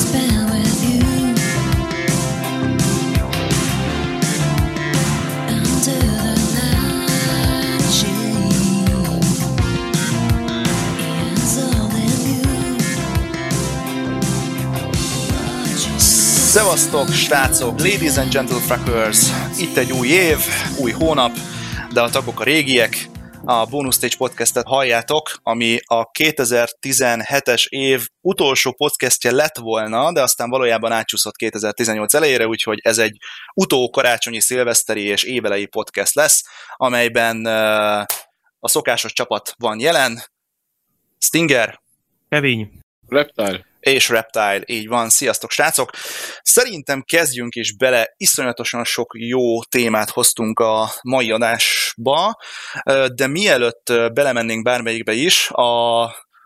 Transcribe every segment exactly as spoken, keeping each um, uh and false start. Szevasztok, srácok, ladies and gentlefuckers! Itt egy új év, új hónap, de a tagok a régiek. A Bonus Stage podcastet halljátok, ami a kétezer-tizenhetes év utolsó podcastje lett volna, de aztán valójában átcsúszott kétezer-tizennyolc elejére, úgyhogy ez egy utókarácsonyi, szilveszteri és évelei podcast lesz, amelyben a szokásos csapat van jelen. Stinger, Kevin, Reptar és Reptile, így van. Sziasztok, srácok! Szerintem kezdjünk is bele, iszonyatosan sok jó témát hoztunk a mai adásba, de mielőtt belemennénk bármelyikbe is, a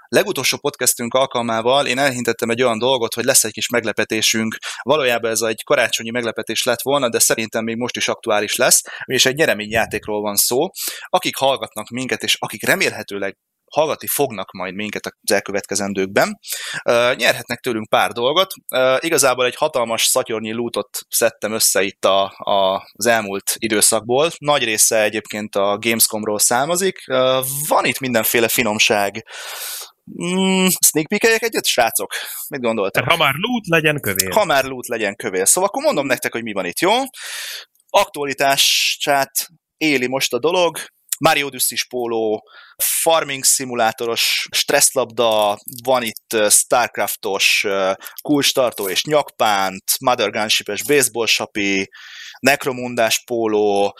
legutolsó podcastünk alkalmával én elhintettem egy olyan dolgot, hogy lesz egy kis meglepetésünk. Valójában ez egy karácsonyi meglepetés lett volna, de szerintem még most is aktuális lesz, és egy nyereményjátékról van szó. Akik hallgatnak minket, és akik remélhetőleg hallgatni fognak majd minket az elkövetkezendőkben, uh, nyerhetnek tőlünk pár dolgot. Uh, igazából egy hatalmas szatyornyi lootot szedtem össze itt a, a, az elmúlt időszakból. Nagy része egyébként a Gamescomról származik. Uh, van itt mindenféle finomság. Mm, sneak peekeljek egyet, srácok? Mit gondoltak? Ha már loot, legyen kövér. Ha már loot, legyen kövér. Szóval akkor mondom nektek, hogy mi van itt, jó? Aktualitását éli most a dolog. Mariodus póló, farming szimulátoros stresszlabda, van itt Starcraftos kulcstartó és nyakpánt, Mother Gunship-es baseball sapi, Necromundás póló,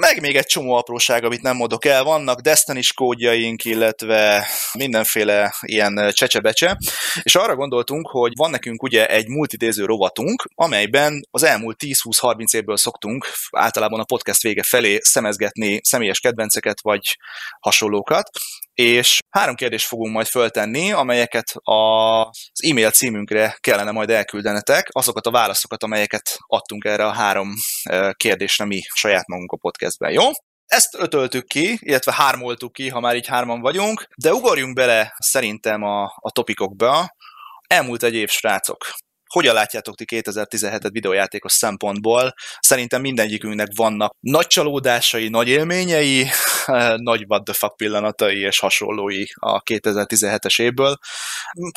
meg még egy csomó apróság, amit nem mondok el, vannak Destiny-s kódjaink, illetve mindenféle ilyen csecsebecse, és arra gondoltunk, hogy van nekünk ugye egy multidéző rovatunk, amelyben az elmúlt tíz-húsz-harminc évből szoktunk általában a podcast vége felé szemezgetni személyes kedvenceket vagy hasonlókat, és három kérdést fogunk majd föltenni, amelyeket az e-mail címünkre kellene majd elküldenetek, azokat a válaszokat, amelyeket adtunk erre a három kérdésre mi saját magunk a podcastben, jó? Ezt ötöltük ki, illetve hármoltuk ki, ha már így hárman vagyunk, de ugorjunk bele szerintem a, a topikokba. Elmúlt egy év, srácok. Hogyan látjátok ti kétezer-tizenhetet videójátékos szempontból? Szerintem mindegyikünknek vannak nagy csalódásai, nagy élményei, nagy what the fuck pillanatai és hasonlói a kétezer-tizenhetes évből.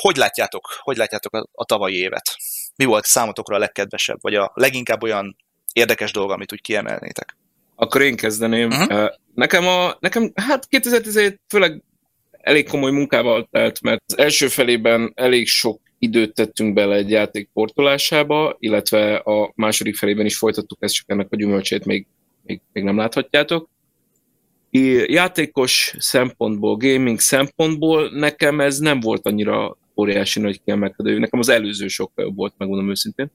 Hogy látjátok? Hogy látjátok a, a tavalyi évet? Mi volt számotokra a legkedvesebb, vagy a leginkább olyan érdekes dolga, amit úgy kiemelnétek? Akkor én kezdeném. Uh-huh. Nekem, a, nekem hát kétezer-tizenhét főleg elég komoly munkával telt, mert az első felében elég sok időt tettünk bele egy játék portolásába, illetve a második felében is folytattuk, ezt csak ennek a gyümölcsét még, még, még nem láthatjátok. Játékos szempontból, gaming szempontból nekem ez nem volt annyira óriási nagy kiemelkedő. Nekem az előző sokkal jobb volt, megmondom őszintén.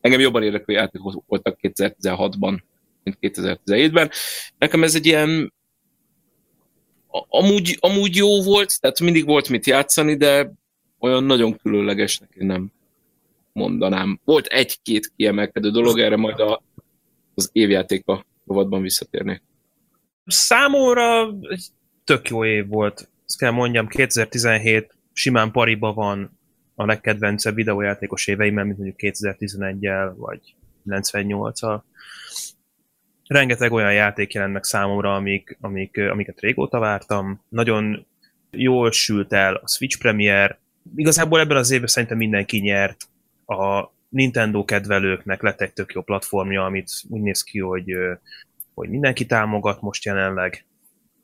Engem jobban érdeklő játékok voltak kétezer-tizenhatban, mint kétezer-tizenhétben. Nekem ez egy ilyen amúgy, amúgy jó volt, tehát mindig volt mit játszani, de olyan nagyon különlegesnek én nem mondanám. Volt egy-két kiemelkedő dolog, erre majd a, az évjátéka rovatban visszatérnék. Számomra egy tök jó év volt. Ezt kell mondjam, kétezer-tizenhét simán pariba van a legkedvencebb videójátékos éveimmel, mint mondjuk kétezer-tizenegyel, vagy kilencvennyolccal. Rengeteg olyan játék jelent meg számomra, amik, amik, amiket régóta vártam. Nagyon jól sült el a Switch premier. Igazából ebben az évben szerintem mindenki nyert. A Nintendo kedvelőknek lett egy tök jó platformja, amit úgy néz ki, hogy, hogy mindenki támogat most jelenleg.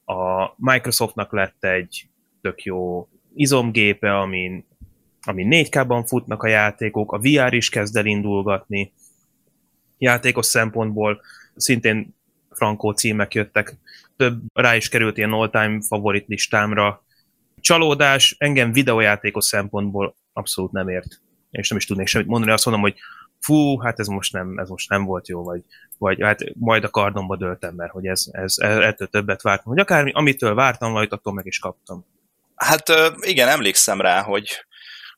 A Microsoftnak lett egy tök jó izomgépe, amin, amin négy ká-ban futnak a játékok. A vé er is kezd el indulgatni. Játékos szempontból szintén frankó címek jöttek. Több rá is került ilyen all-time favorit listámra. Csalódás engem videójátékos szempontból abszolút nem ért. És nem is tudnék semmit mondani, azt mondom, hogy fú, hát ez most nem, ez most nem volt jó, vagy, vagy hát majd a kardomba döltem, mert hogy ez, ez, ettől többet vártam. Hogy akármi, amitől vártam, majd attól meg is kaptam. Hát igen, emlékszem rá, hogy,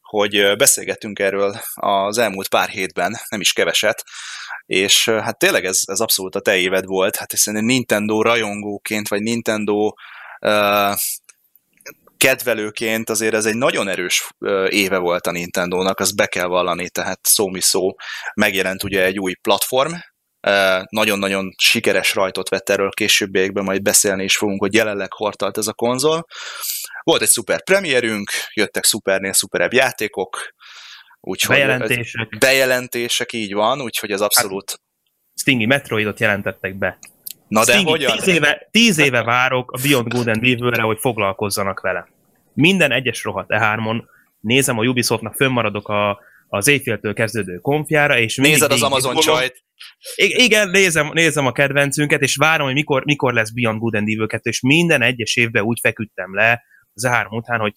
hogy beszélgettünk erről az elmúlt pár hétben, nem is keveset, és hát tényleg ez, ez abszolút a te éved volt, hát hiszen Nintendo rajongóként, vagy Nintendo uh, kedvelőként azért ez egy nagyon erős éve volt a Nintendónak, azt be kell vallani, tehát szó mi szó megjelent ugye egy új platform, nagyon-nagyon sikeres rajtot vett, erről későbbiekben majd beszélni is fogunk, hogy jelenleg hortalt ez a konzol. Volt egy szuper premierünk, jöttek szupernél szuperebb játékok, úgyhogy bejelentések. bejelentések, így van, úgyhogy az abszolút... Hát, Stingy Metroidot jelentettek be. Na de Stingy, hogyan? Tíz éve, tíz éve várok a Beyond Good and Evil-re, hogy foglalkozzanak vele. Minden egyes rohadt E három-on nézem a Ubisoftnak, fönnmaradok a, az éjféltől kezdődő konfjára, és mindig... Nézed az Amazon csajt! Igen, nézem, nézem a kedvencünket, és várom, hogy mikor, mikor lesz Beyond Good and Evil kettő, és minden egyes évben úgy feküdtem le az E három után, hogy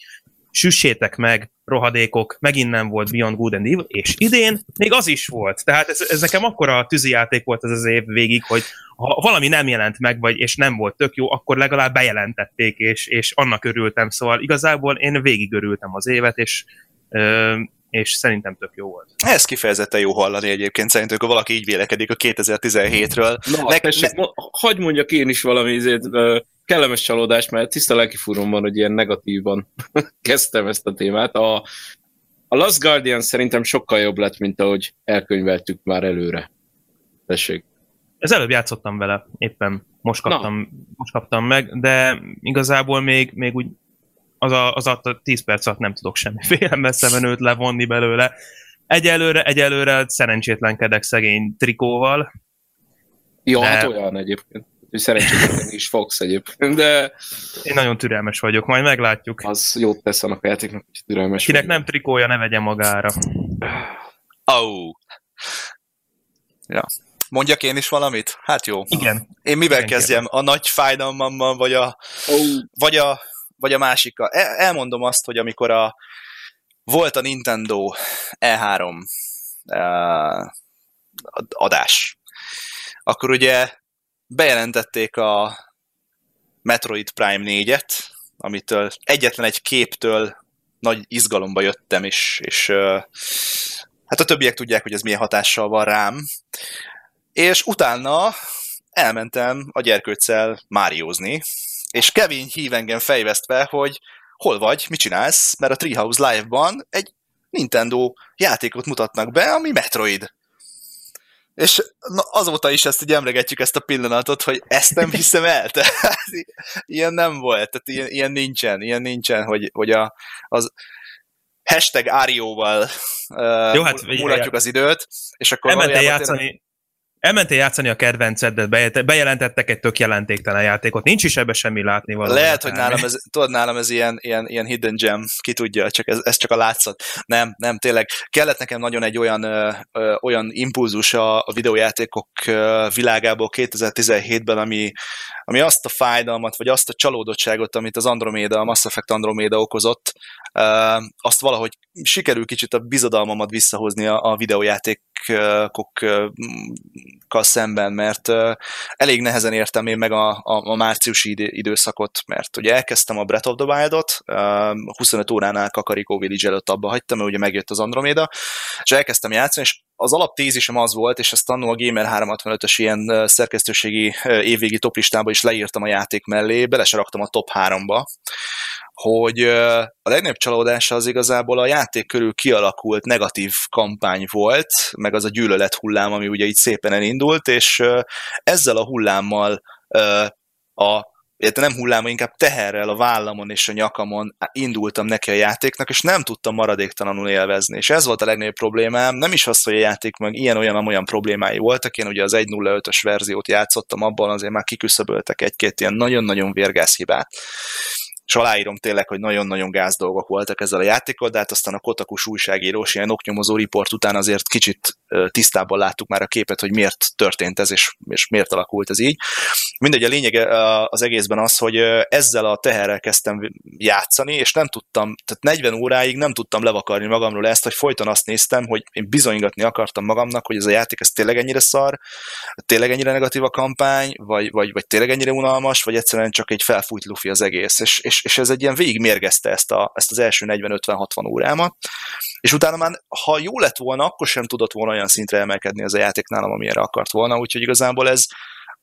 süssétek meg, rohadékok, megint nem volt Beyond Good and Evil, és idén még az is volt. Tehát ez, ez nekem akkora tűzijáték volt ez az év végig, hogy ha valami nem jelent meg, vagy és nem volt tök jó, akkor legalább bejelentették, és, és annak örültem. Szóval igazából én végig örültem az évet, és... Ö, és szerintem tök jó volt. Ez kifejezetten jó hallani egyébként, szerintem, hogy valaki így vélekedik a kétezer-tizenhétről. Na, ne, tessék, ne... hagyd mondjak én is valami ezért, kellemes csalódás, mert tiszta lelki fúrom van, hogy ilyen negatívan kezdtem ezt a témát. A, a Last Guardian szerintem sokkal jobb lett, mint ahogy elkönyveltük már előre. Tessék. Ez előbb játszottam vele, éppen most kaptam, most kaptam meg, de igazából még, még úgy az a, az a tíz perc alatt nem tudok semmiféle messzemenőt levonni belőle. Egyelőre, egyelőre szerencsétlenkedek szegény trikóval. Jó, de... hát olyan egyébként. Szerencsétlenkedni is fogsz egyébként, de... Én nagyon türelmes vagyok, majd meglátjuk. Az jót tesz annak a játéknak, hogy türelmes Kinek vagyok. Nem trikója, ne vegye magára. Au! Ja. Mondjak én is valamit? Hát jó. Igen. Én mivel kezdjem? Kérem. A nagy fájdalmammal, vagy a... Oh. Vagy a... vagy a másik. Elmondom azt, hogy amikor a, volt a Nintendo E három uh, adás, akkor ugye bejelentették a Metroid Prime négyet, amitől egyetlen egy képtől nagy izgalomba jöttem, és, és uh, hát a többiek tudják, hogy ez milyen hatással van rám. És utána elmentem a gyerkőccel Mariózni, és Kevin hív engem fejvesztve, hogy hol vagy, mit csinálsz, mert a Treehouse Live-ban egy Nintendo játékot mutatnak be, ami Metroid. És na, azóta is ezt így emlegetjük, ezt a pillanatot, hogy ezt nem hiszem el. Tehát, ilyen nem volt, tehát ilyen, ilyen nincsen, ilyen nincsen, hogy, hogy a, az hashtag Árióval uh, hát, mulatjuk az időt, és akkor valójában játszani. Elmentél játszani a kedvencedet, bejelentettek egy tök jelentéktelen játékot, nincs is ebbe semmi látni valami. Lehet, hogy nálam ez, tudod, nálam ez ilyen, ilyen, ilyen hidden gem, ki tudja, csak ez, ez csak a látszat. Nem, nem, tényleg. Kellett nekem nagyon egy olyan, ö, ö, olyan impulzus a, a videójátékok világából kétezer-tizenhétben, ami, ami azt a fájdalmat, vagy azt a csalódottságot, amit az Andromeda, a Mass Effect Andromeda okozott, ö, azt valahogy sikerül kicsit a bizodalmamat visszahozni a, a videójáték kokkal szemben, mert elég nehezen értem én meg a, a, a márciusi időszakot, mert ugye elkezdtem a Breath of the Wild-ot, huszonöt óránál Kakariko Village előtt abba hagytam, mert ugye megjött az Andromeda, és elkezdtem játszani, és az alaptézisem az volt, és ezt annól a Gamer háromszázhatvanötös ilyen szerkesztőségi évvégi toplistába is leírtam a játék mellé, bele se raktam a top háromba, hogy a legnagyobb csalódása az igazából a játék körül kialakult negatív kampány volt, meg az a gyűlölet hullám, ami ugye így szépen elindult, és ezzel a hullámmal a nem hullám, inkább teherrel a vállamon és a nyakamon indultam neki a játéknak, és nem tudtam maradéktalanul élvezni. És ez volt a legnagyobb problémám, nem is az, hogy a játék meg ilyen-olyan-amolyan problémái voltak. Én ugye az egy nulla ötös verziót játszottam, abban azért már kiküszöböltek egy-két ilyen nagyon-nagyon vérgáz hibát. És aláírom tényleg, hogy nagyon-nagyon gáz dolgok voltak ezzel a játékkal, de hát aztán a Kotakus újságírós ilyen oknyomozó riport után azért kicsit tisztában láttuk már a képet, hogy miért történt ez, és, és miért alakult ez így. Mindegy, a lényeg az egészben az, hogy ezzel a teherrel kezdtem játszani, és nem tudtam, tehát negyven óráig nem tudtam levakarni magamról ezt, hogy folyton azt néztem, hogy én bizonygatni akartam magamnak, hogy ez a játék ez tényleg ennyire szar, tényleg ennyire negatív a kampány, vagy, vagy, vagy tényleg ennyire unalmas, vagy egyszerűen csak egy felfújt lufi az egész. És, és és ez egy ilyen végigmérgezte ezt, a, ezt az első negyven ötven hatvan órámat, és utána már, ha jó lett volna, akkor sem tudott volna olyan szintre emelkedni ez a játék nálam, amire akart volna, úgyhogy igazából ez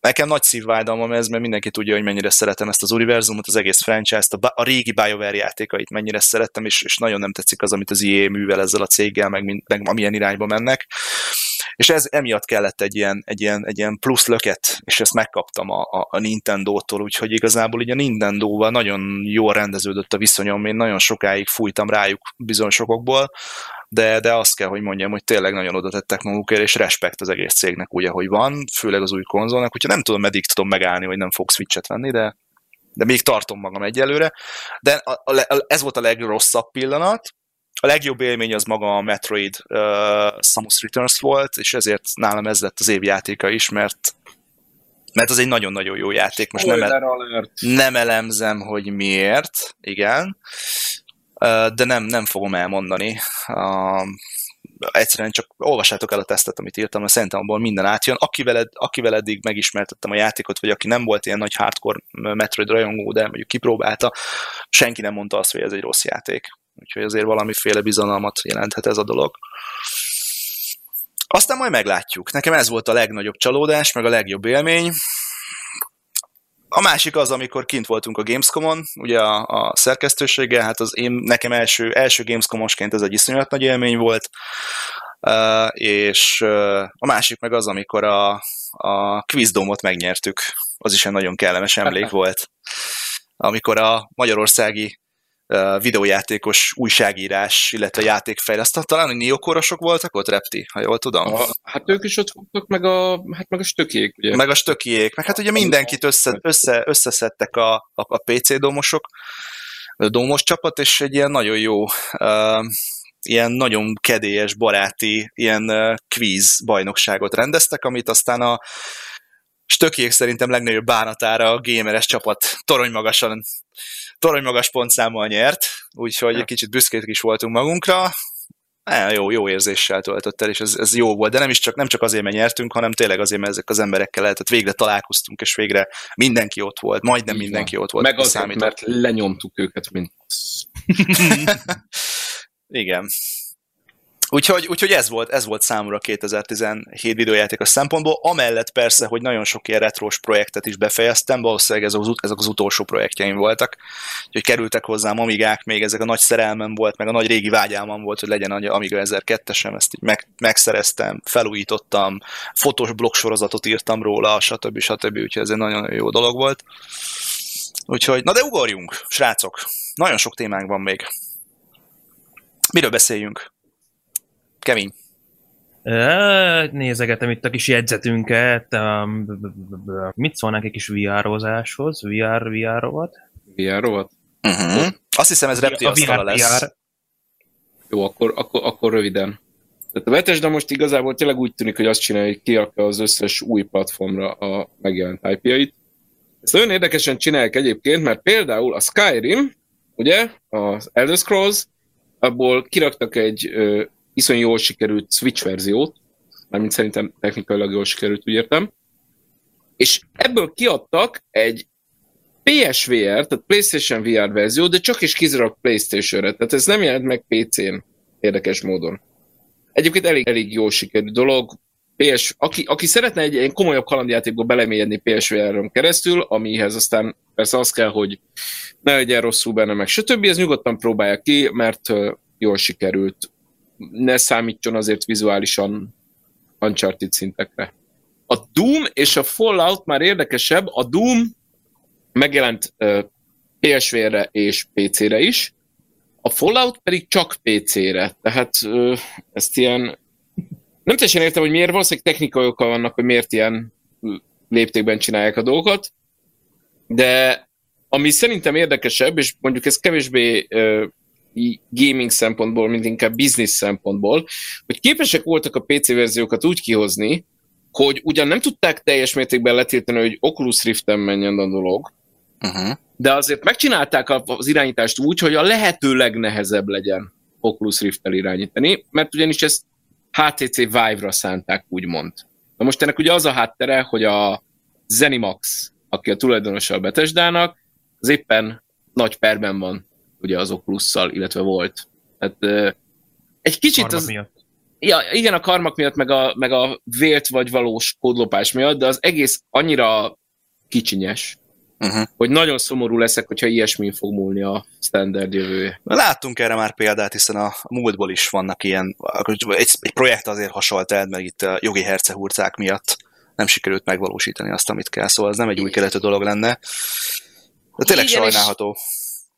Nekem nagy szívvájdalmam ez, mert mindenki tudja, hogy mennyire szeretem ezt az univerzumot, az egész franchise-t, a, a régi BioWare játékait mennyire szerettem, és, és nagyon nem tetszik az, amit az í á művel ezzel a céggel, meg, mind, meg amilyen irányba mennek. És ez emiatt kellett egy ilyen, egy ilyen, egy ilyen plusz löket, és ezt megkaptam a, a, a Nintendótól, úgyhogy igazából így a Nintendóval nagyon jól rendeződött a viszonyom, én nagyon sokáig fújtam rájuk bizony sokokból, de, de azt kell, hogy mondjam, hogy tényleg nagyon oda tettek magukért, és respekt az egész cégnek úgy, ahogy van, főleg az új konzolnak, úgyhogy nem tudom, meddig tudom megállni, hogy nem fogok Switch-et venni, de, de még tartom magam egyelőre. De a, a, a, ez volt a legrosszabb pillanat. A legjobb élmény az maga a Metroid uh, Samus Returns volt, és ezért nálam ez lett az év játéka is, mert, mert az egy nagyon-nagyon jó játék. Most nem, el, nem elemzem, hogy miért, igen, uh, de nem, nem fogom elmondani. Uh, egyszerűen csak olvassátok el a tesztet, amit írtam, mert szerintem abból minden átjön. Akivel, akivel eddig megismertettem a játékot, vagy aki nem volt ilyen nagy hardcore Metroid rajongó, de mondjuk kipróbálta, senki nem mondta azt, hogy ez egy rossz játék. Úgyhogy azért valamiféle bizalmat jelenthet ez a dolog. Aztán majd meglátjuk. Nekem ez volt a legnagyobb csalódás, meg a legjobb élmény. A másik az, amikor kint voltunk a Gamescom-on, ugye a, a szerkesztőséggel, hát az én, nekem első, első Gamescom-osként ez egy iszonyat nagy élmény volt, uh, és uh, a másik meg az, amikor a, a Quizdome-ot megnyertük. Az is egy nagyon kellemes emlék volt. Amikor a magyarországi videójátékos újságírás, illetve játékfejlesztő, talán, hogy neokorosok voltak ott, Repti, ha jól tudom. A, hát ők is ott voltak, meg a, hát meg a stökiék, ugye? Meg a stökiék, meg hát ugye mindenkit össze, össze, összeszedtek a, a, a pé cé domosok, a domos csapat, és egy ilyen nagyon jó, uh, ilyen nagyon kedélyes, baráti, ilyen uh, quiz bajnokságot rendeztek, amit aztán a stökiék szerintem legnagyobb bánatára a gameres csapat toronymagasan toronymagas pontszámmal nyert, úgyhogy egy kicsit büszkék is voltunk magunkra. E, jó, jó érzéssel töltött el, és ez, ez jó volt, de nem, is csak, nem csak azért, mert nyertünk, hanem tényleg azért, mert ezek az emberekkel lehetett, végre találkoztunk, és végre mindenki ott volt, majdnem mindenki ott volt. Meg azért, mert lenyomtuk őket, mint... Igen. Úgyhogy, úgyhogy ez volt, ez volt számomra kétezer-tizenhét videójátékos szempontból, amellett persze, hogy nagyon sok ilyen retrós projektet is befejeztem, valószínűleg ezek az, ezek az utolsó projektjeim voltak, úgyhogy kerültek hozzám Amigák, még ezek a nagy szerelmem volt, meg a nagy régi vágyámam volt, hogy legyen Amiga ezerkettesem, ezt így meg, megszereztem, felújítottam, fotós blogsorozatot írtam róla, stb. stb. Úgyhogy ez egy nagyon jó dolog volt. Úgyhogy, na de ugorjunk, srácok, nagyon sok témánk van még. Miről beszéljünk? Kemény. Nézegetem itt a kis jegyzetünket. Mit szólnánk egy kis vé er-ozáshoz? vé er-vé er-rovat? vé er-rovat? Uh-huh. Azt hiszem, ez Repti asztala lesz. vé er. Jó, akkor, akkor, akkor röviden. Tehát a Bethesda most igazából tényleg úgy tűnik, hogy azt csinálja, hogy kirakja az összes új platformra a megjelent í pé-jait. Ezt nagyon érdekesen csinálják egyébként, mert például a Skyrim, ugye, az Elder Scrolls, abból kiraktak egy... iszonyú jól sikerült Switch verziót, mármint szerintem technikailag jól sikerült, úgy értem. És ebből kiadtak egy pé es vé er, tehát PlayStation vé er verziót, de csak is kizárólag PlayStation-re, tehát ez nem jelent meg pé cén érdekes módon. Egyébként elég, elég jól sikerült dolog. pé es, aki, aki szeretne egy ilyen komolyabb kalandjátékba belemélyedni pé es vé er-ön keresztül, amihez aztán persze az kell, hogy ne legyen rosszul benne, meg stb. Ez nyugodtan próbálja ki, mert jól sikerült. Ne számítson azért vizuálisan Uncharted szintekre. A Doom és a Fallout már érdekesebb. A Doom megjelent uh, pé es vé-re és pé cére is, a Fallout pedig csak pé cére. Tehát uh, ezt ilyen... Nem teljesen értem, hogy miért, valószínűleg technikai oka vannak, hogy miért ilyen léptékben csinálják a dolgokat, de ami szerintem érdekesebb, és mondjuk ez kevésbé... Uh, gaming szempontból, mint inkább business szempontból, hogy képesek voltak a pé cé verziókat úgy kihozni, hogy ugyan nem tudták teljes mértékben letiltani, hogy Oculus Rift-en menjen a dolog, uh-huh. de azért megcsinálták az irányítást úgy, hogy a lehető legnehezebb legyen Oculus Rift-tel irányítani, mert ugyanis ezt há té cé Vive-ra szánták, úgymond. Na most ennek ugye az a háttere, hogy a Zenimax, aki a tulajdonosa a Bethesdának, az éppen nagy perben van ugye az Oculusszal, illetve volt. Tehát, egy kicsit az... Ja, igen, a karmak miatt, meg a, meg a vélt vagy valós kódlopás miatt, de az egész annyira kicsinyes, uh-huh. hogy nagyon szomorú leszek, hogyha ilyesmin fog múlni a standard jövője. Láttunk erre már példát, hiszen a múltból is vannak ilyen, egy, egy projekt azért hasalt el, mert itt a jogi hercehurcák miatt nem sikerült megvalósítani azt, amit kell, szóval ez nem egy új keletű dolog lenne. De tényleg igen, sajnálható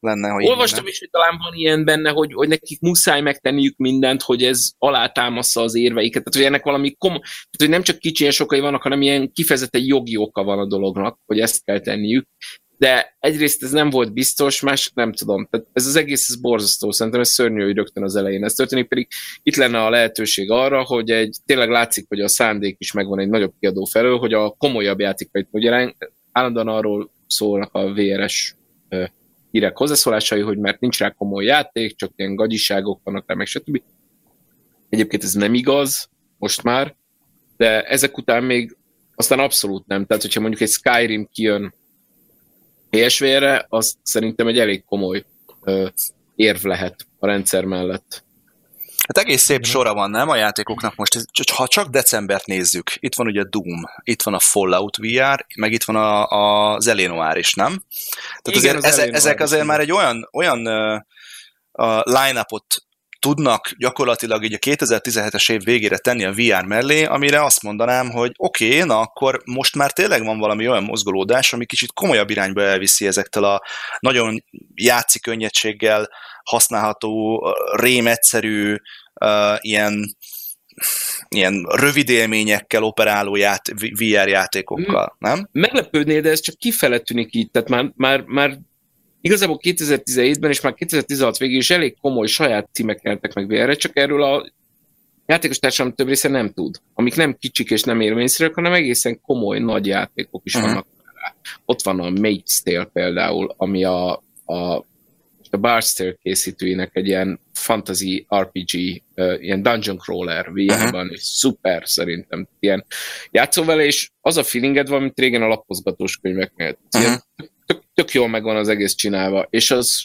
lenne, hogy olvastam is, hogy talán van ilyen benne, hogy, hogy nekik muszáj megtenniük mindent, hogy ez alátámassza az érveiket. Tehát, hogy ennek valami komoly, tehát, hogy nem csak kicsi sokai vannak, hanem ilyen kifejezetten jogi oka van a dolognak, hogy ezt kell tenniük. De egyrészt ez nem volt biztos, másik nem tudom. Tehát ez az egész ez borzasztó, szerintem ez szörnyű, hogy rögtön az elején ez történik, pedig itt lenne a lehetőség arra, hogy egy, tényleg látszik, hogy a szándék is megvan egy nagyobb kiadó felől, hogy a komolyabb játékait, ugye állandóan arról szólnak a vé er es hírek hozzászólásai, hogy mert nincs rá komoly játék, csak ilyen gagyiságok vannak rá, meg stb. Egyébként ez nem igaz, most már, de ezek után még aztán abszolút nem. Tehát, hogyha mondjuk egy Skyrim kijön pé es vé-re, az szerintem egy elég komoly ö, érv lehet a rendszer mellett. Hát egész szép sora van, nem, a játékoknak most, ha csak decembert nézzük, itt van ugye Doom, itt van a Fallout vé er, meg itt van a, a, az Eleanor is, nem? Tehát igen, azért, az ezek, ezek azért már egy olyan, olyan uh, line-upot tudnak gyakorlatilag így a kétezer-tizenhetes év végére tenni a vé er mellé, amire azt mondanám, hogy oké, okay, na akkor most már tényleg van valami olyan mozgolódás, ami kicsit komolyabb irányba elviszi ezektől a nagyon játszik könnyedséggel használható, rém egyszerű, uh, ilyen, ilyen rövid élményekkel operáló ját, vé er játékokkal, nem? Meglepődnél, de ez csak kifele tűnik így, tehát már, már, már igazából kétezer-tizenhétben és már kétezer-tizenhat végén is elég komoly saját címek jelentek meg vé er-re, csak erről a játékos társadalom több része nem tud, amik nem kicsik és nem élményszerűek, hanem egészen komoly nagy játékok is uh-huh. vannak rá. Ott van a Maid's Tale például, ami a, a a Bard's Tale készítőinek egy ilyen fantasy er pé gé, uh, ilyen dungeon crawler vé er-ben, uh-huh. és szuper szerintem. Ilyen játszol vele, és az a feelinged van, mint régen a lapozgatós könyveknél. Uh-huh. Tök, tök jól megvan az egész csinálva, és az,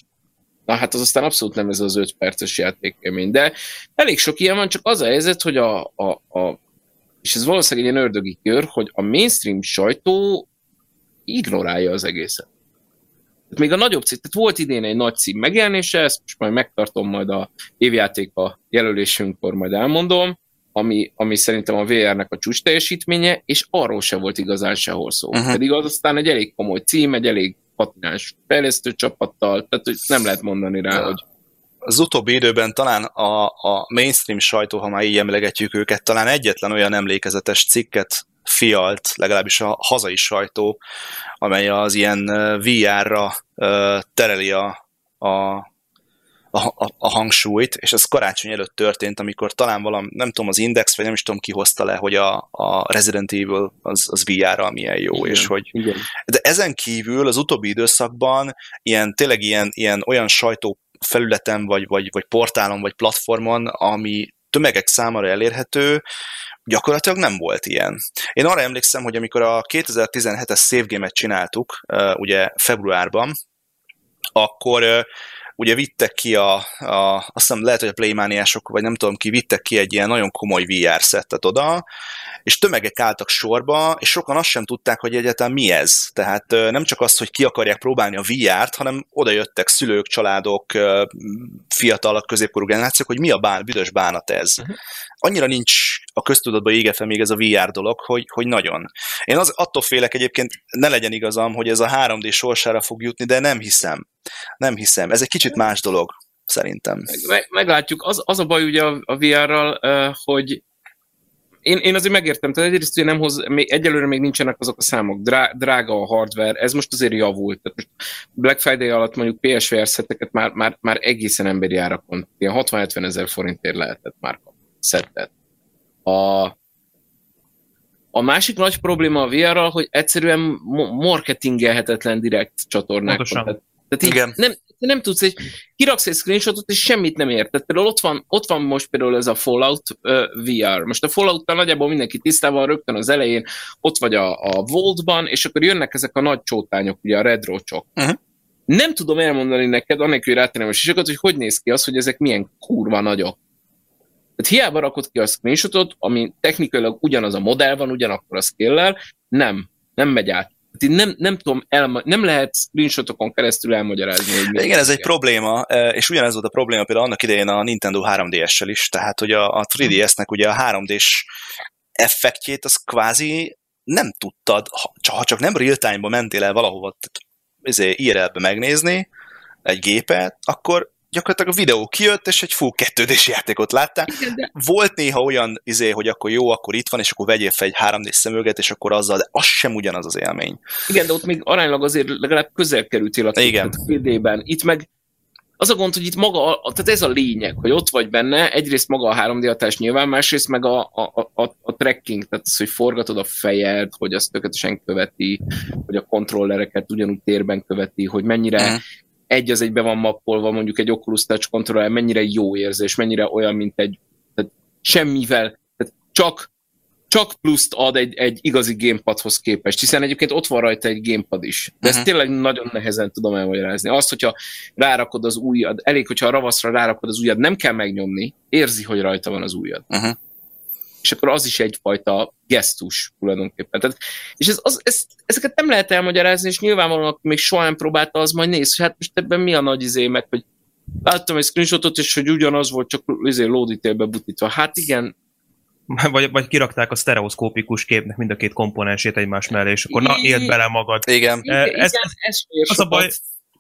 na hát az aztán abszolút nem ez az öt perces játékélmény, de elég sok ilyen van, csak az a helyzet, hogy a, a, a és ez valószínűleg ilyen ördögi kör, hogy a mainstream sajtó ignorálja az egészet. Még a nagyobb cím, tehát volt idén egy nagy cím megjelenése, ezt most majd megtartom, majd a évjátéka jelölésünkkor majd elmondom, ami, ami szerintem a vé er-nek a csúcs teljesítménye, és arról se volt igazán sehol szó. Uh-huh. Pedig az aztán egy elég komoly cím, egy elég patináns fejlesztő csapattal, tehát nem lehet mondani rá, ja. hogy... Az utóbbi időben talán a, a mainstream sajtó, ha már így emlegetjük őket, talán egyetlen olyan emlékezetes cikket fialt, legalábbis a hazai sajtó, amely az ilyen vé er-ra tereli a, a, a, a hangsúlyt, és ez karácsony előtt történt, amikor talán valami, nem tudom, az Index, vagy nem is tudom, ki hozta le, hogy a, a Resident Evil az, az vé er-ra milyen jó, igen, és hogy... Igen. De ezen kívül az utóbbi időszakban ilyen, tényleg ilyen, ilyen olyan sajtófelületen, vagy, vagy, vagy portálon, vagy platformon, ami tömegek számára elérhető, gyakorlatilag nem volt ilyen. Én arra emlékszem, hogy amikor a kétezer-tizenhetes Save Game-et csináltuk, ugye februárban, akkor ugye vittek ki a, a azt hiszem lehet, hogy a Playmaniások, vagy nem tudom ki, vittek ki egy ilyen nagyon komoly vé er-szettet oda, és tömegek álltak sorba, és sokan azt sem tudták, hogy egyáltalán mi ez. Tehát nem csak azt, hogy ki akarják próbálni a vé er-t, hanem oda jöttek szülők, családok, fiatalok, középkorú generációk, hogy mi a bán, büdös bánat ez. Annyira nincs a köztudatban égetve még ez a vé er dolog, hogy, hogy nagyon. Én az, attól félek egyébként, ne legyen igazam, hogy ez a három dé sorsára fog jutni, de nem hiszem. Nem hiszem. Ez egy kicsit más dolog, szerintem. Meg, meglátjuk. Az, az a baj ugye a, a vé er-ral, hogy én, én azért megértem, tehát egyrészt ugye nem hoz, még, egyelőre még nincsenek azok a számok. Drá, drága a hardware, ez most azért javult. Tehát most Black Friday alatt mondjuk pé es vé er-szetteket már, már, már egészen emberi árakon, ilyen hatvan-hetven ezer forintért lehetett már a szettet. A, a másik nagy probléma a vé er-ral, hogy egyszerűen marketingelhetetlen direkt csatornákat. Tehát, tehát igen. Nem, nem tudsz, egy, kiraksz egy screenshotot, és semmit nem érted. Például ott van, ott van most például ez a Fallout uh, vé er. Most a Fallout-tal nagyjából mindenki tisztában, rögtön az elején ott vagy a, a Vault-ban, és akkor jönnek ezek a nagy csótányok, ugye a Red Roach-ok. Uh-huh. Nem tudom elmondani neked, annélkül, hogy rátenem a sisokat, hogy hogy néz ki az, hogy ezek milyen kurva nagyok. Tehát hiába rakod ki a screenshotot, ami technikailag ugyanaz a modell van, ugyanakkor a scale-lel, nem, nem megy át. Tehát nem, nem, tudom, elma, nem lehet screenshotokon keresztül elmagyarázni. Hogy igen, ez egy probléma, és ugyanez volt a probléma például annak idején a Nintendo három dé essel is, tehát hogy a, a három dé esnek ugye a három dés effektjét az kvázi nem tudtad, ha csak nem real-time-ba mentél el valahova i er el-be megnézni egy gépet, akkor gyakorlatilag a videó kijött, és egy full kettődés játékot láttál. Igen, de... Volt néha olyan izé, hogy akkor jó, akkor itt van, és akkor vegyél fel egy három dés szemüveget, és akkor azzal, de az sem ugyanaz az élmény. Igen, de ott még aránylag azért legalább közel kerültél a két dében. Itt meg az a gond, hogy itt maga, tehát ez a lényeg, hogy ott vagy benne, egyrészt maga a három dé hatás nyilván, másrészt meg a, a, a, a tracking, tehát az, hogy forgatod a fejed, hogy azt tökéletesen követi, hogy a kontrollereket ugyanúgy térben követi, hogy mennyire uh-huh. egy az egyben van mappolva, mondjuk egy Oculus Touch kontroller, mennyire jó érzés, mennyire olyan, mint egy, tehát semmivel, tehát csak, csak pluszt ad egy, egy igazi gamepadhoz képest, hiszen egyébként ott van rajta egy gamepad is. De uh-huh. ezt tényleg nagyon nehezen tudom elmagyarázni. Azt, hogyha rárakod az ujjad, elég, hogyha a ravaszra rárakod az ujjad, nem kell megnyomni, érzi, hogy rajta van az ujjad. Uh-huh. És akkor az is egyfajta gesztus tulajdonképpen. Tehát, és ez, az, ez, ezeket nem lehet elmagyarázni, és nyilvánvalóan, aki még soha nem próbálta, az majd néz, hogy hát most ebben mi a nagy izé, meg hogy láttam egy screenshotot, és hogy ugyanaz volt, csak izé lódítélbe butítva. Hát igen. Vagy, vagy kirakták a sztereoszkópikus képnek mind a két komponensét egymás mellé, és akkor na, éld bele magad. Igen. E, igen ez, ez az a baj,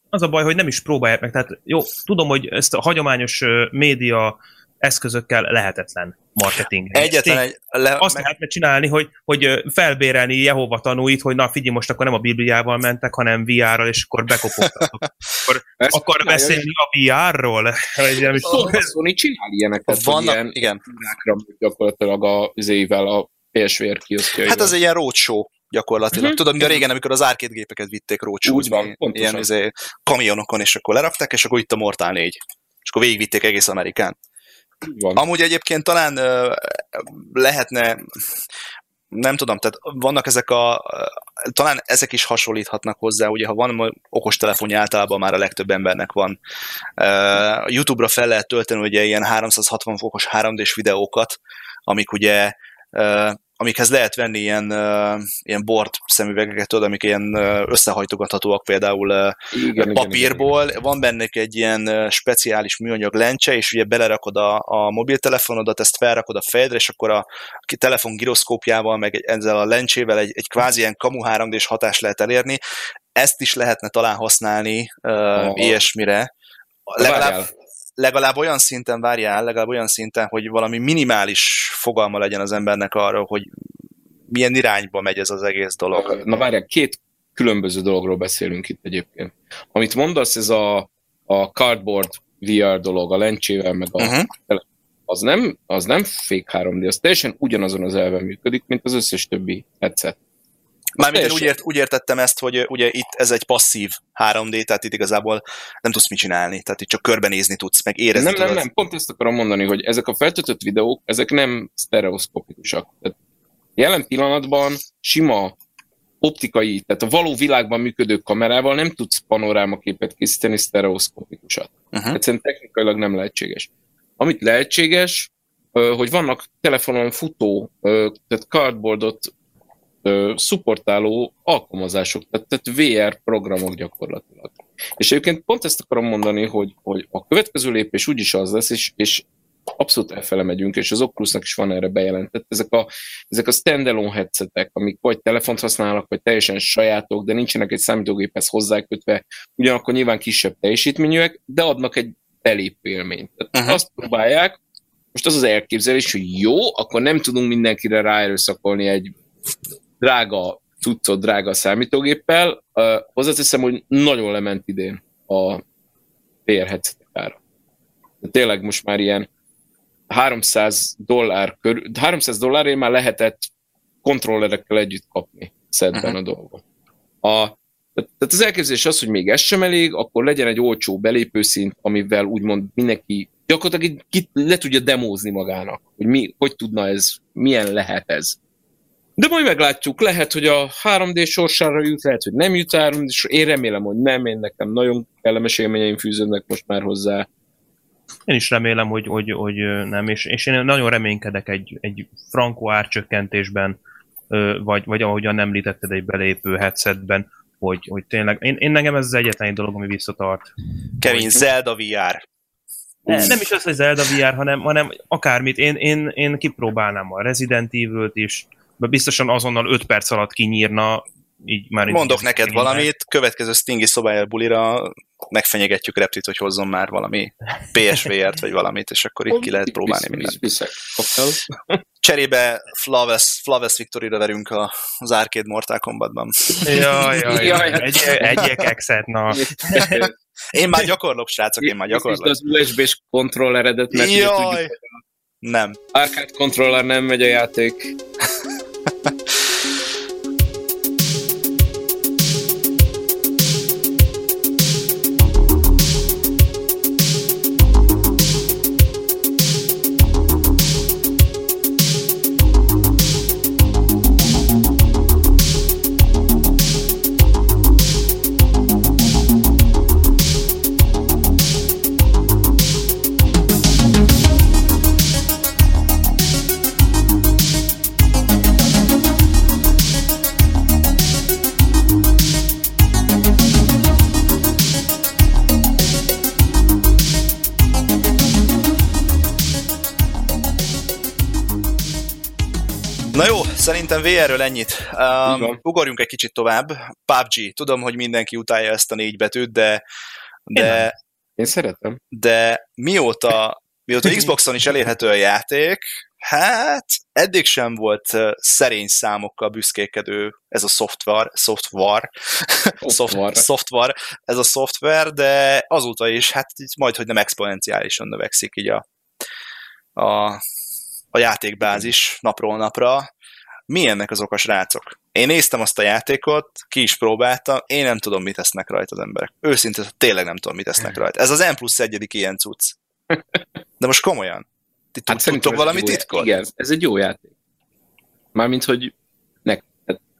az a baj, hogy nem is próbálják meg. Tehát jó, tudom, hogy ezt a hagyományos média eszközökkel lehetetlen marketing. Egyetlen egy... Le, azt meg... lehetne csinálni, hogy, hogy felbérelni Jehova tanúit, hogy na figyelj, most akkor nem a Bibliával mentek, hanem vé er-ral, és akkor bekopogtatok. Akkor akar beszélni a vé er-ról? A Sony csinál ilyeneket, hogy ilyen rákra gyakorlatilag a izével, a pé es vé er kiosztjaival. Hát az egy ilyen roadshow gyakorlatilag. Uh-huh. Tudod, ugye régen, amikor az arcade gépeket vitték roadshow-ban, ilyen izé, kamionokon, és akkor lerakták, és akkor itt a Mortal négy. És akkor végigvitték egész Amerikán. Van. Amúgy egyébként talán uh, lehetne, nem tudom, tehát vannak ezek a, uh, talán ezek is hasonlíthatnak hozzá, ugye ha van okostelefonja, általában már a legtöbb embernek van. Uh, YouTube-ra fel lehet tölteni ugye ilyen háromszázhatvan fokos három dés videókat, amik ugye, uh, amikhez lehet venni ilyen, uh, ilyen board szemüvegeket, tudod, amik ilyen uh, összehajtogathatóak például uh, igen, papírból. Igen, igen, van bennük egy ilyen uh, speciális műanyag lencse, és ugye belerakod a, a mobiltelefonodat, ezt felrakod a fejedre, és akkor a telefon giroszkópjával, meg egy, ezzel a lencsével egy, egy kvázi ilyen kamu három dés hatást lehet elérni. Ezt is lehetne talán használni uh, ilyesmire. Legalább... legalább olyan szinten várjál, legalább olyan szinten, hogy valami minimális fogalma legyen az embernek arról, hogy milyen irányba megy ez az egész dolog. Na várjál, két különböző dologról beszélünk itt egyébként. Amit mondasz, ez a, a cardboard vé er dolog, a lencsével, meg a uh-huh. tele, az, nem, az nem fake három dé, az teljesen ugyanazon az elven működik, mint az összes többi headset. Mármint én úgy, ért, úgy értettem ezt, hogy ugye itt ez egy passzív három dé, tehát itt igazából nem tudsz mit csinálni, tehát itt csak körbenézni tudsz, meg érezni Nem, tudod. nem, nem, pont ezt akarom mondani, hogy ezek a feltöltött videók, ezek nem sztereoszkopikusak. Tehát jelen pillanatban sima optikai, tehát a való világban működő kamerával nem tudsz panorámaképet készíteni sztereoszkopikusat. Uh-huh. Egyszerűen technikailag nem lehetséges. Amit lehetséges, hogy vannak telefonon futó, tehát cardboardot szupportáló alkalmazások, tehát, tehát vé er programok gyakorlatilag. És egyébként pont ezt akarom mondani, hogy, hogy a következő lépés úgyis az lesz, és, és abszolút elfele megyünk, és az Oculusnak is van erre bejelentett. Ezek a, ezek a standalone headsetek, amik vagy telefont használnak, vagy teljesen sajátok, de nincsenek egy számítógéphez hozzákötve, ugyanakkor nyilván kisebb teljesítményűek, de adnak egy belépélményt. Tehát uh-huh. azt próbálják, most az az elképzelés, hogy jó, akkor nem tudunk mindenkire ráerőszakolni egy drága cuccot, drága számítógéppel. Uh, hozzáteszem, hogy nagyon lement idén a vé er headsetek ára. Tényleg most már ilyen háromszáz dollár körül, háromszáz dollárért már lehetett kontrollerekkel együtt kapni szedben a dolgot. A, tehát az elképzelés az, hogy még ez sem elég, akkor legyen egy olcsó belépőszint, amivel úgymond mindenki gyakorlatilag le tudja demózni magának, hogy mi, hogy tudna ez, milyen lehet ez. De majd meglátjuk, lehet, hogy a három dé sorsára jut, lehet, hogy nem jut három dé, és én remélem, hogy nem, én nekem nagyon kellemes élményeim fűződnek most már hozzá. Én is remélem, hogy, hogy, hogy nem, és, és én nagyon reménykedek egy, egy frankó árcsökkentésben, vagy, vagy ahogyan említetted, egy belépő headsetben, hogy, hogy tényleg, én, én nekem ez az egyetlen dolog, ami visszatart. Kevin, Zelda vé er. Nem. nem is az, hogy Zelda vé er, hanem, hanem akármit. Én, én, én kipróbálnám a Resident Evil-t is, biztosan azonnal öt perc alatt kinyírna. Így már Mondok így neked valamit, meg. Következő Stingy szobája bulira megfenyegetjük Reptit, hogy hozzon már valami pé es vé er-t vagy valamit, és akkor itt ki lehet próbálni mindent. Cserébe Flaves, Flaves Victory-ra verünk az Arcade Mortal Kombatban. Jaj, jaj, jaj. Egy, egyek exet, na. Én már gyakorlok, srácok, én már gyakorlok. Az u es bé-s kontrolleredet, mert ugye tudjuk. Nem. Arcade kontroller nem megy a játék. Szerintem vé erről ennyit. Um, ugorjunk egy kicsit tovább. pé u bé gé. Tudom, hogy mindenki utálja ezt a négy betűt, de... de én, Én szeretem. De mióta, mióta Xboxon is elérhető a játék, hát eddig sem volt szerény számokkal büszkékedő ez a szoftver, szoftver, szoftver, szoftver, ez a szoftver, de azóta is, hát majd, hogy nem exponenciálisan növekszik így a, a, a játékbázis napról napra. Mi ennek az oka, srácok? Én néztem azt a játékot, ki is próbáltam, én nem tudom, mit tesznek rajta az emberek. Őszintén, tényleg nem tudom, mit tesznek rajta. Ez az en plusz egy ilyen cucc. De most komolyan. Ti hát tudtok valami titkot? Igen, ez egy jó játék. Mármint, hogy neked.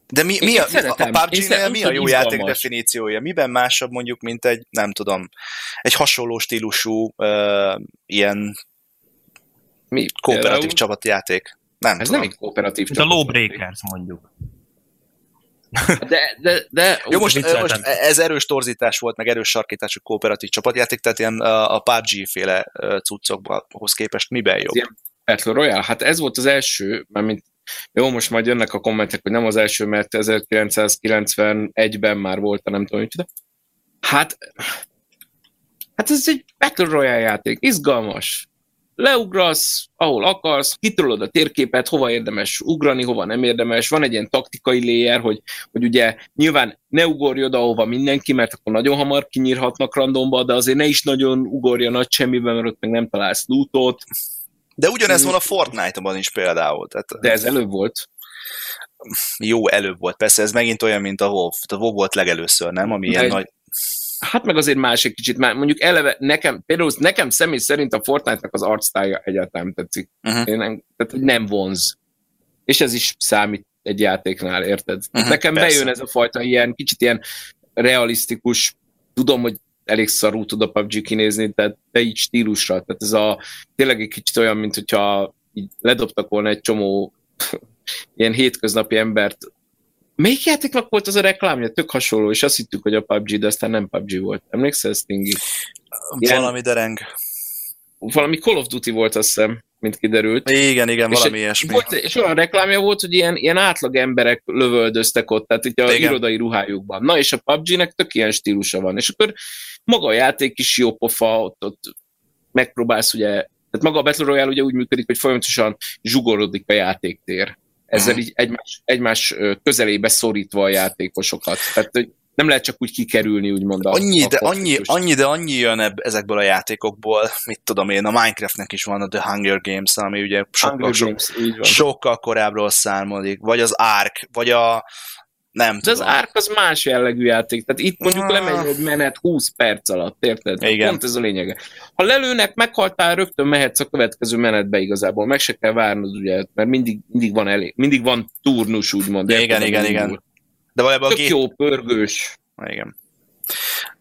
De mi, mi a, a pé u bé gé-nél mi a jó játék most. Definíciója? Miben másabb mondjuk, mint egy, nem tudom, egy hasonló stílusú uh, ilyen mi? Kooperatív Hello? csapatjáték? Nem ez tudom. Nem egy kooperatív csapat. A Lawbreakers mondjuk. De, de, de jó, most, most ez erős torzítás volt, meg erős sarkítású kooperatív csapatjáték, tehát ilyen a pé u bé gé-féle cuccokhoz képest miben jobb? Ilyen Battle Royale? Hát ez volt az első, mint jó, most majd jönnek a kommentek, hogy nem az első, mert ezerkilencszázkilencvenegyben már volt, nem tudom, hogy hát, hát ez egy Battle Royale játék, izgalmas. Leugrasz, ahol akarsz, kitolod a térképet, hova érdemes ugrani, hova nem érdemes. Van egy ilyen taktikai layer, hogy, hogy ugye nyilván ne ugorj oda, ahova mindenki, mert akkor nagyon hamar kinyírhatnak randomba, de azért ne is nagyon ugorja nagy semmiben, mert ott meg nem találsz lootot. De ugyanez van a Fortnite-ban is például. Tehát... De ez előbb volt. Jó, előbb volt. Persze ez megint olyan, mint a WoW. A WoW volt legelőször, nem? Ami de ilyen egy... nagy... Hát meg azért másik kicsit, már mondjuk eleve nekem, például nekem személy szerint a Fortnite-nak az artstyle-ja egyáltalán tetszik. Uh-huh. Én nem, tehát nem vonz. És ez is számít egy játéknál, érted? Uh-huh, nekem persze. Bejön ez a fajta ilyen, kicsit ilyen realisztikus, tudom, hogy elég szarú tud a pé u bé gé kinézni, tehát de így stílusra. Tehát ez a, tényleg egy kicsit olyan, mint hogyha így ledobtak volna egy csomó ilyen hétköznapi embert. Melyik játéknak volt az a reklámja? Tök hasonló, és azt hittük, hogy a pé u bé gé, de aztán nem pé u bé gé volt. Emlékszel, Stingy? Valami dereng. Valami Call of Duty volt, azt hiszem, mint kiderült. Igen, igen, és valami egy, ilyesmi. Volt, és olyan reklámja volt, hogy ilyen, ilyen átlag emberek lövöldöztek ott, tehát itt a irodai ruhájukban. Na, és a pé u bé gé-nek tök ilyen stílusa van. És akkor maga a játék is jó pofa, ott, ott megpróbálsz, ugye, tehát maga a Battle Royale ugye úgy működik, hogy folyamatosan zsugorodik a játéktér. Ezzel így egymás, egymás közelébe szorítva a játékosokat. Tehát nem lehet csak úgy kikerülni, úgymond. Annyi, de annyi, annyi, de annyi jön eb- ezekből a játékokból, mit tudom én, a Minecraftnek is van a The Hunger Games, ami ugye sokkal, so- Games, sokkal korábbról származik, vagy az Ark, vagy a... Nem de tudom. Az Ark az más jellegű játék, tehát itt mondjuk ah. lemegy egy menet húsz perc alatt, érted? Igen. Pont ez a lényege. Ha lelőnek, meghaltál, rögtön mehetsz a következő menetbe igazából, meg se kell várnod, ugye, mert mindig, mindig van elég, mindig van turnus, úgymond. Igen, igen, igen. De valójában a gép... jó, pörgős. Igen.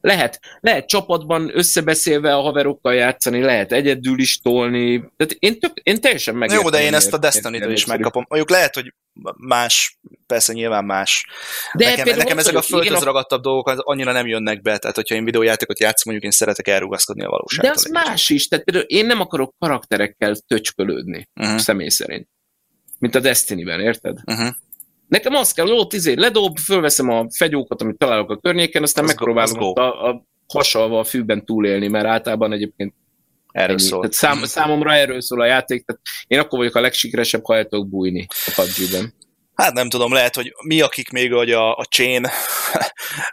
Lehet, lehet csapatban összebeszélve a haverokkal játszani, lehet egyedül is tolni. Tehát én, tök, én teljesen megértem. Jó, de én ezt a Destiny-től is megkapom. Mondjuk lehet, hogy más, persze nyilván más. De nekem, nekem ezek a földhöz ragadtabb dolgok annyira nem jönnek be. Tehát, hogyha én videójátékot játszom, mondjuk én szeretek elrugaszkodni a valóságtól. De az más is. Tehát például én nem akarok karakterekkel töcskölődni, uh-huh. személy szerint. Mint a Destiny-ben, érted? Uh-huh. Nekem azt kell, ott izé ledob, fölveszem a fegyókat, amit találok a környéken, aztán az megpróbálom go, a, a hasalva a fűben túlélni, mert általában egyébként erről szól. Tehát szám, számomra erről szól a játék, tehát én akkor vagyok a legsikeresebb, ha el tudok bújni a pé u bé gé-ben. Hát nem tudom, lehet, hogy mi, akik még hogy a, a Chain,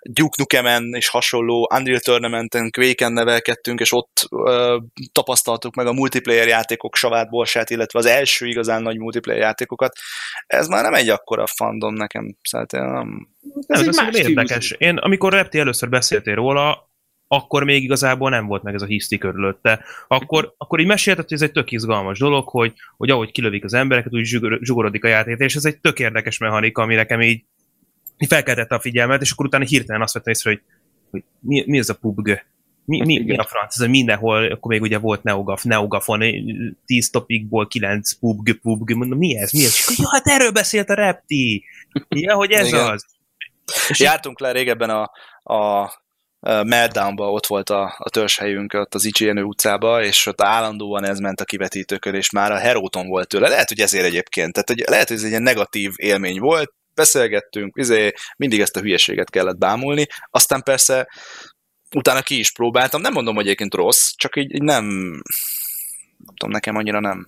Duke Nukem-en és hasonló Unreal Tournament-en, Quake-en nevelkedtünk, és ott ö, tapasztaltuk meg a multiplayer játékok savát, borsát, illetve az első igazán nagy multiplayer játékokat. Ez már nem egy akkora fandom nekem. Szerintem nem. Ez, ez egy érdekes. Én, amikor Repti először beszéltél róla, akkor még igazából nem volt meg ez a hiszti körülötte. Akkor, akkor így mesélted, hogy ez egy tök izgalmas dolog, hogy, hogy ahogy kilövik az embereket, úgy zsugorodik a játék, és ez egy tök érdekes mechanika, ami nekem így, így felkeltette a figyelmet, és akkor utána hirtelen azt vettem észre, hogy, hogy mi, mi ez a pé u bé gé? Mi, mi, mi a franc? Ez mindenhol, akkor még ugye volt Neogaf, Neogafon, tíz topikból kilenc pé u bé gé, pé u bé gé, mondom, mi ez? Mi ez? Ja, hát erről beszélt a Repti! Ja, hogy ez igen. Az! És jártunk le régebben a, a Meltdownban, ott volt a, a törzshelyünk ott az Icsienő utcába, és ott állandóan ez ment a kivetítőkön, és már a heróton volt tőle. Lehet, hogy ezért egyébként. Tehát, hogy lehet, hogy ez egy ilyen negatív élmény volt, beszélgettünk, izé, mindig ezt a hülyeséget kellett bámulni, aztán persze utána ki is próbáltam, nem mondom, hogy egyébként rossz, csak így, így nem, nem tudom, nekem annyira nem.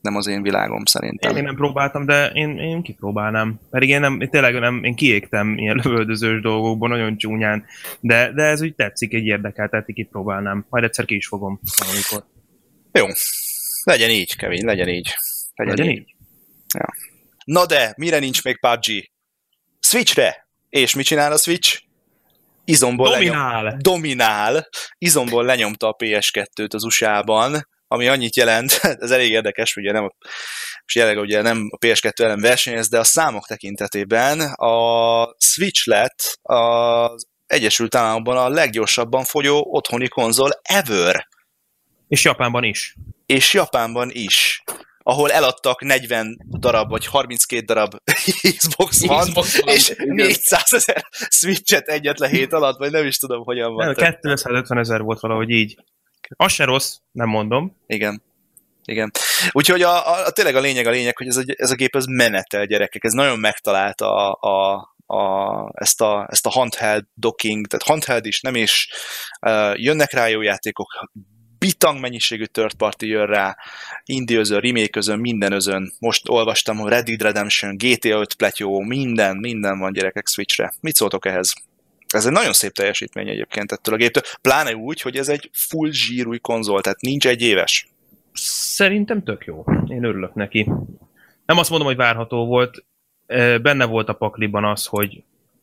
Nem az én világom szerintem. Én nem próbáltam, de én, én kipróbálnám. Pedig én nem, tényleg nem, én kiégtem ilyen lövöldözős dolgokban, nagyon csúnyán, de, de ez úgy tetszik, egy érdekeltetik, kipróbálnám. Majd egyszer ki is fogom valamikor. Jó. Legyen így, Kevin, legyen így. Legyen, legyen így. így. Ja. Na de, mire nincs még pé u bé gé? Switchre! És mit csinál a Switch? Izomból Dominál! Lenyom... Dominál! Izomból lenyomta a pé es kettőt az u es á-ban, ami annyit jelent, ez elég érdekes, ugye nem, és jelenleg ugye nem a pé es kettő ellen versenyez, de a számok tekintetében a Switch lett az Egyesült Államokban a leggyorsabban fogyó otthoni konzol ever. És Japánban is. És Japánban is. Ahol eladtak negyven darab, vagy harminckét darab Xbox One, és négyszázezer Switch-et egyetlen hét alatt, vagy nem is tudom, hogyan van. kétszázötvenezer volt valahogy így. Az se rossz, nem mondom. Igen. Igen. Úgyhogy a, a, a, tényleg a lényeg a lényeg, hogy ez a, ez a gép az menetel, gyerekek. Ez nagyon megtalálta a, a, a, ezt, a, ezt a handheld docking, tehát handheld is, nem is. Uh, jönnek rá jó játékok, bitang mennyiségű third party jön rá, indie özön, remake özön, minden özön. Most olvastam, hogy Red Dead Redemption, gé té á öt pletyó, minden, minden van, gyerekek, Switchre. Mit szóltok ehhez? Ez egy nagyon szép teljesítmény egyébként ettől a géptől, pláne úgy, hogy ez egy full zsírúj konzol, tehát nincs egy éves. Szerintem tök jó. Én örülök neki. Nem azt mondom, hogy várható volt. Benne volt a pakliban az, hogy,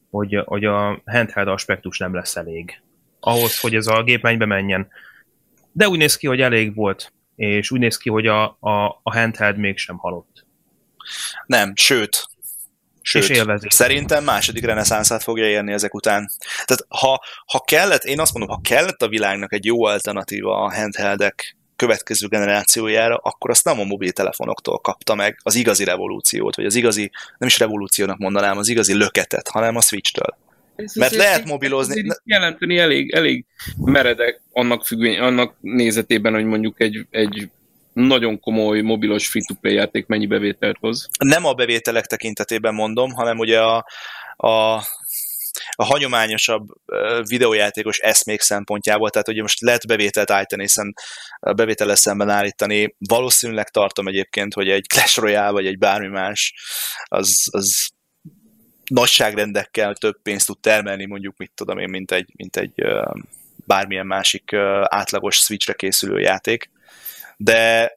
hogy, hogy a handheld aspektus nem lesz elég ahhoz, hogy ez a gép mennybe menjen. De úgy néz ki, hogy elég volt, és úgy néz ki, hogy a, a, a handheld mégsem halott. Nem, sőt... Sőt, szerintem második reneszánszát fogja érni ezek után. Tehát ha, ha kellett, én azt mondom, ha kellett a világnak egy jó alternatíva a handheldek következő generációjára, akkor azt nem a mobiltelefonoktól kapta meg az igazi revolúciót, vagy az igazi, nem is revolúciónak mondanám, az igazi löketet, hanem a Switch-től. Ez Mert azért lehet mobilozni... jelenteni elég, elég meredek annak, függvény, annak nézetében, hogy mondjuk egy... egy nagyon komoly mobilos free-to-play játék mennyi bevételt hoz? Nem a bevételek tekintetében mondom, hanem ugye a, a, a hagyományosabb videójátékos eszmék szempontjából, tehát ugye most lehet bevételt állítani, hiszen bevétellel szemben állítani, valószínűleg tartom egyébként, hogy egy Clash Royale vagy egy bármi más, az, az nagyságrendekkel több pénzt tud termelni, mondjuk mit tudom én, mint egy, mint egy bármilyen másik átlagos Switchre készülő játék. De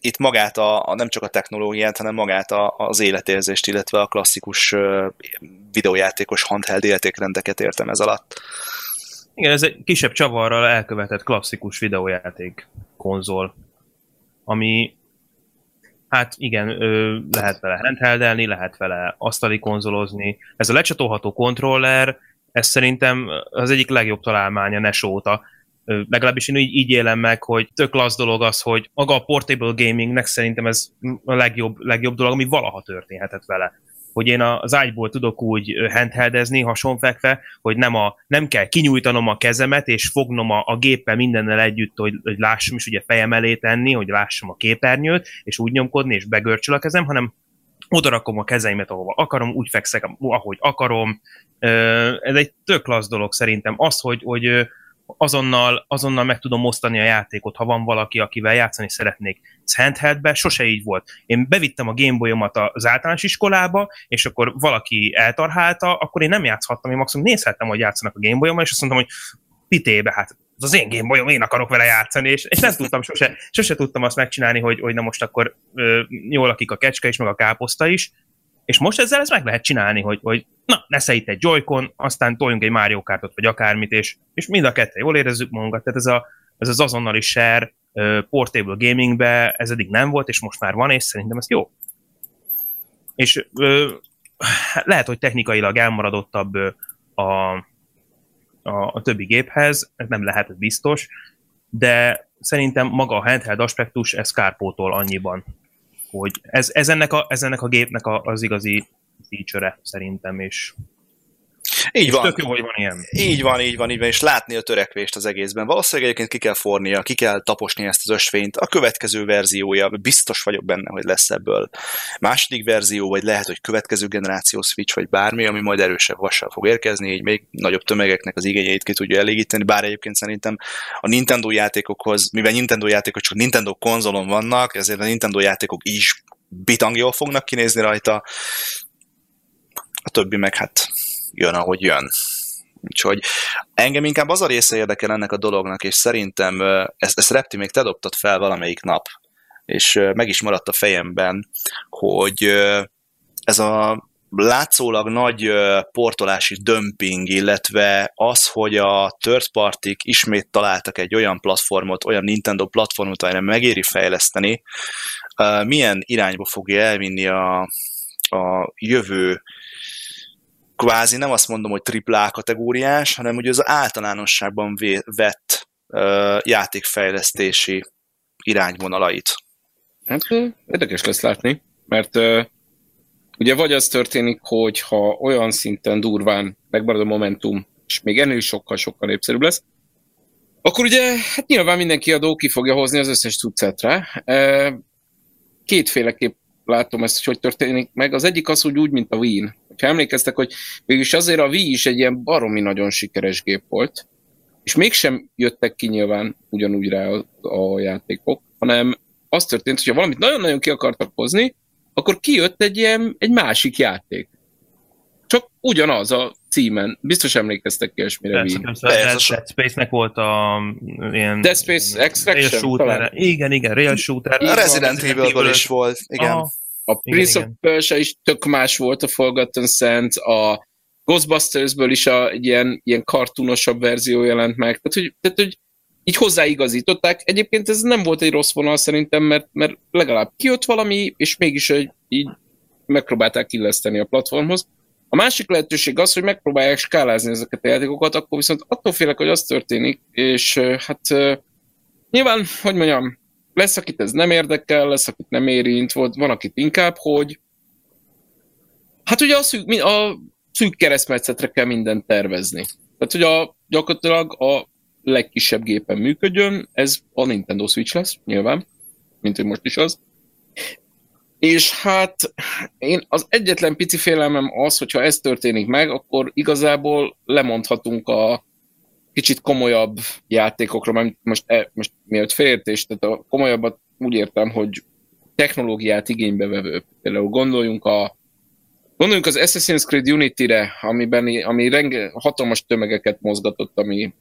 itt magát a, a nem csak a technológiát, hanem magát a, az életérzést, illetve a klasszikus uh, videójátékos handheld értékrendeket értem ez alatt. Igen, ez egy kisebb csavarral elkövetett klasszikus videójáték konzol, ami hát igen, ö, lehet vele handheldelni, lehet vele asztali konzolozni. Ez a lecsatolható kontroller ez szerintem az egyik legjobb találmánya Nes óta. Legalábbis én így, így élem meg, hogy tök lasz dolog az, hogy maga a portable gamingnek szerintem ez a legjobb, legjobb dolog, ami valaha történhetett vele. Hogy én az ágyból tudok úgy handheldezni, hasonfekve, hogy nem, a, nem kell kinyújtanom a kezemet, és fognom a, a géppel mindennel együtt, hogy, hogy lássam is, ugye fejem elé tenni, hogy lássam a képernyőt, és úgy nyomkodni, és begörcsül a kezem, hanem odarakom a kezeimet, ahova akarom, úgy fekszek, ahogy akarom. Ez egy tök lasz dolog szerintem. Az, hogy, hogy azonnal, azonnal meg tudom osztani a játékot, ha van valaki, akivel játszani szeretnék. Ez handheldben sose így volt. Én bevittem a Gameboyomat az általános iskolába, és akkor valaki eltarhálta, akkor én nem játszhattam, én maximum nézhettem, hogy játszanak a Gameboyommal, és azt mondtam, hogy pitébe, hát ez az én Gameboyom, én akarok vele játszani, és, és nem tudtam, sose, sose tudtam azt megcsinálni, hogy, hogy na most akkor ö, jól lakik a kecske is, meg a káposzta is, és most ezzel ezt meg lehet csinálni, hogy, hogy na, nesze itt egy Joy-Con, aztán toljunk egy Mario Kartot, vagy akármit, és, és mind a kettő jól érezzük magunkat. Tehát ez, a, ez az azonnali share portable gamingbe, ez eddig nem volt, és most már van, és szerintem ez jó. És ö, lehet, hogy technikailag elmaradottabb a, a, a többi géphez, ez nem lehet, ez biztos, de szerintem maga a handheld aspektus, ez kárpótol annyiban, hogy ez, ez, ennek, a, ez ennek a gépnek a, az igazi feature-e szerintem, és így van. Tök jó, hogy van ilyen. Így van, így van, így van, és látni a törekvést az egészben. Valószínűleg egyébként ki kell fornia, ki kell taposni ezt az ösvényt. A következő verziója, biztos vagyok benne, hogy lesz ebből második verzió, vagy lehet, hogy következő generáció Switch, vagy bármi, ami majd erősebb vassal fog érkezni, így még nagyobb tömegeknek az igényeit ki tudja elégíteni, bár egyébként szerintem a Nintendo játékokhoz, mivel Nintendo játékok csak Nintendo konzolon vannak, ezért a Nintendo játékok is bitang jól fognak kinézni rajta. A többi meg hát jön, ahogy jön. Úgyhogy engem inkább az a része érdekel ennek a dolognak, és szerintem ezt, ezt Repti még te dobtad fel valamelyik nap, és meg is maradt a fejemben, hogy ez a látszólag nagy portolási dömping, illetve az, hogy a third party-k ismét találtak egy olyan platformot, olyan Nintendo platformot, amire megéri fejleszteni, milyen irányba fogja elvinni a, a jövő kvázi nem azt mondom, hogy triplá kategóriás, hanem ugye az általánosságban vett uh, játékfejlesztési irányvonalait. Hát érdekes lesz látni, mert uh, ugye vagy az történik, hogy ha olyan szinten durván megmarad a momentum, és még ennél sokkal-sokkal népszerűbb lesz, akkor ugye hát nyilván mindenki adó ki fogja hozni az összes cuccát rá. Uh, kétféleképp látom ezt, hogy hogy történik meg. Az egyik az, hogy úgy, mint a Wii-n. Ha emlékeztek, hogy végülis azért a Wii is egy ilyen baromi nagyon sikeres gép volt, és mégsem jöttek ki nyilván ugyanúgy rá a, a játékok, hanem az történt, hogy ha valamit nagyon-nagyon ki akartak hozni, akkor kijött egy ilyen, egy másik játék. Csak ugyanaz a címen. Biztos emlékeztek ki ilyesmire Wii-n. Persze, persze, persze. Dead Space-nek volt a ilyen... Dead Space Extraction. Igen, igen, Real Shooter. A Resident Evil-ből is volt, igen. Aha. A Prince igen, of Persia is tök más volt, a Forgotten Sands, a Ghostbustersből is a, egy ilyen, ilyen kartúnosabb verzió jelent meg. Tehát hogy, tehát, hogy így hozzáigazították. Egyébként ez nem volt egy rossz vonal szerintem, mert, mert legalább kijött valami, és mégis hogy így megpróbálták illeszteni a platformhoz. A másik lehetőség az, hogy megpróbálják skálázni ezeket a játékokat, akkor viszont attól félek, hogy az történik, és hát nyilván, hogy mondjam, lesz, akit ez nem érdekel, lesz, akit nem érint, van, akit inkább, hogy hát ugye a szűk, a szűk keresztmetszetre kell mindent tervezni. Tehát, hogy a, gyakorlatilag a legkisebb gépen működjön, ez a Nintendo Switch lesz, nyilván, mint hogy most is az. És hát én az egyetlen pici félelmem az, hogyha ez történik meg, akkor igazából lemondhatunk a kicsit komolyabb játékokra, mert most, e, most miért félértés, tehát a komolyabbat úgy értem, hogy technológiát igénybe vevő. Például gondoljunk, a, gondoljunk az Assassin's Creed Unity-re, amiben, ami renge, hatalmas tömegeket mozgatott, ami,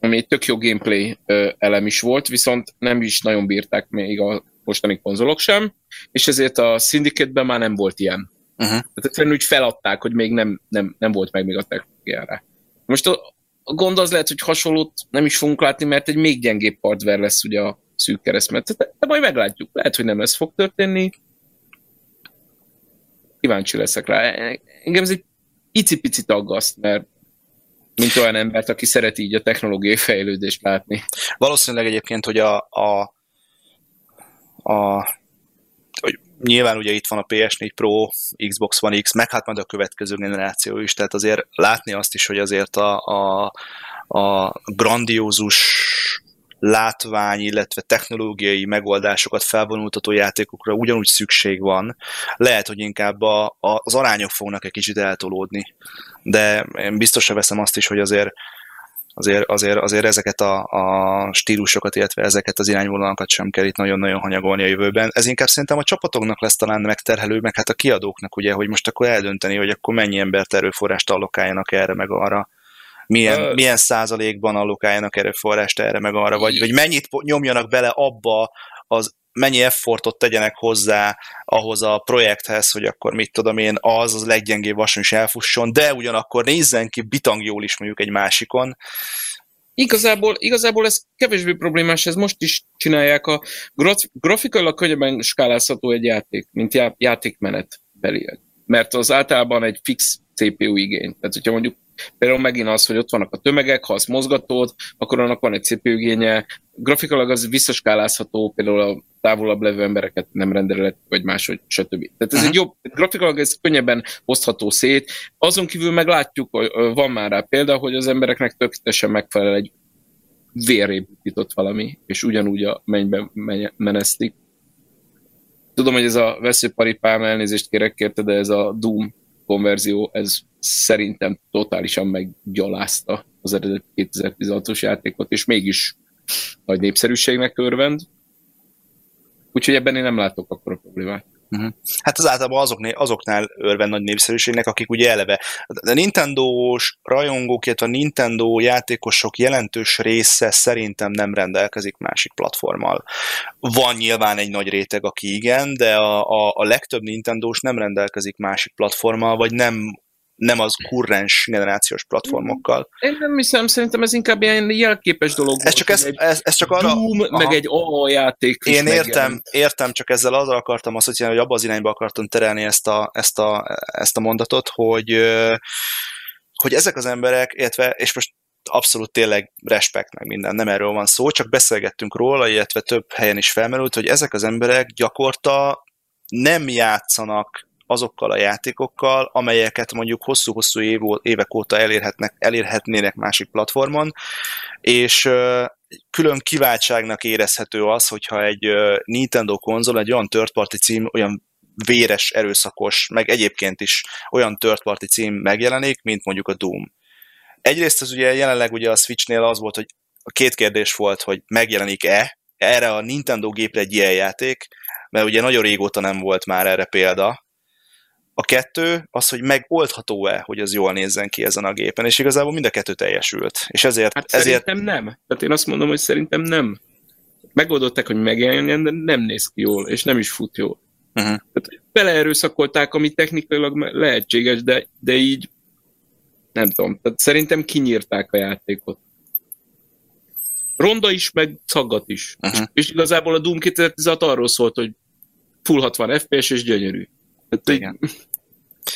ami egy tök jó gameplay elem is volt, viszont nem is nagyon bírták még a mostani konzolok sem, és ezért a Syndicate-ben már nem volt ilyen. Uh-huh. Tehát egyszerűen úgy feladták, hogy még nem, nem, nem volt meg még a technológiára. Most a A gond az lehet, hogy hasonlót nem is fogunk látni, mert egy még gyengébb hardware lesz ugye a szűk keresztmetszet. De majd meglátjuk. Lehet, hogy nem ez fog történni. Kíváncsi leszek rá. Engem ez egy icipicit aggaszt, mert mint olyan embert, aki szereti így a technológiai fejlődést látni. Valószínűleg egyébként, hogy a, a, a hogy nyilván ugye itt van a pé es négy Pro, Xbox One X, meg hát majd a következő generáció is, tehát azért látni azt is, hogy azért a, a, a grandiózus látvány, illetve technológiai megoldásokat felvonultató játékokra ugyanúgy szükség van. Lehet, hogy inkább a, a, az arányok fognak egy kicsit eltolódni, de én biztosra veszem azt is, hogy azért, azért, azért, azért ezeket a, a stílusokat, illetve ezeket az irányvonalakat sem kell itt nagyon-nagyon hanyagolni a jövőben. Ez inkább szerintem a csapatoknak lesz talán megterhelő, meg hát a kiadóknak, ugye, hogy most akkor eldönteni, hogy akkor mennyi embert, erőforrást allokáljanak erre meg arra. Milyen, uh, milyen százalékban allokáljanak erőforrást erre meg arra, vagy, vagy mennyit nyomjanak bele abba, az, mennyi effortot tegyenek hozzá ahhoz a projekthez, hogy akkor mit tudom én, az az leggyengébb vason is elfusson, de ugyanakkor nézzen ki bitang jól is mondjuk egy másikon. Igazából, igazából ez kevésbé problémás, ez most is csinálják. A graf- grafikailag könnyebben skálázható egy játék, mint já- játékmenet belé. Mert az általában egy fix cé pé u igény. Tehát, hogyha mondjuk például megint az, hogy ott vannak a tömegek, ha azt mozgatod, akkor annak van egy cé pé u igénye. Grafikalag az visszaskálázható, például a távolabb levő embereket nem rendelhet, vagy máshogy, stb. Tehát ez uh-huh. egy jobb, grafikalag ez könnyebben osztható szét. Azon kívül meg látjuk, hogy van már rá példa, hogy az embereknek tökéletesen megfelel egy vérré butított valami, és ugyanúgy a mennyben menesztik. Tudom, hogy ez a veszőparipám, elnézést kérek kérte, de ez a Doom konverzió, ez szerintem totálisan meggyalázta az eredeti kétezer-tizenhatos játékot, és mégis nagy népszerűségnek örvend. Úgyhogy ebben én nem látok akkora problémát. Uh-huh. Hát az általában azoknál, azoknál örvend nagy népszerűségnek, akik ugye eleve. A Nintendo-s rajongók, illetve a Nintendo játékosok jelentős része szerintem nem rendelkezik másik platformmal. Van nyilván egy nagy réteg, aki igen, de a, a, a legtöbb Nintendo-s nem rendelkezik másik platformmal, vagy nem nem az kurrens generációs platformokkal. Én nem hiszem, szerintem ez inkább ilyen jelképes dolog. Ez volt, csak, ez, ez, ez csak arra... Doom, aha. meg egy á á játék. Én értem, értem, csak ezzel azzal akartam azt, hogy abba az irányba akartam terelni ezt a, ezt a, ezt a mondatot, hogy, hogy ezek az emberek, illetve, és most abszolút tényleg respekt meg minden, nem erről van szó, csak beszélgettünk róla, illetve több helyen is felmerült, hogy ezek az emberek gyakorta nem játszanak azokkal a játékokkal, amelyeket mondjuk hosszú-hosszú év, évek óta elérhetnek, elérhetnének másik platformon, és külön kiváltságnak érezhető az, hogyha egy Nintendo konzol, egy olyan third party cím, olyan véres, erőszakos, meg egyébként is olyan third party cím megjelenik, mint mondjuk a Doom. Egyrészt az ugye jelenleg ugye a Switchnél az volt, hogy a két kérdés volt, hogy megjelenik-e erre a Nintendo gépre egy ilyen játék, mert ugye nagyon régóta nem volt már erre példa. A kettő az, hogy megoldható-e, hogy az jól nézzen ki ezen a gépen, és igazából mind a kettő teljesült. És ezért, hát ezért... Szerintem nem. Tehát én azt mondom, hogy szerintem nem. Megoldották, hogy megjelenjen, de nem néz ki jól, és nem is fut jól. Uh-huh. Tehát beleerőszakolták, ami technikailag lehetséges, de, de így nem tudom. Tehát szerintem kinyírták a játékot. Ronda is, meg szaggat is. Uh-huh. És, és igazából a Doom kétezer-tizenhat arról szólt, hogy full hatvan ef pé es és gyönyörű. Hát,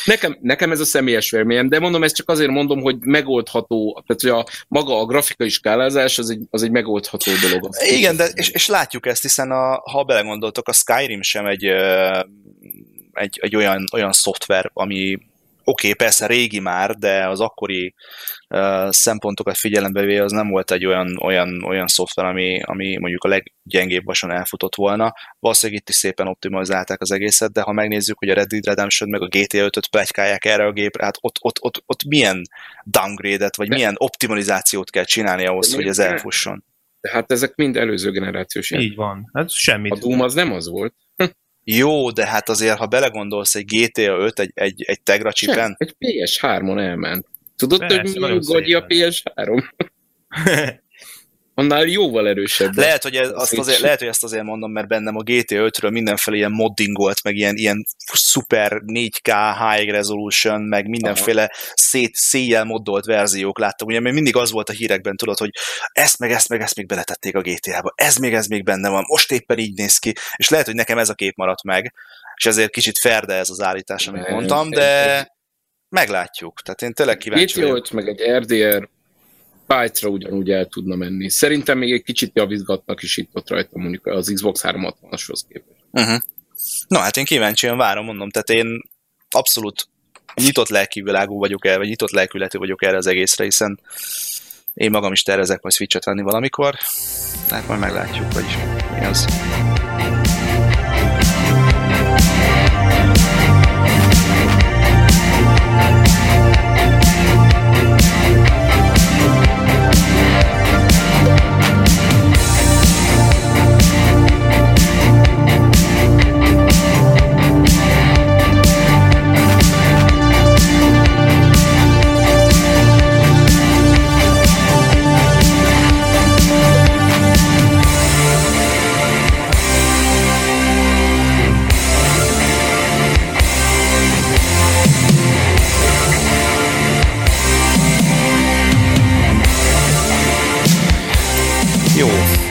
nekem, nekem ez a személyes véleményem, de mondom, ezt csak azért mondom, hogy megoldható, tehát hogy a, maga a grafikai skálázás az egy, az egy megoldható dolog. Igen, de, és, és látjuk ezt, hiszen a, ha belegondoltok, a Skyrim sem egy, egy, egy olyan, olyan szoftver, ami oké, okay, persze régi már, de az akkori uh, szempontokat figyelembe véve az nem volt egy olyan, olyan, olyan szoftver, ami, ami mondjuk a leggyengébb vason elfutott volna. Valószínűleg itt is szépen optimalizálták az egészet, de ha megnézzük, hogy a Red Dead Redemption meg a G T A ötöt pletykálják erre a gépre, hát ott, ott, ott, ott milyen downgrade-et, vagy de, milyen optimalizációt kell csinálni ahhoz, hogy ez elfusson. De hát ezek mind előző generációs. Így van. Hát semmit. A Doom az nem az volt. Jó, de hát azért, ha belegondolsz, egy G T A öt, egy, egy, egy Tegra csipen... Egy P S hármon elment. Tudod, persze, hogy mi gagyi a P S három? Annál jóval erősebb. Lehet hogy, ez, azt azért, lehet, hogy ezt azért mondom, mert bennem a G T A ötről mindenféle ilyen moddingolt, meg ilyen, ilyen szuper négy ká high resolution, meg mindenféle aha. szét széjjel moddolt verziók láttam. Ugye mert mindig az volt a hírekben, tudod, hogy ezt meg ezt meg ezt még beletették a G T A-ba, ez még ez még benne van, most éppen így néz ki, és lehet, hogy nekem ez a kép maradt meg, és ezért kicsit ferde ez az állítás, amit mondtam, de meglátjuk. Tehát én tényleg kíváncsi vagyok. G T A öt meg egy R D R Bytes-ra ugyanúgy el tudna menni. Szerintem még egy kicsit javizgatnak is itt ott rajta, mondjuk az Xbox háromszázhatvanas-hoz képest. Uh-huh. Na hát én kíváncsian várom, mondom, tehát én abszolút nyitott lelkivilágú vagyok el, vagy nyitott lelkületű vagyok erre az egészre, hiszen én magam is tervezek majd Switch-et venni valamikor, tehát majd meglátjuk, vagyis mi az.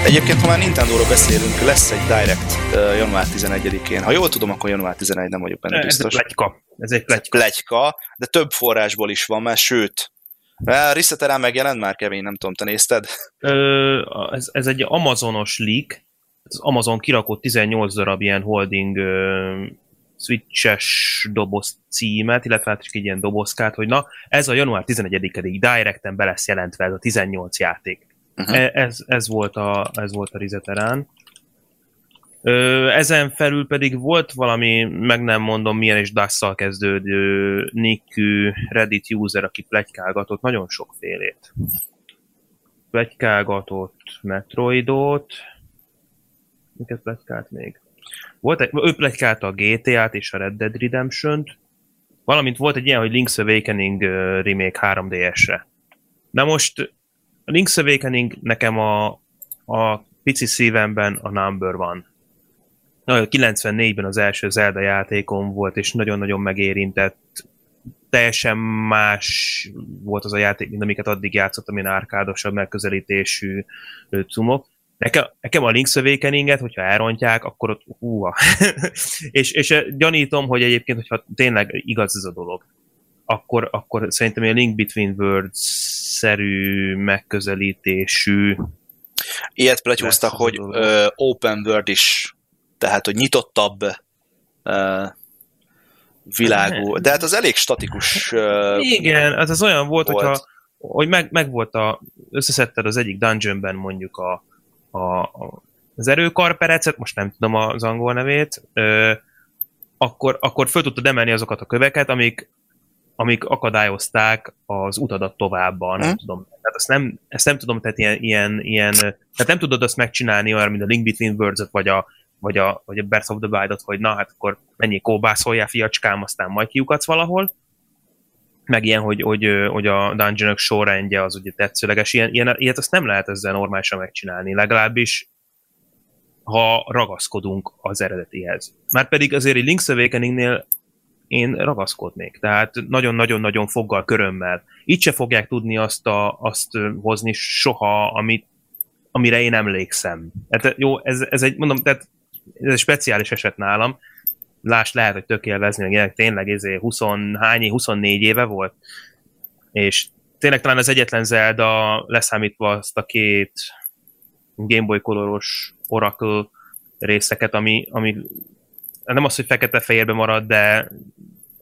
Egyébként, ha már Nintendóról beszélünk, lesz egy Direct uh, január tizenegyedikén. Ha jól tudom, akkor január tizenegyedikén nem vagyok benne biztos. Ez egy pletyka. Ez egy pletyka. pletyka, de több forrásból is van már, sőt. Részleterán megjelent már, Kevin, nem tudom, te nézted? Ö, ez, ez egy amazonos leak. Az Amazon kirakott tizennyolc darab ilyen holding ö, switches doboz címet, illetve hát is egy ilyen dobozkát, hogy na, ez a január tizenegyedikén Directen be lesz jelentve ez a tizennyolc játék. Uh-huh. Ez, ez volt a, ez volt a Rizeterán. Ö, ezen felül pedig volt valami, meg nem mondom milyen, és dásszal kezdődő Nikű Reddit user, aki pletykálgatott nagyon sokfélét. Pletykálgatott Metroidot. Miket pletykált még? Volt egy, ő pletykálta a gé té á-t és a Red Dead Redemption-t. Valamint volt egy ilyen, hogy Link's Awakening remake három dé es-re. Na most... A Link's Awakening nekem a, a pici szívemben a number one. kilencvennégyben az első Zelda játékom volt, és nagyon-nagyon megérintett. Teljesen más volt az a játék, mint amiket addig játszottam, ilyen árkádosabb megközelítésű cumok. Nekem, nekem a Link's Awakeninget, hogyha elrontják, akkor ott húha. és, és gyanítom, hogy egyébként, hogyha tényleg igaz ez a dolog, akkor, akkor szerintem ilyen Link Between Worlds-szerű megközelítésű... Ilyet pletyóztak, hogy ö, open world is, tehát, hogy nyitottabb ö, világú, de hát az elég statikus... Ö, Igen, ez az olyan volt, volt. Hogyha, hogy meg, meg volt a... összeszedted az egyik dungeonben mondjuk a, a, a, az erőkarperecet, most nem tudom az angol nevét, ö, akkor, akkor föl tudtad emelni azokat a köveket, amik amik akadályozták az utadat továbban, hmm. nem tudom. Tehát ezt nem, ezt nem tudom, tehát ilyen, ilyen, ilyen, tehát nem tudod azt megcsinálni olyan, mint a Link Between Worlds-ot, vagy a, vagy a, vagy a Breath of the Wild-ot, hogy na, hát akkor mennyi kóbászoljál, fiacskám, aztán majd kiukadsz valahol. Meg ilyen, hogy, hogy, hogy a dungeonök sorrendje az ugye tetszőleges, ilyen, ilyen, ilyet azt nem lehet ezzel normálisan megcsinálni, legalábbis ha ragaszkodunk az eredetihez. Márpedig azért egy Link's Awakening-nél én ragaszkodnék. Tehát nagyon-nagyon-nagyon foggal, körömmel. Itt se fogják tudni azt, a, azt hozni soha, amit, amire én emlékszem. Hát jó, ez, ez egy, mondom, tehát ez egy speciális eset nálam. Lásd, lehet, hogy tök élvezni, hogy tényleg ez huszonhány, huszonnégy éve volt. És tényleg talán az egyetlen Zelda, leszámítva azt a két Game Boy Color-os Oracle részeket, ami, ami nem az, hogy fekete-fehérbe marad, de,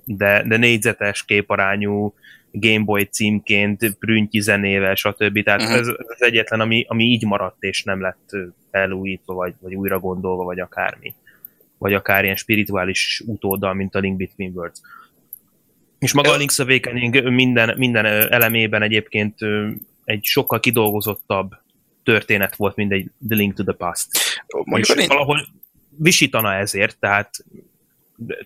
de, de négyzetes képarányú Game Boy címként, prüntyi zenével, stb. Tehát uh-huh. ez az egyetlen, ami, ami így maradt, és nem lett elújítva, vagy, vagy újra gondolva, vagy akármi. Vagy akár ilyen spirituális utóddal, mint a Link Between Worlds. És maga a Link's Awakening minden, minden elemében egyébként egy sokkal kidolgozottabb történet volt, mint egy The Link to the Past. Mondjuk én... valahol visítana ezért, tehát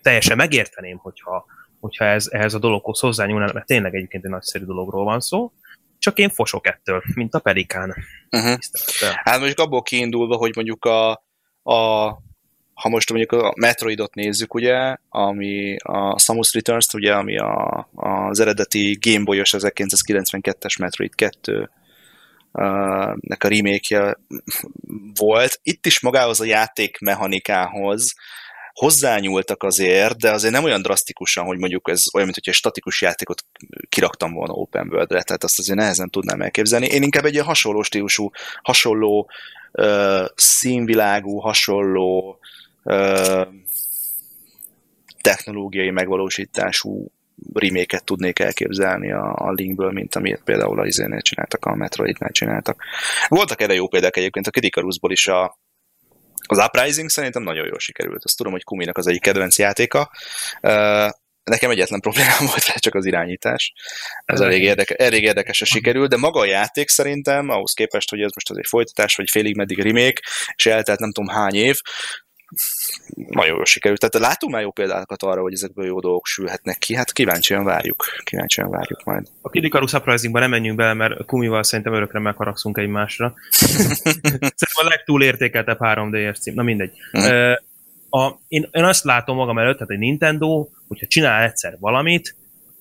teljesen megérteném, hogyha, hogyha ez, ehhez a dologhoz hozzányúlnának, mert tényleg egyébként egy nagyszerű dologról van szó, csak én fosok ettől, mint a pelikán. Uh-huh. Hát most abból kiindulva, hogy mondjuk a, a ha most mondjuk a Metroidot nézzük, ugye, ami a Samus Returns, ugye, ami a, az eredeti Game Boy-os ezerkilencszázkilencvenkettes Metroid kettő nek a remake-je volt. Itt is magához a játékmechanikához hozzányúltak azért, de azért nem olyan drasztikusan, hogy mondjuk ez olyan, mint hogy egy statikus játékot kiraktam volna open worldre, tehát azt azért nehezen tudnám elképzelni. Én inkább egy ilyen hasonló stílusú, hasonló uh, színvilágú, hasonló uh, technológiai megvalósítású remake-et tudnék elképzelni a, a Linkből, mint amit például a izénél csináltak, a Metroidnál csináltak. Voltak erre jó példák egyébként, a Kid Icarusból is a az Uprising szerintem nagyon jól sikerült. Azt tudom, hogy Kuminak az egyik kedvenc játéka. Nekem egyetlen problémám volt vele, csak az irányítás. Ez elég, érdeke, elég érdekesen sikerült, de maga a játék szerintem, ahhoz képest, hogy ez most az egy folytatás, vagy félig meddig remake, és eltelt nem tudom hány év, nagyon jól sikerült. Tehát látunk már jó példákat arra, hogy ezekből jó dolgok sülhetnek ki, hát kíváncsian várjuk. Kíváncsian várjuk majd. A Kid Icarus Uprisingba nem menjünk bele, mert Kumival szerintem örökre megharagszunk egymásra. Szerintem a legtúl értékeltebb három dé-es cím. Na mindegy. Uh-huh. A, én, én azt látom magam előtt, tehát a Nintendo, hogyha csinál egyszer valamit,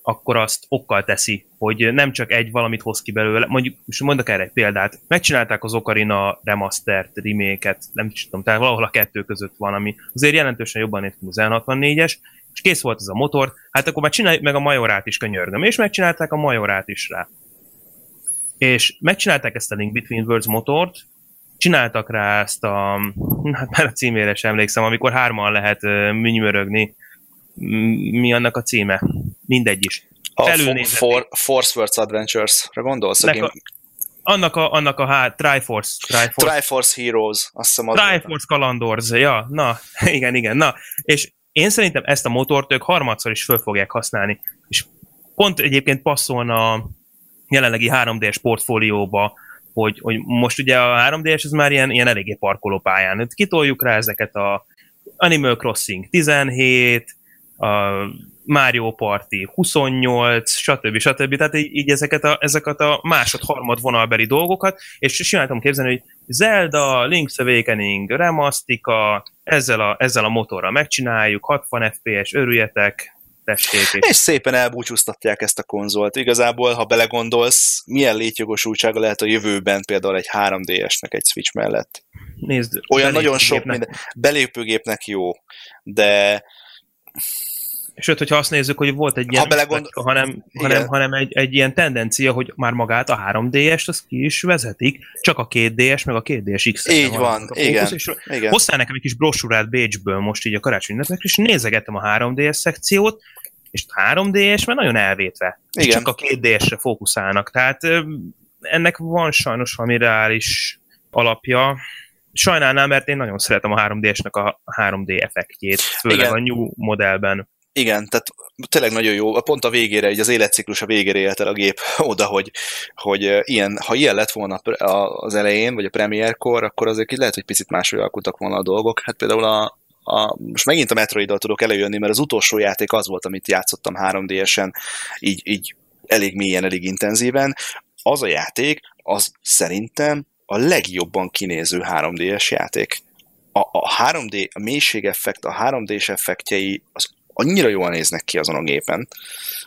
akkor azt okkal teszi, hogy nem csak egy valamit hoz ki belőle. Mondjuk, most mondok erre egy példát. Megcsinálták az Ocarina remastert, remake-et, nem tudom, tehát valahol a kettő között van, ami azért jelentősen jobban néz ki az hatvannégyes, és kész volt ez a motor, hát akkor már csináljuk meg a Majorát is, könyörgöm, és megcsinálták a Majorát is rá. És megcsinálták ezt a Link Between Worlds motort, csináltak rá ezt a, hát már a címére sem emlékszem, amikor hárman lehet műnyörögni, mi annak a címe? Mindegy is. For, Force Words Adventures-re gondolsz? A, annak a, annak a hát, Triforce, Triforce. Triforce Heroes. Azt hiszem, Triforce Kalandorz, ja, na, igen, igen, na. És én szerintem ezt a motort ők harmadszor is föl fogják használni. És pont egyébként passzolna a jelenlegi három dé-es portfólióba, hogy, hogy most ugye a három dé-es ez már ilyen, ilyen eléggé parkoló pályán. Kitoljuk rá ezeket a Animal Crossing tizenhét, a Mario Party huszonnyolc, stb. stb. Tehát így, így ezeket a, ezeket a másod-harmad vonalbeli dolgokat, és simáltam képzelni, hogy Zelda, Link's Awakening, Remastica, ezzel a, ezzel a motorral megcsináljuk, hatvan ef pé es, örüljetek, tessék. És... és szépen elbúcsúztatják ezt a konzolt. Igazából, ha belegondolsz, milyen létjogosultsága lehet a jövőben például egy három dé-esnek egy Switch mellett? Nézd, olyan nagyon sok minden... Belépőgépnek jó, de... Sőt, hogyha azt nézzük, hogy volt egy ilyen, ha belegondol... hanem, hanem, hanem egy, egy ilyen tendencia, hogy már magát a három dé-est azt ki is vezetik, csak a két dé-es, meg a két dé-es iksz. Így van, igen. Hoztál nekem egy kis brosúrát Bécsből most így a karácsony ünnepnek, és nézegettem a három dé-es szekciót, és a három dé-es már nagyon elvétve. Igen. Csak a két dé-esre fókuszálnak. Tehát ennek van sajnos valami reális alapja. Sajnálnám, mert én nagyon szeretem a három dé-esnek a három dé effektjét, főleg igen. A New modellben. Igen, tehát tényleg nagyon jó. Pont a végére, így az életciklus a végére élt el a gép oda, hogy, hogy ilyen, ha ilyen lett volna az elején, vagy a premierkor, akkor azért így lehet, hogy picit máshogy alkottak volna a dolgok. Hát például a, a, most megint a Metroiddal tudok előjönni, mert az utolsó játék az volt, amit játszottam három dé-esen, így, így elég mélyen, elég intenzíven. Az a játék, az szerintem a legjobban kinéző három dé-es játék. A, a három dé, a mélység effekt, a három dé-s effektjei az annyira jól néznek ki azon a gépen,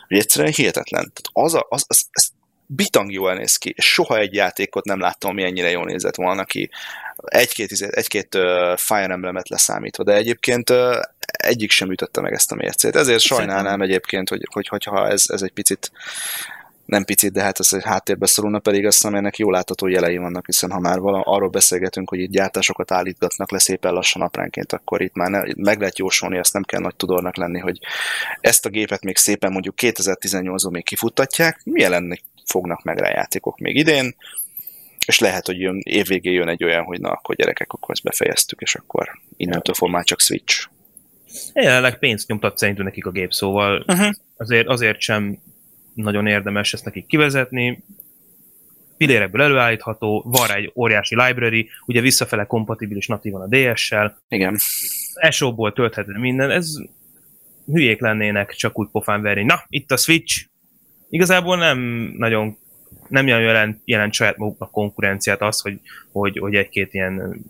hogy egyszerűen hihetetlen. Tehát az, a, az, az, az bitang jól néz ki. Soha egy játékot nem láttam, ami ennyire jól nézett volna ki. Egy-két, egy-két uh, Fire Emblemet leszámítva, de egyébként uh, egyik sem ütötte meg ezt a mércét. Ezért sajnálnám egyébként, hogy, hogy, hogyha ez, ez egy picit nem picit, de hát ez egy háttérbe szorulna, pedig azt hiszem, ennek jól látható jelei vannak, hiszen ha már vala, arról beszélgetünk, hogy itt gyártásokat állítgatnak le szépen lassan apránként, akkor itt már ne, meg lehet jósolni, ezt nem kell nagy tudornak lenni, hogy ezt a gépet még szépen mondjuk kétezer-tizennyolcban még kifuttatják, jelenni fognak meg rá játékok még idén, és lehet, hogy jön, évvégén jön egy olyan, hogy na, akkor gyerekek, akkor ezt befejeztük, és akkor innentől fog már csak Switch. Jelenleg pénzt nyomtat szerint nekik a gép, szóval uh-huh. azért, azért sem nagyon érdemes ezt nekik kivezetni, pillérekből előállítható, van rá egy óriási library, ugye visszafele kompatibilis natívan a dé es-sel, igen. es o-ból tölthető minden, ez hülyék lennének csak úgy pofán verni. Na, itt a Switch, igazából nem nagyon, nem jelent, jelent saját maguknak konkurenciát az, hogy, hogy, hogy egy-két ilyen,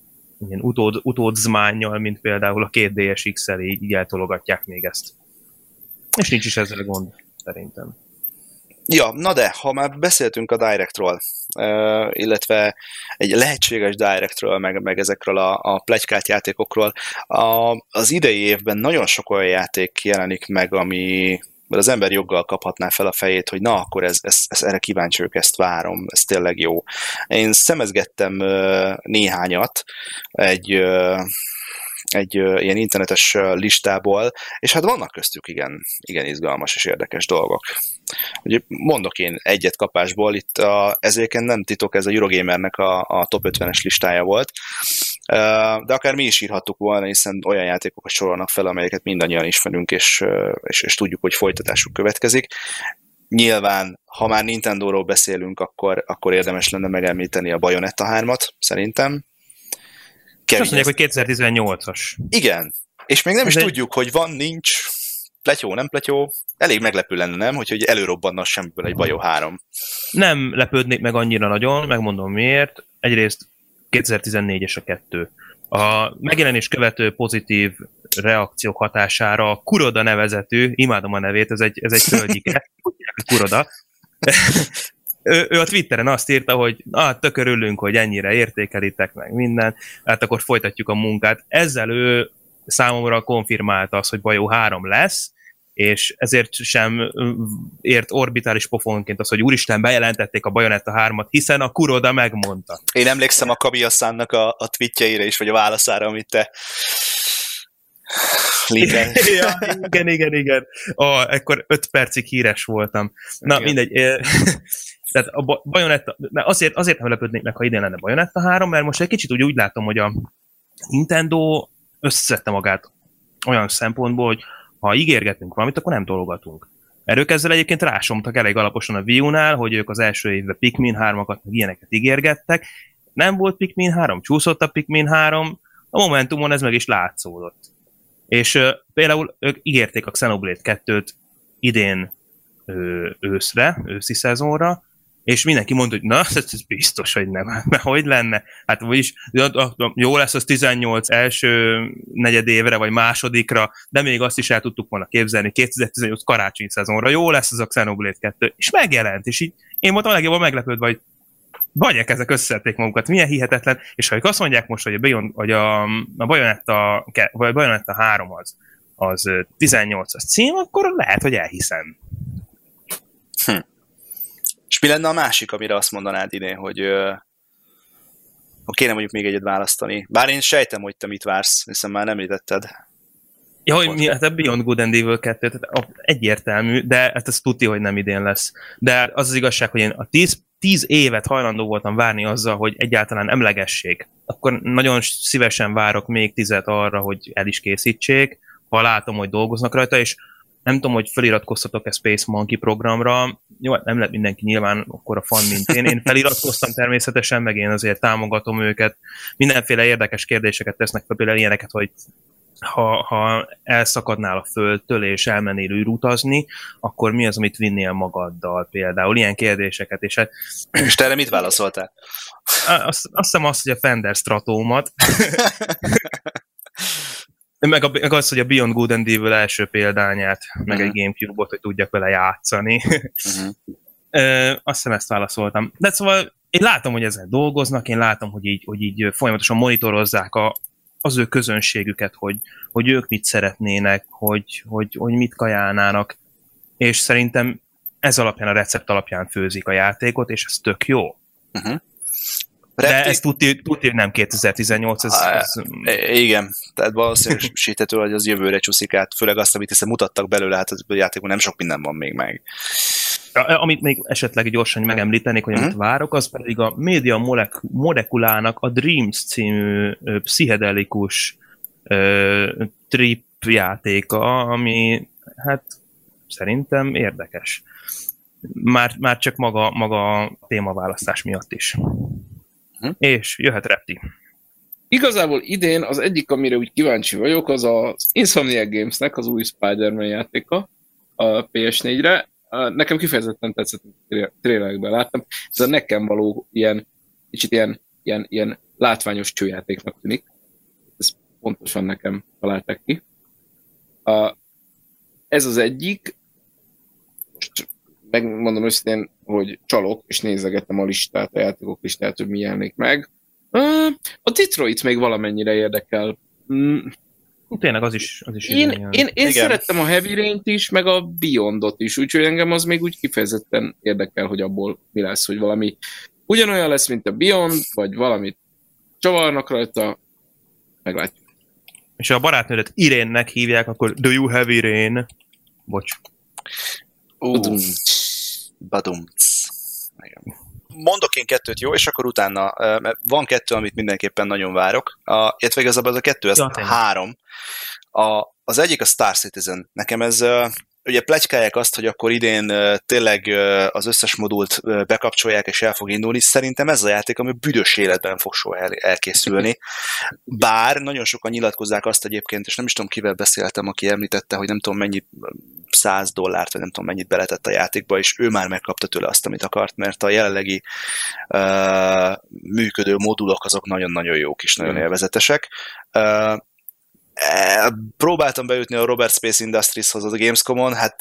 ilyen utód, utódzmánnyal, mint például a két dé es iksz-el így eltologatják még ezt. És nincs is ezzel gond, szerintem. Ja, na de, ha már beszéltünk a Directról, uh, illetve egy lehetséges Directről, meg, meg ezekről a, a pletykált játékokról, a, az idei évben nagyon sok olyan játék jelenik meg, ami mert az ember joggal kaphatná fel a fejét, hogy na, akkor ez, ez, ez erre kíváncsi ők, ezt várom, ez tényleg jó. Én szemezgettem uh, néhányat egy... Uh, egy ö, ilyen internetes listából, és hát vannak köztük igen, igen izgalmas és érdekes dolgok. Ugye mondok én egyet kapásból, itt a, ezéken nem titok, ez a Eurogamernek a, a top ötvenes listája volt, de akár mi is írhattuk volna, hiszen olyan játékokat sorolnak fel, amelyeket mindannyian ismerünk, és, és, és tudjuk, hogy folytatásuk következik. Nyilván, ha már Nintendóról beszélünk, akkor, akkor érdemes lenne megemlíteni a Bayonetta hármat, szerintem. Kevin, és azt mondják, hogy kétezer-tizennyolcas. Igen, és még nem is de... tudjuk, hogy van, nincs, pletyó, nem pletyó. Elég meglepő lenne, nem? Hogy előrobbanna semmiből egy Bajó három. Nem lepődnék meg annyira nagyon, megmondom miért. Egyrészt kétezer-tizennégyes a kettő. A megjelenés követő pozitív reakciók hatására a Kuroda nevezetű, imádom a nevét, ez egy, ez egy földjike, Kuroda, Ő, ő a Twitteren azt írta, hogy ah, tök örülünk, hogy ennyire értékelitek meg minden, hát akkor folytatjuk a munkát. Ezzel ő számomra konfirmálta azt, hogy Bajó három lesz, és ezért sem ért orbitális pofonként az, hogy úristen, bejelentették a Bayonetta hármat, hiszen a Kuroda megmondta. Én emlékszem a Kabiaszánnak a, a tweetjeire is, vagy a válaszára, amit te... Igen. ja, igen, igen, igen. Oh, ekkor öt percig híres voltam. Na, igen. Mindegy. Tehát a Bayonetta, azért, azért nem lepődnék meg, ha idén lenne Bayonetta három, mert most egy kicsit úgy, úgy látom, hogy a Nintendo összeszedte magát olyan szempontból, hogy ha ígérgetünk valamit, akkor nem tologatunk. Mert ők ezzel egyébként rásomtak elég alaposan a Wii U-nál, hogy ők az első évben Pikmin hármakat, meg ilyeneket ígérgettek. Nem volt Pikmin három, csúszott a Pikmin három, a Momentumon ez meg is látszódott. És uh, például ők ígérték a Xenoblade kettőt idén ő, őszre, őszi szezonra, és mindenki mondta, hogy na, ez biztos, hogy nem, mert hogy lenne? Hát vagyis jó lesz az tizennyolc első negyedévre, vagy másodikra, de még azt is el tudtuk volna képzelni, kétezer-tizennyolc karácsony szezonra, jó lesz az a Xenoblade kettő, és megjelent, és így én voltam a legjobban meglepődve, hogy vagyok, ezek összeszedték magukat, milyen hihetetlen, és ha ők azt mondják most, hogy a, Bayon, hogy a, a Bayonetta, vagy a Bayonetta három az, az tizennyolcas cím, akkor lehet, hogy elhiszem. Hm. És mi lenne a másik, amire azt mondanád idén, hogy uh, kéne mondjuk még egyet választani? Bár én sejtem, hogy te mit vársz, hiszen már nem étetted. Ja, hogy mi, hát a Beyond Good and Evil kettő, tehát egyértelmű, de hát ez tuti, hogy nem idén lesz. De az az igazság, hogy én a tíz tíz évet hajlandó voltam várni azzal, hogy egyáltalán emlegessék. Akkor nagyon szívesen várok még tizet arra, hogy el is készítsék, ha látom, hogy dolgoznak rajta, és nem tudom, hogy feliratkoztatok-e Space Monkey programra. Jó, nem lett mindenki nyilván akkora fan, mint én. Én feliratkoztam természetesen, meg én azért támogatom őket. Mindenféle érdekes kérdéseket tesznek fel, például ilyeneket, hogy Ha, ha elszakadnál a földtől és elmennél űrutazni, akkor mi az, amit vinnél magaddal például? Ilyen kérdéseket. És, hát... és te erre mit válaszoltál? Azt, azt hiszem azt, hogy a Fender Stratómat. meg, a, meg az, hogy a Beyond Good and Evil első példányát, meg uh-huh. egy Gamecube-ot, hogy tudjak vele játszani. uh-huh. Azt hiszem ezt válaszoltam. De szóval én látom, hogy ezzel dolgoznak, én látom, hogy így, hogy így folyamatosan monitorozzák a az ő közönségüket, hogy, hogy ők mit szeretnének, hogy, hogy, hogy mit kajálnának, és szerintem ez alapján, a recept alapján főzik a játékot, és ez tök jó. Uh-huh. De ez tudni, hogy nem kétezer-tizennyolc, ez... ez... Igen, tehát valószínűsíthető, hogy az jövőre csúszik át, főleg azt, amit hiszen mutattak belőle, hát a játékban nem sok minden van még meg. Amit még esetleg gyorsan megemlítenék, hogy amit uh-huh. várok, az pedig a Média molek- Molekulának a Dreams című pszichedelikus ö, trip játéka, ami hát szerintem érdekes. Már, már csak maga, maga a témaválasztás miatt is. Uh-huh. És jöhet Repti. Igazából idén az egyik, amire úgy kíváncsi vagyok, az az Insomniac Games-nek az új Spider-Man játéka a pé es négyre. Nekem kifejezetten tetszett, a trailerekben láttam, ez a nekem való ilyen, kicsit ilyen, ilyen, ilyen látványos csőjátéknak tűnik. Ezt pontosan nekem találták ki. Ez az egyik. Most megmondom őszintén, hogy csalok, és nézegettem a listát, a játékok listát, hogy mi jelenik meg. A Detroit még valamennyire érdekel. Tényleg az is, az is én, én, én szerettem a Heavy Rain-t is, meg a Beyondot is, úgyhogy engem az még úgy kifejezetten érdekel, hogy abból mi lesz, hogy valami ugyanolyan lesz, mint a Beyond, vagy valamit csavarnak rajta, meglátjuk. És ha a barátnődet Irénnek hívják, akkor do you have Irén? Bocs. Uh, badumc. Mondok én kettőt, jó? És akkor utána, mert van kettő, amit mindenképpen nagyon várok. A, illetve igazából az a kettő, ez ja, három. A, az egyik a Star Citizen. Nekem ez, ugye pletykálják azt, hogy akkor idén tényleg az összes modult bekapcsolják és el fog indulni. Szerintem ez a játék, ami büdös életben fog soha el, elkészülni. Bár nagyon sokan nyilatkozzák azt egyébként, és nem is tudom kivel beszéltem, aki említette, hogy nem tudom mennyit száz dollárt, vagy nem tudom mennyit beletett a játékba, és ő már megkapta tőle azt, amit akart, mert a jelenlegi uh, működő modulok azok nagyon-nagyon jók és nagyon élvezetesek. Uh, Próbáltam bejutni a Robert Space Industrieshoz a Gamescomon, hát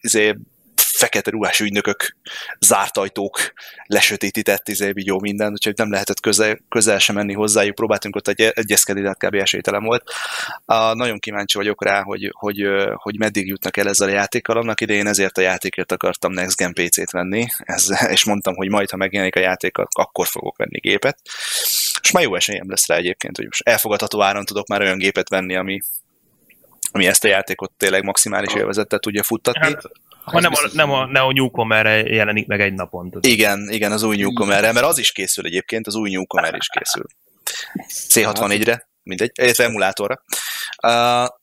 izé, fekete ruhás ügynökök, zárt ajtók, lesötétített, izé, jó minden, úgyhogy nem lehetett közel, közel sem menni hozzájuk, próbáltunk ott egy egyezkedni, de kb. Esélytelen volt. A, nagyon kíváncsi vagyok rá, hogy, hogy, hogy meddig jutnak el ezzel a játékkal, annak idején ezért a játékért akartam Next Gen pé cét venni, ez, és mondtam, hogy majd, ha megjelenik a játék, akkor fogok venni gépet. És már jó esélyem lesz rá egyébként, hogy most elfogadható áron tudok már olyan gépet venni, ami, ami ezt a játékot tényleg maximális élvezettel tudja futtatni. Hát, ha nem, biztos, a, nem a Neo Newcomerre jelenik meg egy napon. Tudod. Igen, igen, az új Newcomerre, mert az is készül egyébként, az új Newcomer is készül. cé hatvannégyre, mindegy, illetve emulátorra.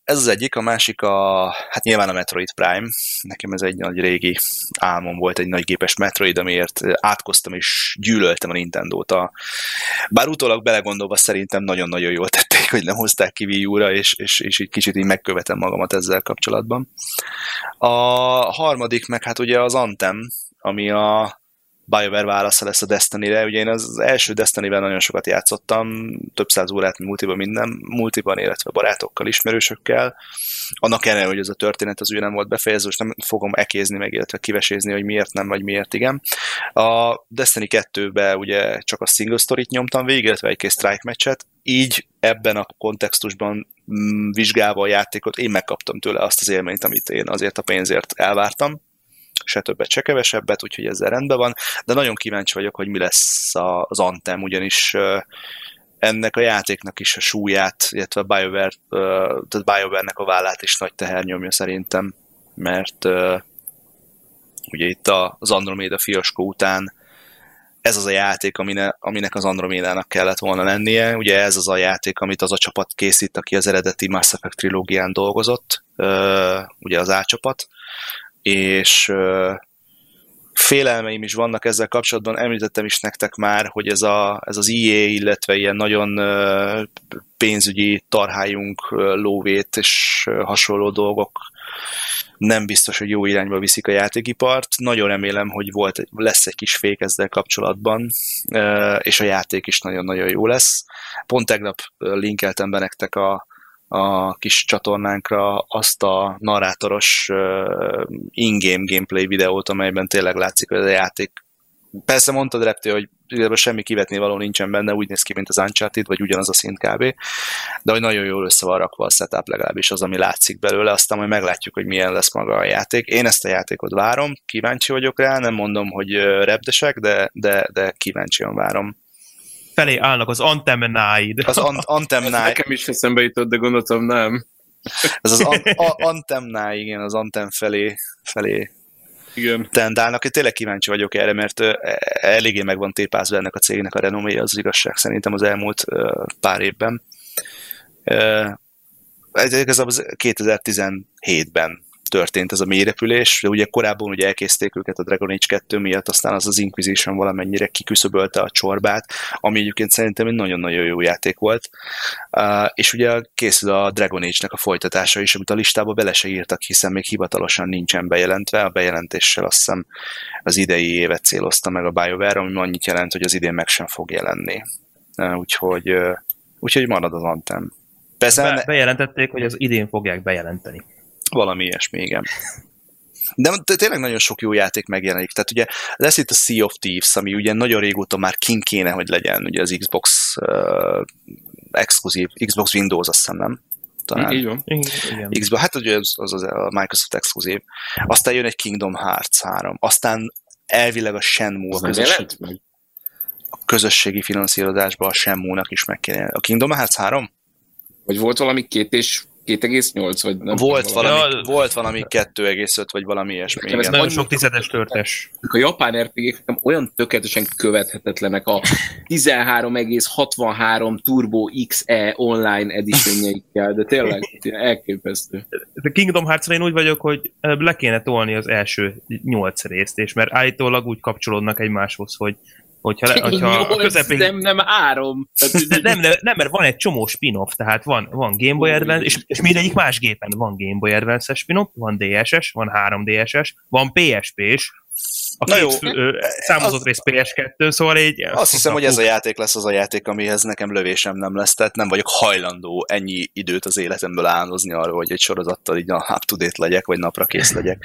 Ez az egyik, a másik a, hát nyilván a Metroid Prime. Nekem ez egy nagy régi álmom volt, egy nagy gépes Metroid, amiért átkoztam és gyűlöltem a Nintendót. A, bár utólag belegondolva szerintem nagyon-nagyon jól tették, hogy nem hozták ki Wii U-ra, és, és, és így kicsit így megkövetem magamat ezzel kapcsolatban. A harmadik meg hát ugye az Anthem, ami a BioWare válasza lesz a Destiny-re. Ugye én az első Destiny-ben nagyon sokat játszottam, több száz órát multiban minden, multiban, illetve barátokkal, ismerősökkel. Annak ellenére, hogy ez a történet az ugye nem volt befejező, és nem fogom ekézni meg, illetve kivesézni, hogy miért nem, vagy miért igen. A Destiny kettőben ugye csak a single story-t nyomtam végig, illetve egy-két strike meccset, így ebben a kontextusban vizsgálva a játékot, én megkaptam tőle azt az élményt, amit én azért a pénzért elvártam. Se többet, se kevesebbet, úgyhogy ezzel rendben van, de nagyon kíváncsi vagyok, hogy mi lesz az Anthem, ugyanis ennek a játéknak is a súlyát, illetve a BioWare, tehát BioWare-nek a vállát is nagy teher nyomja szerintem, mert ugye itt az Andromeda fiaskó után ez az a játék, aminek az Andromédának kellett volna lennie, ugye ez az a játék, amit az a csapat készít, aki az eredeti Mass Effect trilógián dolgozott, ugye az A csapat, és euh, félelmeim is vannak ezzel kapcsolatban, említettem is nektek már, hogy ez, a, ez az í á, illetve ilyen nagyon euh, pénzügyi tarhályunk, euh, lóvét és euh, hasonló dolgok nem biztos, hogy jó irányba viszik a játékipart. Nagyon remélem, hogy volt, lesz egy kis fék ezzel kapcsolatban, euh, és a játék is nagyon-nagyon jó lesz. Pont tegnap linkeltem be nektek a a kis csatornánkra azt a narrátoros uh, in-game gameplay videót, amelyben tényleg látszik, hogy ez a játék. Persze mondtad, Repti, hogy igazából semmi kivetni való nincsen benne, úgy néz ki, mint az Uncharted, vagy ugyanaz a szint kb. De hogy nagyon jól össze van rakva a setup, legalábbis az, ami látszik belőle, aztán majd meglátjuk, hogy milyen lesz maga a játék. Én ezt a játékot várom, kíváncsi vagyok rá, nem mondom, hogy repdesek, de, de, de kíváncsian várom. Felé állnak az antemnáid. Az an- antemnáid. Nekem is eszembe jutott, de gondoltam nem. Ez az an- a- antemnáid, igen, az antem felé, felé igen. Tendálnak. Én tényleg kíváncsi vagyok erre, mert eléggé meg van tépázva ennek a cégnek a renoméja, az igazság szerintem az elmúlt uh, pár évben. Uh, ez igazából kétezer-tizenhétben történt ez a mélyrepülés, de ugye korábban ugye elkészték őket a Dragon Age kettő miatt, aztán az az Inquisition valamennyire kiküszöbölte a csorbát, ami egyébként szerintem egy nagyon-nagyon jó játék volt. Uh, és ugye készül a Dragon Age-nek a folytatása is, amit a listába bele se írtak, hiszen még hivatalosan nincsen bejelentve, a bejelentéssel azt hiszem az idei évet célozta meg a BioWare, ami annyit jelent, hogy az idén meg sem fog jelenni. Uh, úgyhogy, uh, úgyhogy marad az Anthem. Be- bejelentették, hogy az idén fogják bejelenteni. Valami ilyesmi, igen. De tényleg nagyon sok jó játék megjelenik. Tehát ugye lesz itt a Sea of Thieves, ami ugye nagyon régóta már kint kéne, hogy legyen ugye az Xbox uh, exkluzív, Xbox Windows, azt hiszem, nem? Talán. Így van. Igen. Xbox, hát ugye az, az, az a Microsoft exkluzív. Aztán jön egy Kingdom Hearts három. Aztán elvileg a Shenmue, a közösség, a közösségi finanszírozásban a Shenmue-nak is meg kéne. A Kingdom Hearts három? Vagy volt valami két és két egész nyolc vagy nem? Volt valami, valami, volt valami két egész öt vagy valami ilyesmi. Ez nagyon sok tizedes törtes. A japán er pé gék olyan tökéletesen követhetetlenek, a tizenhárom egész hatvanhárom Turbo iksz e online editionjeikkel, de tényleg elképesztő. A Kingdom Hearts-ra én úgy vagyok, hogy le kéne tolni az első nyolc részt, és mert állítólag úgy kapcsolódnak egymáshoz, hogy hogyha, le, hogyha jó, a közepén... Nem, nem árom. nem, nem, nem, mert van egy csomó spin-off, tehát van, van Game Boy Advance, és, és mindegyik más gépen van Game Boy Advance-es spin-off, van dé es es, van három dé es es, van pé es pés, a két számozott rész pé es kettő, szóval így... Azt, azt hiszem, hogy ez a játék lesz az a játék, amihez nekem lövésem nem lesz, tehát nem vagyok hajlandó ennyi időt az életemből áldozni arra, hogy egy sorozattal így a up-to-date legyek, vagy napra kész legyek.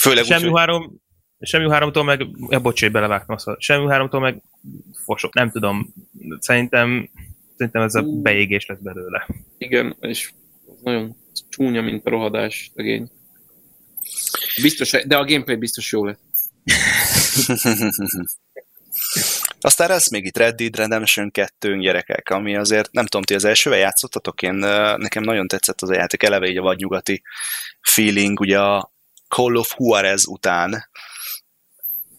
Főleg semmi úgy, három... Semmi háromtól meg, ja, bocsánat, belevágtam azt, semmi háromtól meg fosok, nem tudom, szerintem, szerintem ez a beégés lesz belőle. Igen, és nagyon csúnya, mint a rohadás legény. Biztos, de a gameplay biztos jó lett. Aztán lesz még itt Red Dead Redemption kettőn, gyerekek, ami azért, nem tudom, ti az elsővel játszottatok, én, nekem nagyon tetszett az a játék, eleve így a vadnyugati feeling, ugye a Call of Juarez után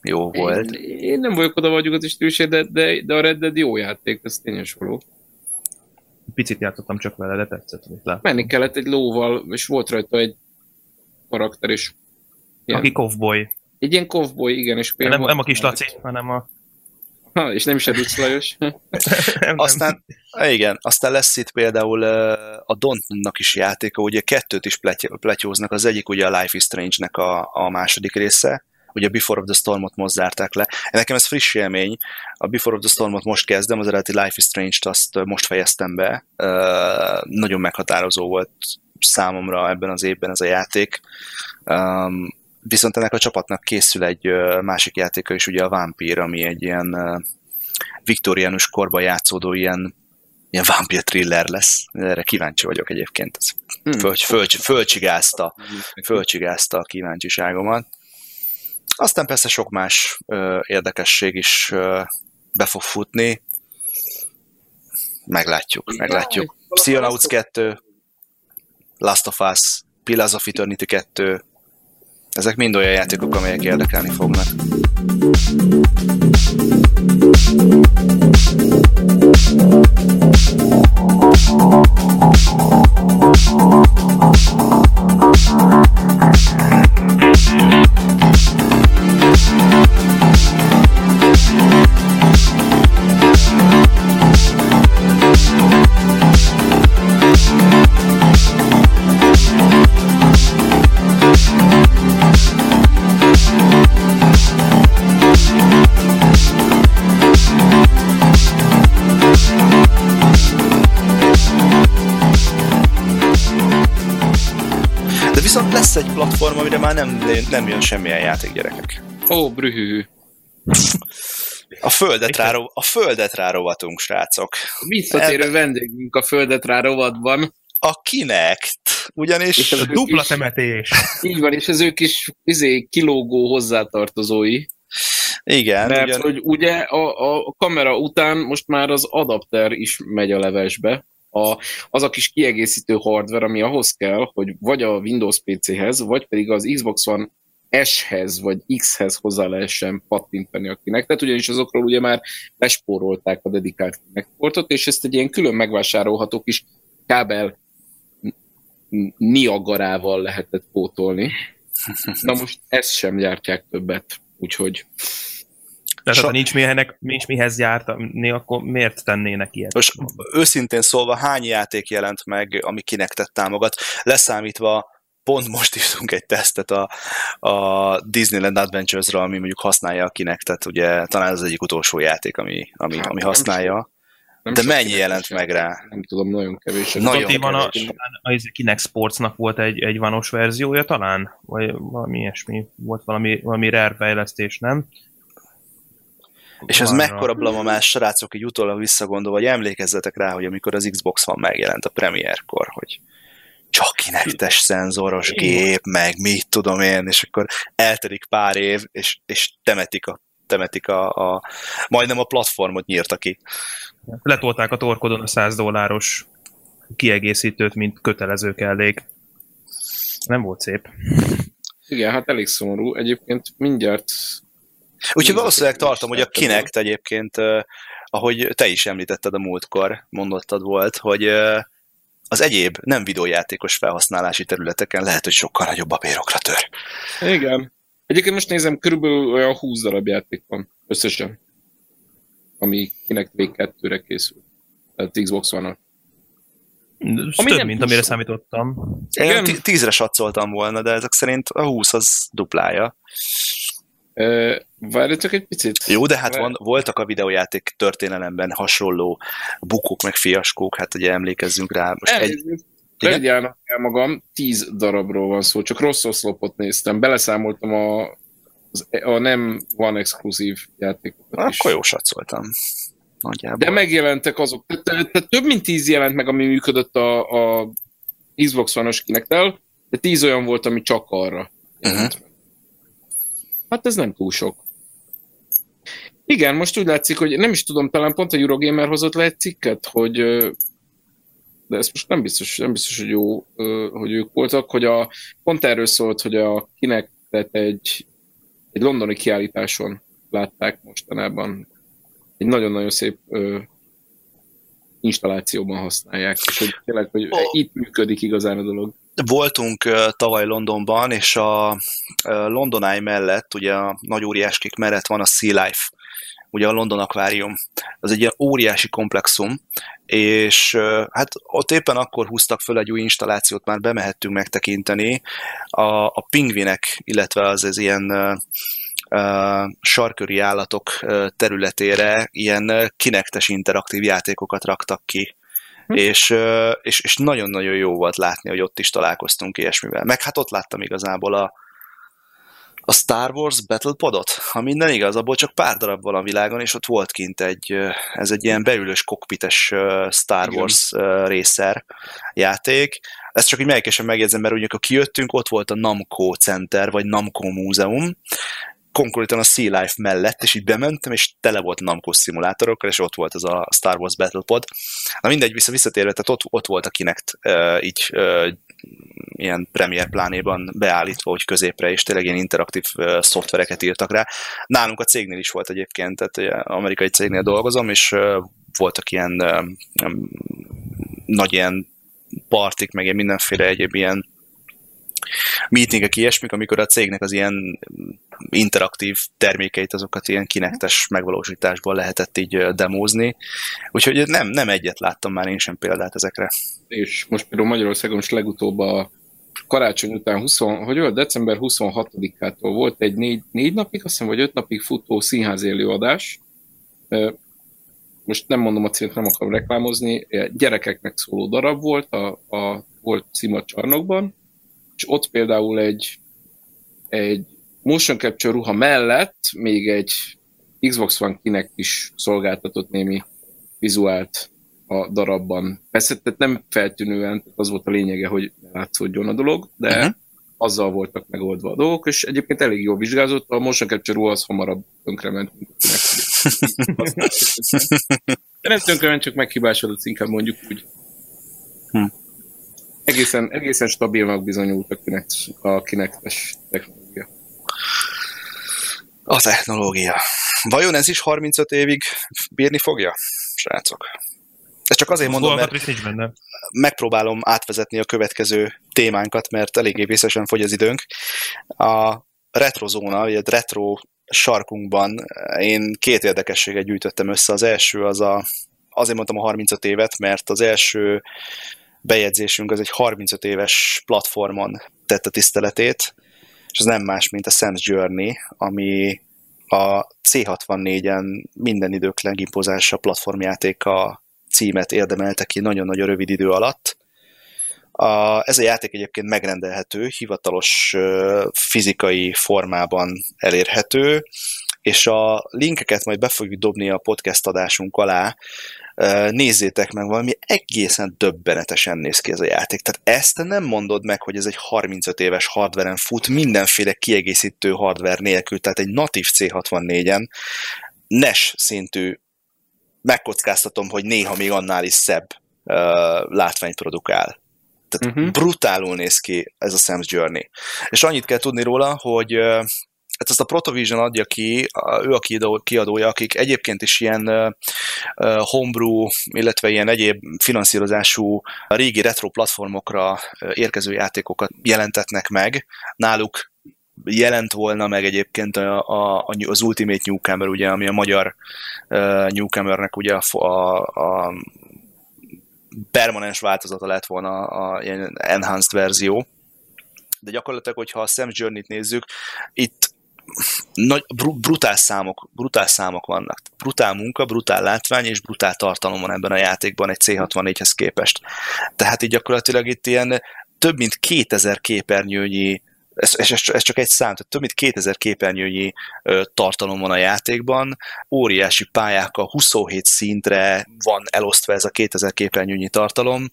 jó volt. Én, én nem vagyok oda vagyok az istőség, de, de, de a Red Dead jó játék, ez tényes való. Picit játszottam csak vele, de tetszett, amit láttam. Menni kellett egy lóval, és volt rajta egy karakter is. Ilyen. Aki kovboly. Egy ilyen kovboy, igen. És nem, nem, nem a kis Laci, hanem a... Ha, és nem is Edith Lajos. Aztán, igen, aztán lesz itt például a Dontnak is játéka, ugye kettőt is pletyóznak, az egyik ugye a Life is Strange-nek a, a második része, ugye a Before of the Stormot most zárták le. Nekem ez friss élmény, a Before of the Stormot most kezdem, az eredeti Life is Strange-t azt most fejeztem be, uh, nagyon meghatározó volt számomra ebben az évben ez a játék. Um, Viszont ennek a csapatnak készül egy másik játéka is, ugye a Vampyr, ami egy ilyen viktoriánus korban játszódó ilyen, ilyen Vampyr thriller lesz. Erre kíváncsi vagyok egyébként. Föl, föl, fölcsigázta, fölcsigázta a kíváncsiságomat. Aztán persze sok más érdekesség is be fog futni. Meglátjuk, meglátjuk. Psyonauts kettő, Last of Us, Pillars of Eternity kettő, ezek mind olyan játékok, amelyek érdekelni fognak. Viszont lesz egy platform, amire már nem, nem jön semmilyen játék, gyerekek. Ó, brühű. A földet rá, a földet rá rovatunk, srácok. Visszatérő Ebbe... vendégünk a földet rá rovatban. A Kinect. Ugyanis és a dupla is... temetés. Így van, és az ők is izé, kilógó hozzátartozói. Igen. Mert ugyan... hogy ugye a, a kamera után most már az adapter is megy a levesbe. A, az a kis kiegészítő hardware, ami ahhoz kell, hogy vagy a Windows pé céhez, vagy pedig az Xbox One S-hez, vagy X-hez hozzá lehessen pattintani a Kinectet, ugyanis azokról ugye már lespórolták a dedikált Kinect portot, és ezt egy ilyen külön megvásárolható kis kábel niagarával lehetett pótolni. Na most ezt sem gyártják többet, úgyhogy... Tehát ha nincs, mihez, nincs mihez gyártani, akkor miért tennének ilyet? Most őszintén szólva, hány játék jelent meg, ami Kinectet támogat? Leszámítva, pont most írtunk egy tesztet a, a Disneyland Adventures-ra, ami mondjuk használja a Kinectet, ugye talán az egyik utolsó játék, ami, ami, ami használja. Nem de mennyi jelent meg rá? Nem tudom, nagyon kevés. Nagyon van a, a, a Kinect Sportsnak volt egy, egy vanos verziója talán? Vagy valami ilyesmi volt, valami, valami rare fejlesztés, nem? És ez mekkora blama más srácok így utólag visszagondolva, hogy emlékezzetek rá, hogy amikor az Xbox One megjelent a premierkor, hogy csak kinektes szenzoros gép, meg mit tudom én, és akkor eltelik pár év, és, és temetik a temetik a, a... majdnem a platformot nyírta ki. Letolták a torkodon a száz dolláros kiegészítőt, mint kötelező kellék. Nem volt szép. Igen, hát elég szomorú. Egyébként mindjárt... Úgyhogy valószínűleg tartom, hogy a Kinect egyébként, ahogy te is említetted a múltkor, mondottad volt, hogy az egyéb nem videójátékos felhasználási területeken lehet, hogy sokkal nagyobb a bérokra tör. Igen. Egyébként most nézem, körülbelül olyan húsz darab játék van összesen, ami Kinect vé kettőre készült. Tehát Xbox One-on. Több, mint amire számítottam. Én tízre satszoltam volna, de ezek szerint a húsz az duplája. Várjátok egy picit. Jó, de hát van, voltak a videójáték történelemben hasonló bukók, meg fiaskók, hát ugye emlékezzünk rá. Most egy... Legyen el magam, tíz darabról van szó, csak rossz oszlopot néztem, beleszámoltam a, a nem van exkluzív játékokat is. Akkor jó satszoltam. Nagyjából. De megjelentek azok, tehát te, több mint tíz jelent meg, ami működött a, a Xbox One-os Kinecttel, de tíz olyan volt, ami csak arra. Uh-huh. Hát ez nem túl sok. Igen, most úgy látszik, hogy nem is tudom, talán pont a Eurogamer hozott le egy cikket, hogy... de ez most nem biztos, nem biztos, hogy jó, hogy ők voltak, hogy a, pont erről szólt, hogy a Kinectet egy, egy londoni kiállításon látták mostanában. Egy nagyon-nagyon szép ö, installációban használják, és hogy tényleg, hogy oh. itt működik igazán a dolog. Voltunk uh, tavaly Londonban, és a uh, London Eye mellett, ugye a nagy óriáskék mellett van a Sea Life, ugye a London Akvárium, az egy ilyen óriási komplexum, és hát ott éppen akkor húztak föl egy új installációt, már bemehettünk megtekinteni, a, a pingvinek, illetve az, az ilyen uh, sarköri állatok uh, területére ilyen uh, kinektes interaktív játékokat raktak ki. Hm. És, uh, és, és nagyon-nagyon jó volt látni, hogy ott is találkoztunk ilyesmivel. Meg hát ott láttam igazából a a Star Wars Battle Podot, ha minden igaz, abból csak pár darab van a világon, és ott volt kint egy, ez egy ilyen beülős, kokpites Star Wars racer játék. Ezt csak így mellékesen megjegyzem, mert úgy, amikor kijöttünk, ott volt a Namco Center, vagy Namco Múzeum, konkrétan a Sea Life mellett, és így bementem, és tele volt Namco szimulátorokkal, és ott volt ez a Star Wars Battle Pod. Na mindegy, vissza visszatérve, tehát ott, ott volt a Kinect így ilyen premier plánéban beállítva, hogy középre, és tényleg ilyen interaktív uh, szoftvereket írtak rá. Nálunk a cégnél is volt egyébként, tehát uh, amerikai cégnél dolgozom, és uh, voltak ilyen uh, um, nagy ilyen partik, meg ilyen mindenféle egyéb ilyen meetingek, ilyesmik, amikor a cégnek az ilyen interaktív termékeit, azokat ilyen kinektes megvalósításból lehetett így uh, demózni. Úgyhogy nem, nem egyet láttam már én sem példát ezekre. És most például Magyarországon is legutóbb a karácsony után, húsz, hogy olyan, december huszonhatodikától volt egy négy, négy napig, azt hiszem, vagy öt napig futó színházi előadás. Most nem mondom a címet, nem akarom reklámozni, gyerekeknek szóló darab volt, a, a volt Szima csarnokban, és ott például egy, egy motion capture ruha mellett még egy Xbox One Kinect is szolgáltatott némi vizuált a darabban. Persze, tehát nem feltűnően, tehát az volt a lényege, hogy látszódjon a dolog, de uh-huh. azzal voltak megoldva a dolgok, és egyébként elég jól vizsgázott, a motion capture az hamarabb tönkrement, mint de nem tönkrement, csak meghibásodott, inkább mondjuk úgy. Hm. Egészen, egészen stabilnak bizonyult a Kinect-es Kinect technológia. A technológia. Vajon ez is harmincöt évig bírni fogja, srácok? Ez csak azért mondom, mert megpróbálom átvezetni a következő témánkat, mert eléggé vészesen fogy az időnk. A retrozóna, vagy a retro sarkunkban én két érdekességet gyűjtöttem össze. Az első az a, azért mondtam a harmincöt évet, mert az első bejegyzésünk az egy harmincöt éves platformon tette tiszteletét, és az nem más, mint a Sam's Journey, ami a C hatvannégy-en minden idők legimpozása platformjáték a címet érdemelte ki nagyon-nagyon rövid idő alatt. A, ez a játék egyébként megrendelhető, hivatalos fizikai formában elérhető, és a linkeket majd be fogjuk dobni a podcast adásunk alá. Nézzétek meg, valami egészen döbbenetesen néz ki ez a játék. Tehát ezt nem mondod meg, hogy ez egy harmincöt éves hardveren fut, mindenféle kiegészítő hardver nélkül, tehát egy natív cé hatvannégyen nes szintű, megkockáztatom, hogy néha még annál is szebb uh, látványt produkál. Tehát uh-huh. brutálul néz ki ez a Sam's Journey. És annyit kell tudni róla, hogy uh, hát ezt a Protovision adja ki, ő a kiadója, akik egyébként is ilyen homebrew, illetve ilyen egyéb finanszírozású régi retro platformokra érkező játékokat jelentetnek meg. Náluk jelent volna meg egyébként a, a, az Ultimate Newcomer, ugye, ami a magyar Newcomernek ugye a, a, a permanens változata lett volna, a ilyen enhanced verzió. De gyakorlatilag, hogyha a Sam's Journey-t nézzük, itt nagy, brutál számok, brutál számok vannak. Brutál munka, brutál látvány és brutál tartalom van ebben a játékban egy cé hatvannégyhez képest. Tehát így gyakorlatilag itt ilyen több mint kétezer képernyőnyi, ez, ez, ez csak egy szám, tehát több mint kétezer képernyőnyi tartalom van a játékban, óriási pályákkal, huszonhét szintre van elosztva ez a kétezer képernyőnyi tartalom.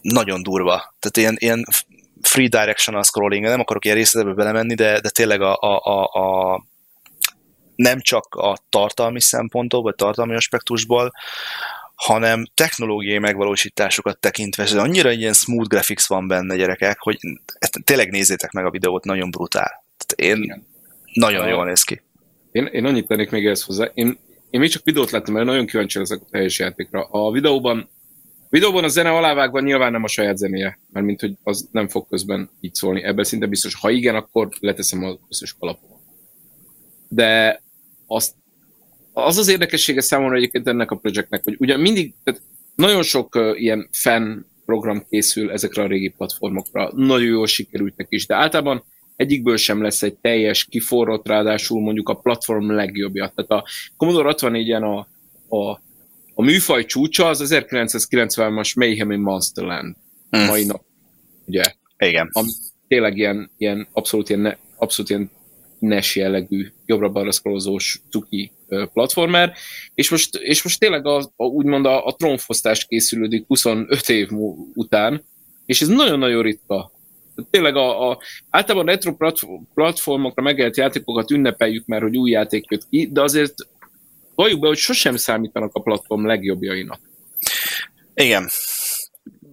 Nagyon durva. Tehát ilyen, ilyen free directional scrolling, nem akarok ilyen részletbe belemenni, de, de tényleg a, a, a, a nem csak a tartalmi szempontból, vagy tartalmi aspektusból, hanem technológiai megvalósításokat tekintve, ez annyira ilyen smooth graphics van benne, gyerekek, hogy tényleg nézzétek meg a videót, nagyon brutál. Tehát én Igen. nagyon a, jól néz ki. Én, én annyit tennék még ezt hozzá. Én, én még csak videót láttam, mert nagyon kíváncsi ezek a teljes játékra. A videóban Videóban a zene alávágva nyilván nem a saját zenéje, mert mint hogy az nem fog közben így szólni. Ebben szinte biztos, ha igen, akkor leteszem az összes kalapomat. De az, az az érdekessége számomra egyébként ennek a projektnek, hogy ugyan mindig, tehát nagyon sok uh, ilyen fan program készül ezekre a régi platformokra, nagyon jól sikerültek is, de általában egyikből sem lesz egy teljes kiforrott, ráadásul mondjuk a platform legjobbja. Tehát a Commodore hatvannégy-en a, a A műfaj csúcsa az ezerkilencszázkilencven-as Mayhem in Monsterland, mm. mai nap, ugye? Igen. Ami tényleg ilyen, ilyen abszolút ilyen, ne, abszolút ilyen nes jellegű, jobbra-balra szkrolozós cuki platformer, és most, és most tényleg a, a, úgymond a, a trónfosztás készülődik huszonöt év után, és ez nagyon-nagyon ritka. Tényleg a, a, általában retro platformokra megjelent játékokat ünnepeljük már, hogy új játék jött ki, de azért valljuk be, hogy sosem számítanak a platform legjobbjainak. Igen.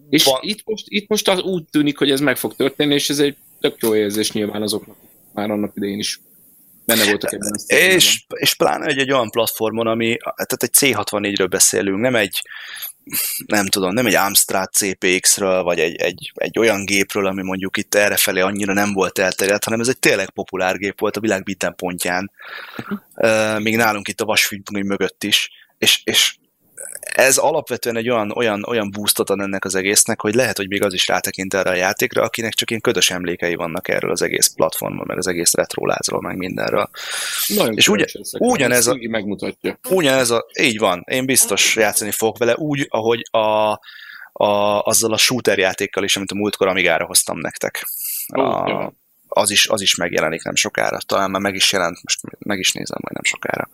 És itt most, itt most az úgy tűnik, hogy ez meg fog történni, és ez egy tök jó érzés nyilván azoknak, már annak idején is benne voltak ebben. És, és pláne egy, egy olyan platformon, ami, tehát egy cé hatvannégyről beszélünk, nem egy, nem tudom, nem egy Amstrad cé pé iksz-ről, vagy egy, egy, egy olyan gépről, ami mondjuk itt errefelé annyira nem volt elterjedt, hanem ez egy tényleg populár gép volt a világ minden pontján, uh-huh. még nálunk itt a vasfüggöny mögött is, és, és ez alapvetően egy olyan, olyan, olyan boostot ad ennek az egésznek, hogy lehet, hogy még az is rátekint erre a játékra, akinek csak ilyen ködös emlékei vannak erről az egész platformon, meg az egész retrolázról, meg mindenről. Nagyon és ugyan, ugyanez a... megmutatja. Ugyanez a... Így van, én biztos játszani fogok vele úgy, ahogy a, a, azzal a shooter játékkal is, amit a múltkor Amigára hoztam nektek. Oh, a, az, is, az is megjelenik nem sokára. Talán már meg is jelent, most meg is nézem majd nem sokára.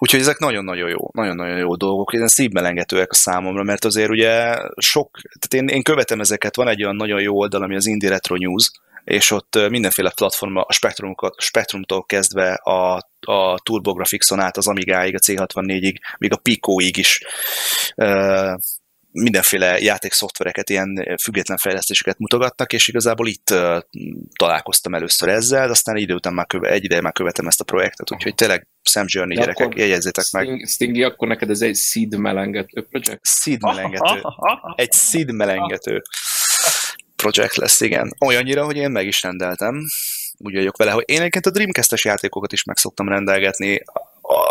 Úgyhogy ezek nagyon-nagyon jó, nagyon-nagyon jó dolgok, ilyen szívmelengetőek a számomra, mert azért ugye sok, tehát én, én követem ezeket, van egy olyan nagyon jó oldal, ami az Indie Retro News, és ott mindenféle platform, a Spektrum, Spektrumtól kezdve a, a TurboGrafx-on át az Amigáig, a cé hatvannégyig, még a Picoig is e, mindenféle játékszoftvereket, ilyen független fejlesztéseket mutogatnak, és igazából itt e, találkoztam először ezzel, aztán idő után már köve, egy ideje már követem ezt a projektet, úgyhogy tényleg Sam's Journey, de gyerekek, jegyezzétek Sting, meg. Stingy, akkor neked ez egy seed-melengető projekt? Seed-melengető. Egy seed-melengető projekt lesz, igen. Olyannyira, hogy én meg is rendeltem. Úgy vagyok vele, hogy én egyébként a Dreamcast-es játékokat is meg szoktam rendelgetni.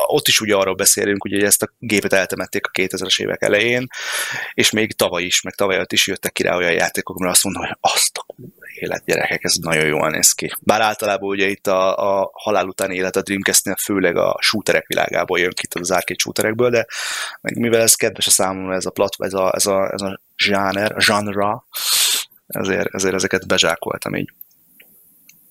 Ott is ugye arról beszélünk, ugye, hogy ezt a gépet eltemették a kétezres évek elején, és még tavaly is, meg tavaly is jöttek ki rá olyan játékok, mert azt mondom, hogy azt a élet, gyerekek, ez nagyon jól néz ki. Bár általában ugye itt a, a halál utáni élet a Dreamcast-nél főleg a shooterek világából jön ki, az arcade shooterekből, de mivel ez kedves a számomra, ez a platform, ez a, ez a, ez a zsáner, genre, ezért, ezért ezeket bezsákoltam így.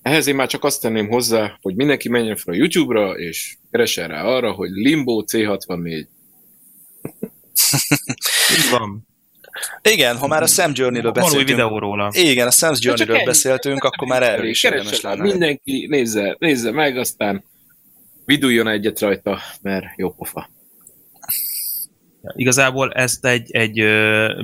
Ehhez én már csak azt tenném hozzá, hogy mindenki menjen fel a YouTube-ra, és keresen rá arra, hogy Limbo C hatvannégy. Így van. Igen, ha már a Sam Journey-ről beszéltünk. Videóról. Igen, a Sam Journey-ről beszéltünk, akkor már erről is érdemes lenne. Mindenki nézze, nézze meg, aztán viduljon egyet rajta, mert jó pofa. Igazából ezt egy, egy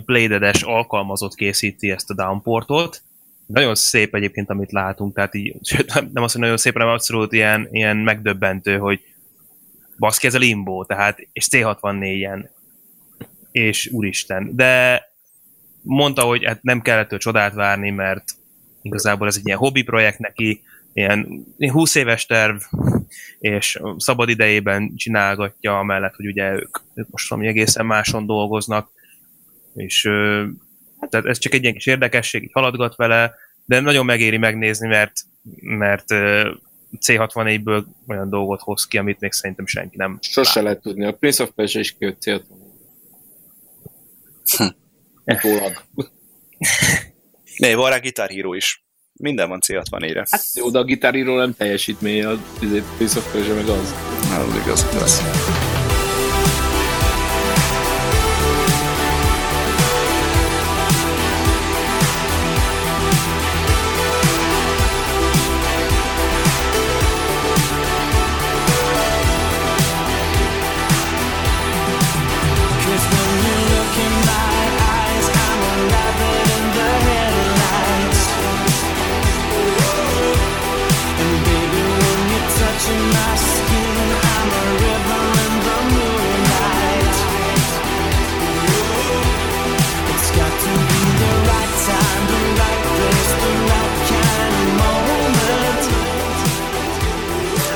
Bladed-es alkalmazott készíti, ezt a downportot. Nagyon szép egyébként, amit látunk, tehát így, sőt, nem azt, hogy nagyon szép, hanem abszolút ilyen, ilyen megdöbbentő, hogy baszki, ez a Limbo, tehát, és C hatvannégy-en. És úristen, de mondta, hogy hát nem kellett tőle csodát várni, mert igazából ez egy ilyen hobbi projekt neki, ilyen húsz éves terv, és szabad idejében csinálgatja, amellett, hogy ugye ők, ők most valami egészen máson dolgoznak, és tehát ez csak egy ilyen kis érdekesség, így haladgat vele, de nagyon megéri megnézni, mert, mert C hatvannégy-ből olyan dolgot hoz ki, amit még szerintem senki nem sose lát. Lehet tudni, a Prince of Persia is kijött C hatvannégy. Hm. Ne, van rá Guitar Hero is. Minden van C hatvannégyre. Hát jó, de a Guitar Hero nem teljesítmény, a Prince of Persia meg az. Hát az igaz, hogy lesz.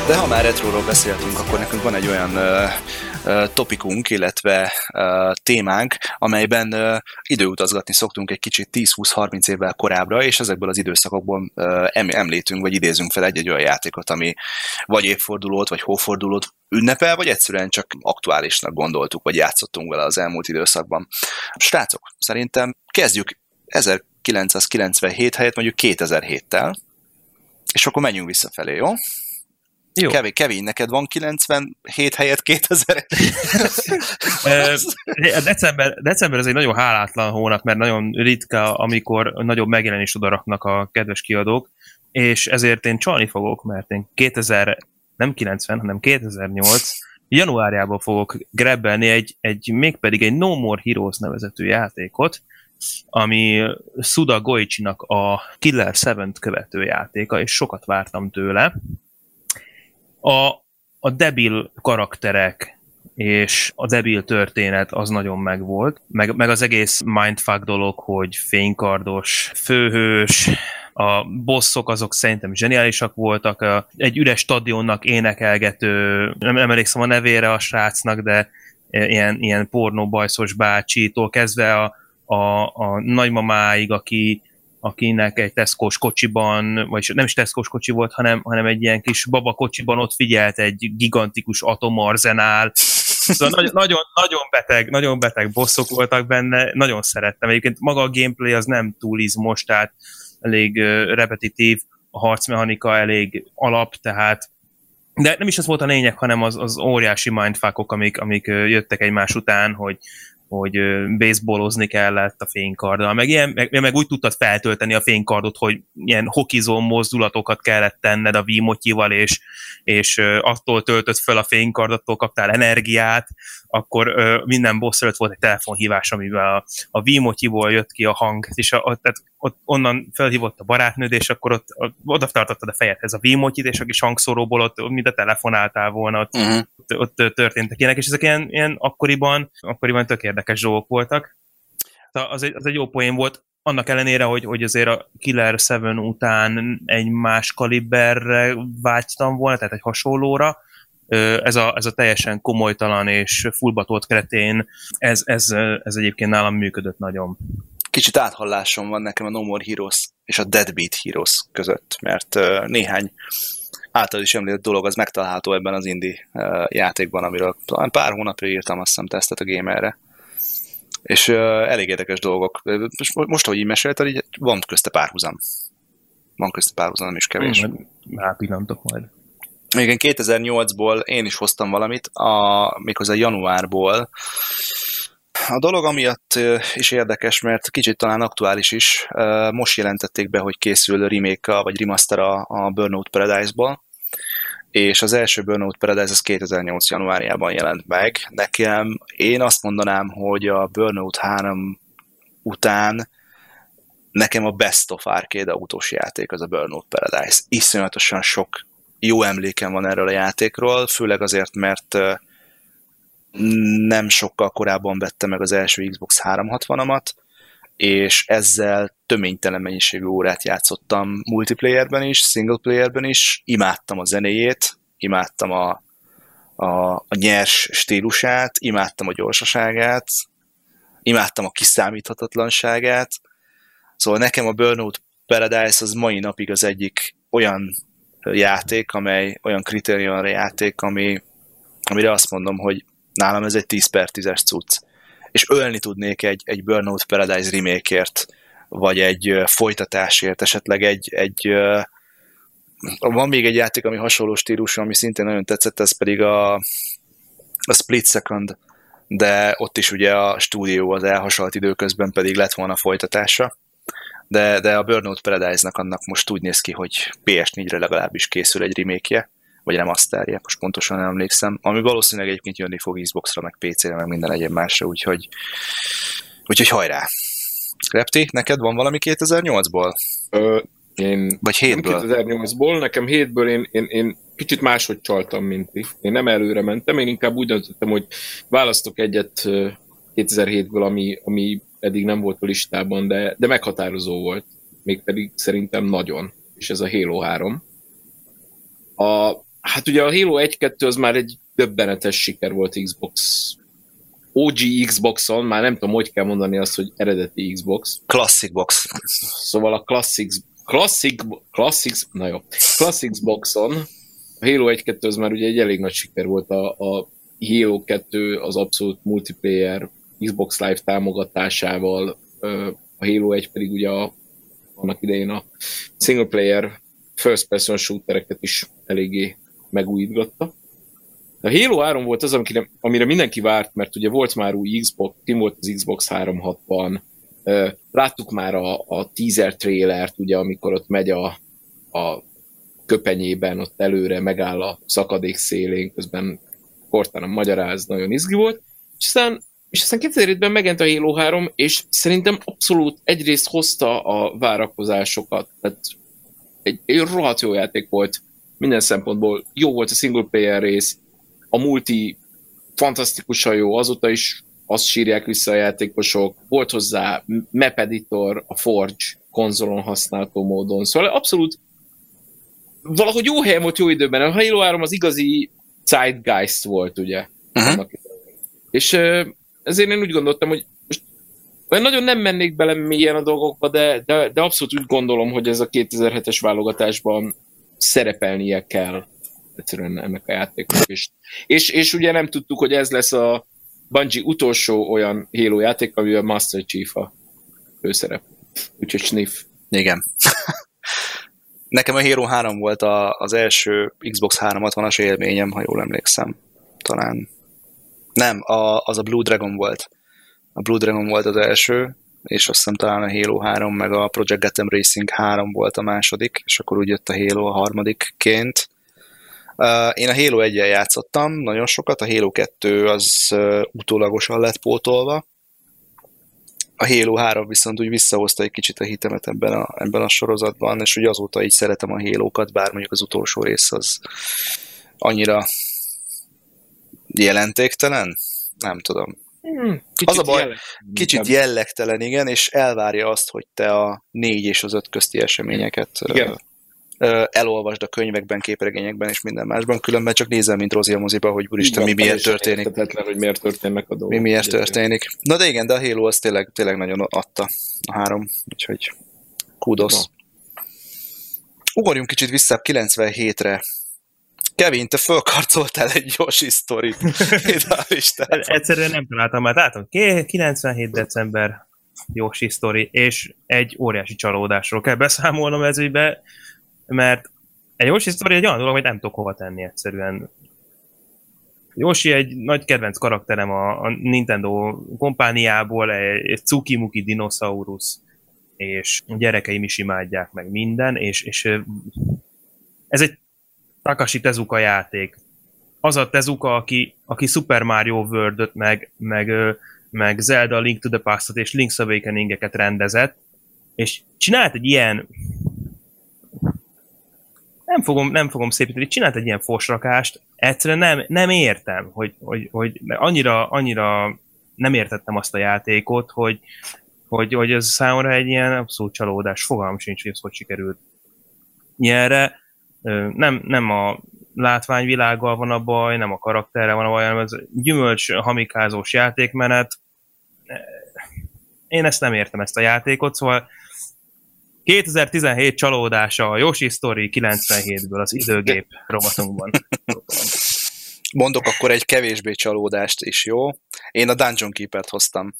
De ha már retróról beszéltünk, akkor nekünk van egy olyan ö, ö, topikunk, illetve ö, témánk, amelyben ö, időutazgatni szoktunk egy kicsit tíz-húsz-harminc évvel korábbra, és ezekből az időszakokból ö, említünk, vagy idézünk fel egy-egy olyan játékot, ami vagy évfordulót, vagy hófordulót ünnepel, vagy egyszerűen csak aktuálisnak gondoltuk, vagy játszottunk vele az elmúlt időszakban. Srácok, szerintem kezdjük ezerkilencszázkilencvenhét helyett mondjuk kétezer-héttel, és akkor menjünk visszafelé, jó? Jó. Kevin, Kevin, neked van kilencvenhét helyett kétezer? december, december ez egy nagyon hálátlan hónap, mert nagyon ritka, amikor nagyobb megjelenés oda raknak a kedves kiadók, és ezért én csalni fogok, mert én kétezer, nem kilencven, hanem kétezer-nyolc januárjában fogok grabbelni egy, egy mégpedig egy No More Heroes nevezetű játékot, ami Suda Goichi-nak a Killer Seven követő játéka, és sokat vártam tőle. A, a debil karakterek és a debil történet az nagyon megvolt, meg, meg az egész mindfuck dolog, hogy fénykardos, főhős, a bosszok azok szerintem zseniálisak voltak, egy üres stadionnak énekelgető, nem emlékszem a nevére a srácnak, de ilyen, ilyen pornóbajszos bácsitól kezdve a, a, a nagymamáig, aki... akinek egy Tesco-s kocsiban, vagy nem is Tesco-s kocsi volt, hanem, hanem egy ilyen kis babakocsiban ott figyelt egy gigantikus atomarzenál. Szóval nagyon, nagyon, nagyon beteg, nagyon beteg bosszok voltak benne, nagyon szerettem. Egyébként maga a gameplay az nem túl izmos, tehát elég repetitív, a harcmechanika elég alap, tehát de nem is az volt a lényeg, hanem az, az óriási mindfuckok, amik, amik jöttek egymás után, hogy hogy baseballozni kellett a fénykarddal, meg, ilyen, meg, meg úgy tudtad feltölteni a fénykardot, hogy ilyen hokizó mozdulatokat kellett tenned a vímotyival, és, és attól töltött fel a fénykardattól, kaptál energiát, akkor minden boss előtt volt egy telefonhívás, amivel a, a vímotyiból jött ki a hang, és a, tehát ott onnan felhívott a barátnőd, és akkor ott, ott oda tartottad a fejedhez a vímotyit, és a kis hangszóróból ott, ott mint a telefonáltál volna, ott, uh-huh. ott, ott történtek ilyenek, és ezek ilyen, ilyen akkoriban, akkoriban tök érdekes dolgok voltak. Az egy, az egy jó poén volt, annak ellenére, hogy, hogy azért a Killer Seven után egy más kaliberre vágytam volna, tehát egy hasonlóra. Ez a, ez a teljesen komolytalan és fullbatolt kretén, ez, ez, ez egyébként nálam működött nagyon. kicsit áthallásom van nekem a No More Heroes és a Deadbeat Heroes között, mert néhány által is említett dolog az megtalálható ebben az indie játékban, amiről talán pár hónapja írtam, azt hiszem, tesztet a Gamerre. És elég érdekes dolgok. Most, ahogy így mesélted, így van közte párhuzam. Van közte párhuzam, nem is kevés. Rápillantok majd. Igen, kétezer-nyolcból én is hoztam valamit, a, méghozzá januárból. A dolog amiatt is érdekes, mert kicsit talán aktuális is. Most jelentették be, hogy készül remake vagy remaster a Burnout Paradise-ból, és az első Burnout Paradise az kétezer-nyolc januárjában jelent meg. Nekem én azt mondanám, hogy a Burnout három után nekem a Best of Arcade autós játék az a Burnout Paradise. Iszonyatosan sok jó emlékem van erről a játékról, főleg azért, mert nem sokkal korábban vette meg az első Xbox háromszázhatvanamat, és ezzel töménytelen mennyiségű órát játszottam multiplayerben is, singleplayerben is, imádtam a zenéjét, imádtam a, a, a nyers stílusát, imádtam a gyorsaságát, imádtam a kiszámíthatatlanságát, szóval nekem a Burnout Paradise az mai napig az egyik olyan játék, amely olyan kritériumra játék, ami, amire azt mondom, hogy nálam ez egy tíz per tízes cucc. És ölni tudnék egy, egy Burnout Paradise remake-ért, vagy egy folytatásért, esetleg egy, egy... Van még egy játék, ami hasonló stílusú, ami szintén nagyon tetszett, ez pedig a, a Split Second, de ott is ugye a stúdió az elhasalt időközben, pedig lett volna folytatása. De, de a Burnout Paradise-nak annak most úgy néz ki, hogy pé es négyre legalábbis készül egy remake-je, vagy remasterje, most pontosan nem emlékszem, ami valószínűleg egyébként jönni fog Xboxra, meg pé cére, meg minden egyéb másra, úgyhogy, úgyhogy hajrá! Repti, neked van valami kétezer-nyolcból? Ö, én vagy hétből? kétezer-nyolcból, nekem hétből én, én, én kicsit máshogy csaltam, mint ti. Én nem előre mentem, én inkább úgy döntöttem, hogy választok egyet kétezer-hétből, ami, ami eddig nem volt a listában, de, de meghatározó volt. Mégpedig szerintem nagyon. És ez a Halo három. A Hát ugye a Halo egy kettő az már egy döbbenetes siker volt Xbox. o gé Xboxon, már nem tudom, hogy kell mondani azt, hogy eredeti Xbox. Classic Box. Szóval a Classic... Classic... Classic... Na jó. Classic Boxon a Halo egy kettő az már ugye egy elég nagy siker volt. A, a Halo kettő az abszolút multiplayer Xbox Live támogatásával. A Halo egy pedig ugye a, annak idején a single player first person shootereket is eléggé megújítgatta. A Halo három volt az, amire, amire mindenki várt, mert ugye volt már új Xbox, kim volt az Xbox háromszázhatvan, láttuk már a, a teaser trailert, ugye, amikor ott megy a, a köpenyében, ott előre megáll a szakadék szélén, közben Cortana magyaráz, nagyon izgi volt, és aztán, és aztán kétezer-hétben megjelent a Halo három, és szerintem abszolút egyrészt hozta a várakozásokat, tehát egy, egy rohadt jó játék volt, minden szempontból jó volt a single player rész, a multi fantasztikusan jó, azóta is azt sírják vissza a játékosok, volt hozzá map editor, a Forge konzolon használható módon, szóval abszolút valahogy jó helyen volt jó időben, a Halo három az igazi zeitgeist volt, ugye. Uh-huh. És ezért én úgy gondoltam, hogy most nagyon nem mennék bele mélyen a dolgokba, de, de, de abszolút úgy gondolom, hogy ez a kétezer-hetes válogatásban szerepelnie kell egyszerűen ennek a játéknak is. És, és ugye nem tudtuk, hogy ez lesz a Bungie utolsó olyan Halo játék, ami a Master Chief a főszerep. Úgyhogy sniff. Igen. Nekem a Halo három volt a, az első Xbox háromszázhatvanas élményem, ha jól emlékszem. Talán. Nem, a, az a Blue Dragon volt. A Blue Dragon volt az első, és azt hiszem talán a Halo három, meg a Project Gotham Racing három volt a második, és akkor úgy jött a Halo a harmadikként. Én a Halo egyel játszottam nagyon sokat, a Halo kettő az utólagosan lett pótolva. A Halo három viszont úgy visszahozta egy kicsit a hitemet ebben a, ebben a sorozatban, és ugye azóta így szeretem a Halo-kat, bár mondjuk az utolsó rész az annyira jelentéktelen? Nem tudom. Hmm, az a baj, jelleg. Kicsit jellegtelen, igen, és elvárja azt, hogy te a négy és az öt közti eseményeket igen. elolvasd a könyvekben, képregényekben és minden másban, különben csak nézel, mint Rozi a moziba, hogy úristen, mi miért történik. Érthetetlen, hogy miért történnek a dolgok. Mi miért történik. Na de igen, de a Halo az tényleg, tényleg nagyon adta a három, úgyhogy kudosz. Ugorjunk kicsit vissza kilencvenhétre. Kevin, te fölkarcoltál egy Yoshi sztorit. Egyszerűen nem találtam, már látom. kilencvenhét december Yoshi sztori, és egy óriási csalódásról kell beszámolnom ez ügybe, mert egy Yoshi sztori egy olyan dolog, hogy nem tudok hova tenni egyszerűen. Yoshi egy nagy kedvenc karakterem a, a Nintendo kompániából, egy cukimuki dinoszaurusz, és gyerekeim is imádják meg minden, és, és ez egy Takashi Tezuka játék. Az a Tezuka, aki, aki Super Mario World-öt, meg, meg, meg Zelda Link to the Past-ot és Link's Awakening-eket rendezett, és csinált egy ilyen... Nem fogom, nem fogom szépíteni, csinált egy ilyen fosrakást, egyszerűen nem, nem értem, hogy, hogy, hogy annyira, annyira nem értettem azt a játékot, hogy, hogy, hogy ez számomra egy ilyen abszolút csalódás. Fogalmam sincs, hogy ez hogy sikerült ilyenre. Nem, nem a látványvilággal van a baj, nem a karakterre van a baj, hanem ez gyümölcs hamikázós játékmenet. Én ezt nem értem, ezt a játékot, szóval kétezer-tizenhét csalódása a Yoshi Story kilencvenhétből az időgép rovatunkban. Mondok akkor egy kevésbé csalódást is, jó? Én a Dungeon Keepert hoztam,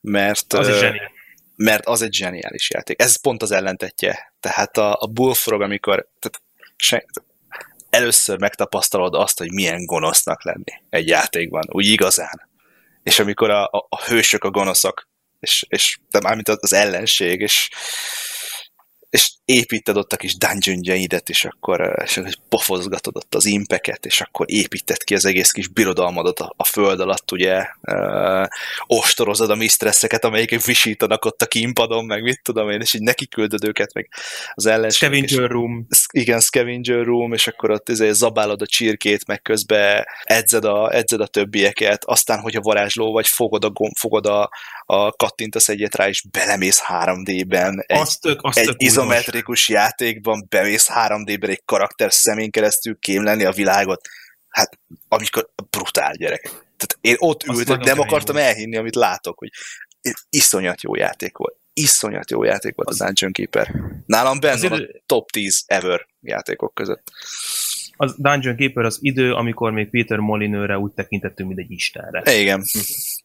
mert... Az is zseniális. Mert az egy zseniális játék. Ez pont az ellentetje. Tehát a, a Bullfrog, amikor tehát se, először megtapasztalod azt, hogy milyen gonosznak lenni egy játékban, úgy igazán. És amikor a, a, a hősök a gonoszok, és, és de mármint az ellenség, és, és építed ott a kis dungeonjaidet, és akkor és pofozgatod ott az impeket, és akkor építed ki az egész kis birodalmadat a, a föld alatt, ugye, ö, ostorozod a misztresszeket, amelyik visítanak ott a kínpadon, meg mit tudom én, és így neki küldöd őket, meg az ellenség. Scavenger room. Igen, scavenger room, és akkor ott izé zabálod a csirkét, meg közben edzed a, edzed a többieket, aztán, hogyha varázsló vagy, fogod a, gomb, fogod a, a kattintasz egyet rá, és belemész három dé-ben. Egy, azt tök, azt egy izometrikus játékban bemész három dé-ben egy karakter szemén keresztül kémlelni a világot. Hát, amikor brutál, gyerek. Tehát én ott ültem, nem akartam elhinni, amit látok, hogy iszonyat jó játék volt. Iszonyat jó játék volt az Dungeon Keeper. Nálam benne van a top tíz ever játékok között. Az Dungeon Keeper az idő, amikor még Peter Molyneux-re úgy tekintettünk, mint egy istenre. Igen,